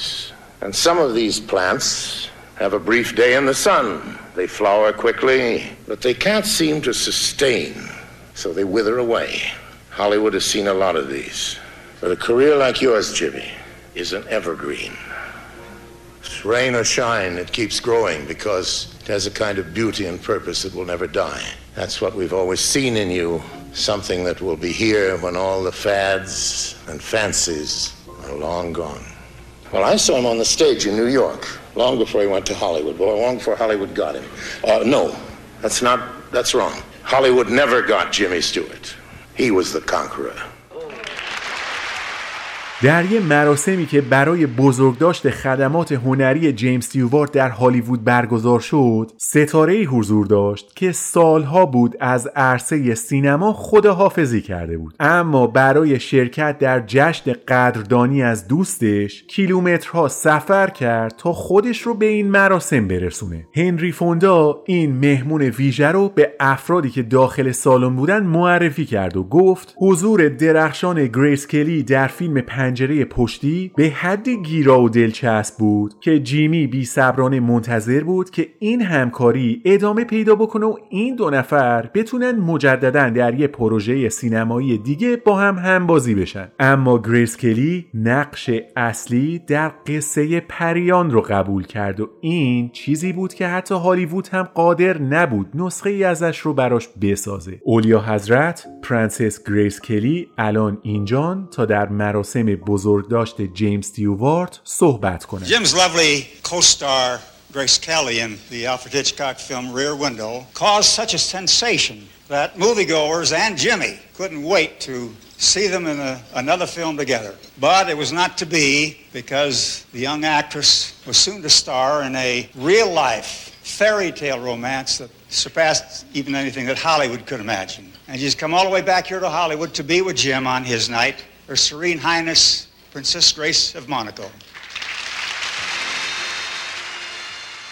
And some of these plants have a brief day in the sun. They flower quickly, but they can't seem to sustain, so they wither away. Hollywood has seen a lot of these. But a career like yours, Jimmy, is an evergreen. It's rain or shine, it keeps growing because it has a kind of beauty and purpose that will never die. That's what we've always seen in you. Something that will be here when all the fads and fancies are long gone. Well, I saw him on the stage in New York long before he went to Hollywood. Well, long before Hollywood got him. Uh, no, that's not, that's wrong. Hollywood never got Jimmy Stewart. He was the conqueror. در یه مراسمی که برای بزرگداشت خدمات هنری جیمز استیوارت در هالیوود برگزار شد، ستاره‌ای حضور داشت که سالها بود از عرصه سینما خداحافظی کرده بود، اما برای شرکت در جشن قدردانی از دوستش کیلومترها سفر کرد تا خودش رو به این مراسم برسونه. هنری فوندا این مهمون ویژه رو به افرادی که داخل سالن بودن معرفی کرد و گفت حضور درخشان گریس کلی در فیلم پنج پنجره پشتی به حدی گیرا و دلچسب بود که جیمی بی‌صبرانه منتظر بود که این همکاری ادامه پیدا بکنه و این دو نفر بتونن مجدداً در یه پروژه سینمایی دیگه با هم همبازی بشن. اما گریس کلی نقش اصلی در قصه پریان رو قبول کرد و این چیزی بود که حتی هالیوود هم قادر نبود نسخه ای ازش رو براش بسازه. اولیا حضرت پرنسس گریس کلی الان اینجان تا در مراسم بزرگداشت جیمز استیوارت صحبت کنه. Jim's lovely co-star Grace Kelly in the Alfred Hitchcock film Rear Window caused such a sensation that moviegoers and Jimmy couldn't wait to see them in a, another film together. But it was not to be because the young actress was soon to star in a real-life fairy tale romance that surpassed even anything that Hollywood could imagine. And she's come all the way back here to Hollywood to be with Jim on his night. Her Serene Highness, Princess Grace of Monaco.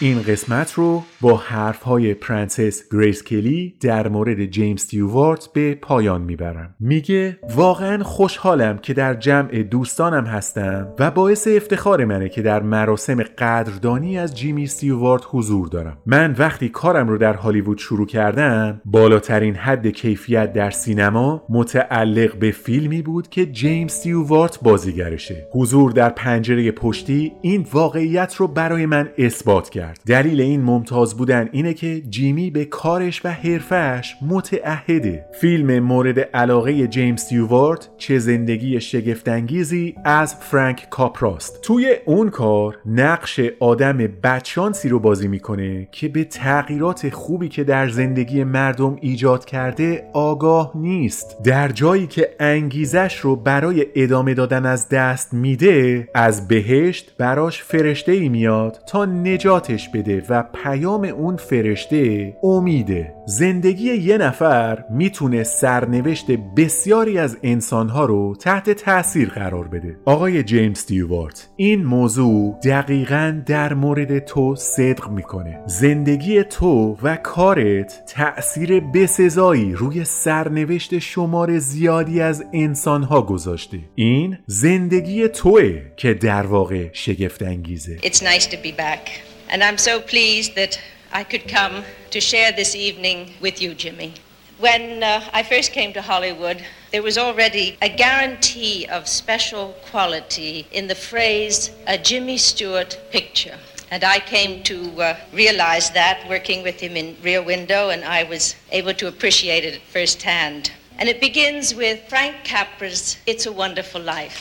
این قسمت رو با حرفهای پرنسس گریس کلی در مورد جیمز استیوارت به پایان میبرم. میگه واقعا خوشحالم که در جمع دوستانم هستم و باعث افتخار منه که در مراسم قدردانی از جیمی استیوارت حضور دارم. من وقتی کارم رو در هالیوود شروع کردم، بالاترین حد کیفیت در سینما متعلق به فیلمی بود که جیمز استیوارت بازیگرشه. حضور در پنجره پشتی این واقعیت رو برای من اثبات کرد. دلیل این ممتاز بودن اینه که جیمی به کارش و حرفه‌اش متعهده. فیلم مورد علاقه جیمز استیوارت چه زندگی شگفت‌انگیزی از فرانک کاپراست. توی اون کار نقش آدم بدشانسی رو بازی میکنه که به تغییرات خوبی که در زندگی مردم ایجاد کرده آگاه نیست. در جایی که انگیزش رو برای ادامه دادن از دست میده، از بهشت براش فرشته‌ای میاد تا نجات بده و پیام اون فرشته امیده. زندگی یه نفر میتونه سرنوشت بسیاری از انسانها رو تحت تأثیر قرار بده. آقای جیمز استیوارت، این موضوع دقیقاً در مورد تو صدق میکنه. زندگی تو و کارت تأثیر بسزایی روی سرنوشت شمار زیادی از انسانها گذاشته. این زندگی توه که در واقع شگفت انگیزه. It's nice to be back. And I'm so pleased that I could come to share this evening with you, Jimmy. When uh, I first came to Hollywood, there was already a guarantee of special quality in the phrase, a Jimmy Stewart picture. And I came to uh, realize that working with him in Rear Window, and I was able to appreciate it firsthand. And it begins with Frank Capra's It's a Wonderful Life.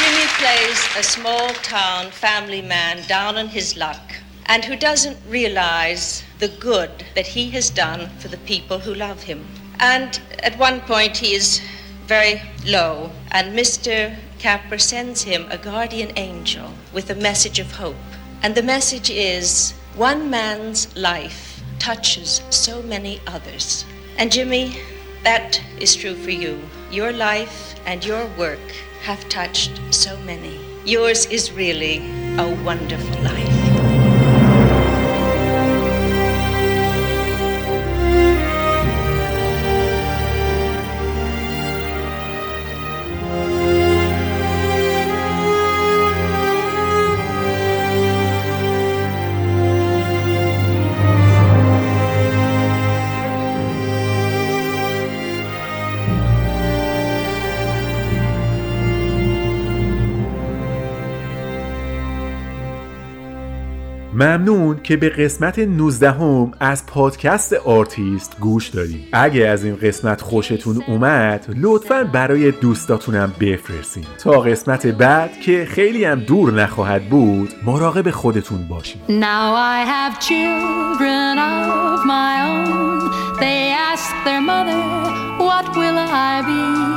Jimmy plays a small-town family man down on his luck. And who doesn't realize the good that he has done for the people who love him. And at one point he is very low, and Mister Capra sends him a guardian angel with a message of hope. And the message is, one man's life touches so many others. And Jimmy, that is true for you. Your life and your work have touched so many. Yours is really a wonderful life. ممنون که به قسمت نوزدهم از پادکست آرتیست گوش دادید. اگه از این قسمت خوشتون اومد لطفاً برای دوستاتونم بفرستین. تا قسمت بعد که خیلی هم دور نخواهد بود، مراقب خودتون باشید. Now I have children of my own. They ask their mother, what will I be?